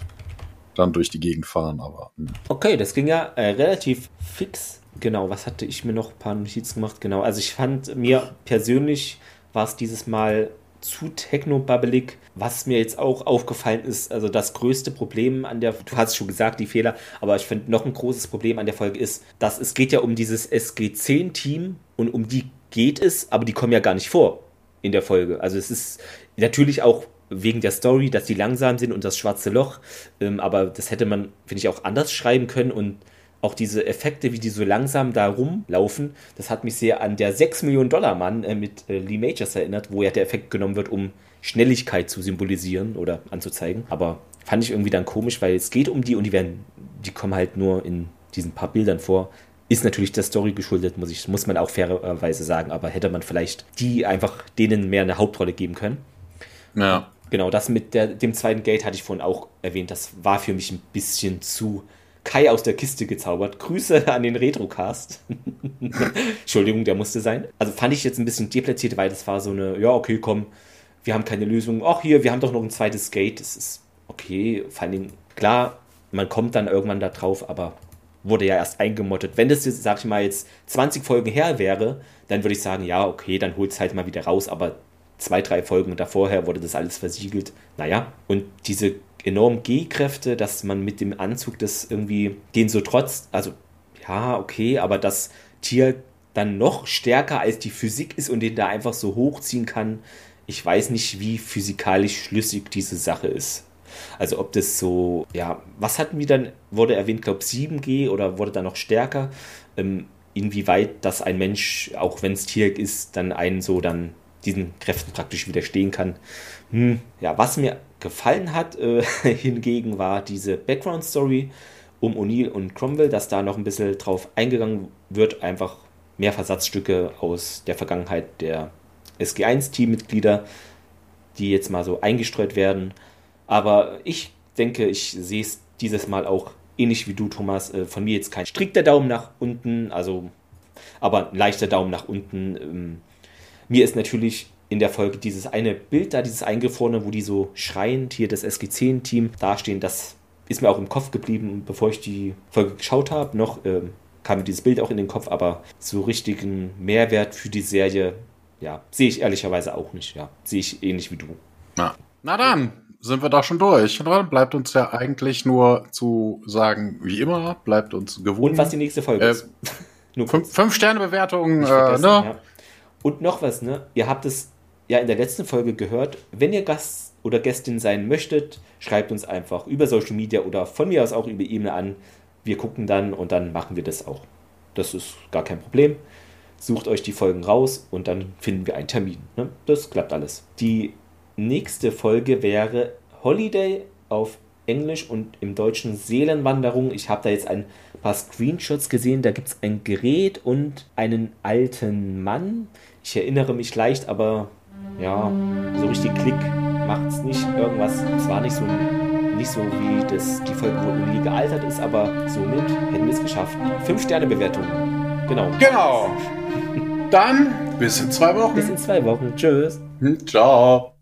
dann durch die Gegend fahren. Aber mh. Okay, das ging ja äh, relativ fix. Genau, was hatte ich mir noch ein paar Notizen gemacht? Genau, also ich fand, mir persönlich war es dieses Mal zu technobabbelig. Was mir jetzt auch aufgefallen ist, also das größte Problem an der, du hast schon gesagt, die Fehler, aber ich finde noch ein großes Problem an der Folge ist, dass es geht ja um dieses S G zehn Team und um die geht es, aber die kommen ja gar nicht vor in der Folge. Also es ist natürlich auch wegen der Story, dass die langsam sind und das schwarze Loch, ähm, aber das hätte man, finde ich, auch anders schreiben können und auch diese Effekte, wie die so langsam da rumlaufen, das hat mich sehr an der sechs Millionen Dollar Mann äh, mit äh, Lee Majors erinnert, wo ja der Effekt genommen wird, um Schnelligkeit zu symbolisieren oder anzuzeigen. Aber fand ich irgendwie dann komisch, weil es geht um die und die werden, die kommen halt nur in diesen paar Bildern vor. Ist natürlich der Story geschuldet, muss ich, muss man auch fairerweise sagen, aber hätte man vielleicht die einfach denen mehr eine Hauptrolle geben können. Ja. Genau, das mit der, dem zweiten Gate hatte ich vorhin auch erwähnt, das war für mich ein bisschen zu Kai aus der Kiste gezaubert. Grüße an den Retrocast. Entschuldigung, der musste sein. Also fand ich jetzt ein bisschen deplatziert, weil das war so eine, ja, okay, komm, wir haben keine Lösung. Ach hier, wir haben doch noch ein zweites Gate. Das ist okay, vor allem, klar, man kommt dann irgendwann da drauf, aber wurde ja erst eingemottet. Wenn das jetzt, sag ich mal, jetzt zwanzig Folgen her wäre, dann würde ich sagen, ja, okay, dann holt's halt mal wieder raus, aber zwei, drei Folgen davorher wurde das alles versiegelt. Naja, und diese enorm G-Kräfte, dass man mit dem Anzug das irgendwie, den so trotz, also ja, okay, aber das Tier dann noch stärker als die Physik ist und den da einfach so hochziehen kann, ich weiß nicht, wie physikalisch schlüssig diese Sache ist. Also ob das so, ja, was hatten wir dann, wurde erwähnt, glaube ich, sieben G oder wurde dann noch stärker, ähm, inwieweit, dass ein Mensch, auch wenn es Tier ist, dann einen so dann diesen Kräften praktisch widerstehen kann. Hm, ja, was mir gefallen hat, äh, hingegen war diese Background-Story um O'Neill und Cromwell, dass da noch ein bisschen drauf eingegangen wird, einfach mehr Versatzstücke aus der Vergangenheit der S G eins Teammitglieder, die jetzt mal so eingestreut werden. Aber ich denke, ich sehe es dieses Mal auch ähnlich wie du, Thomas. Äh, von mir jetzt kein strikter Daumen nach unten, also aber ein leichter Daumen nach unten. Ähm, Mir ist natürlich in der Folge dieses eine Bild da, dieses eingefrorene, wo die so schreiend hier das S G zehn Team dastehen, das ist mir auch im Kopf geblieben, bevor ich die Folge geschaut habe. Noch äh, kam mir dieses Bild auch in den Kopf, aber so richtigen Mehrwert für die Serie, ja, sehe ich ehrlicherweise auch nicht. Ja, sehe ich ähnlich wie du. Na, na dann sind wir da schon durch. Und dann bleibt uns ja eigentlich nur zu sagen, wie immer, bleibt uns gewohnt. Und was die nächste Folge äh, ist. Nur fünf, fünf Sterne-Bewertungen, äh, ne? Ja. Und noch was, ne? Ihr habt es ja in der letzten Folge gehört. Wenn ihr Gast oder Gästin sein möchtet, schreibt uns einfach über Social Media oder von mir aus auch über E-Mail an. Wir gucken dann und dann machen wir das auch. Das ist gar kein Problem. Sucht euch die Folgen raus und dann finden wir einen Termin. Ne? Das klappt alles. Die nächste Folge wäre Holiday auf Englisch und im Deutschen Seelenwanderung. Ich habe da jetzt ein paar Screenshots gesehen. Da gibt es ein Gerät und einen alten Mann. Ich erinnere mich leicht, aber ja, so richtig Klick macht's nicht. Irgendwas, es war nicht so, nicht so wie das, die Folge, wo Uli gealtert ist, aber somit hätten wir es geschafft. Fünf-Sterne-Bewertung. Genau. Genau. Dann bis in zwei Wochen. Bis in zwei Wochen. Tschüss. Ciao.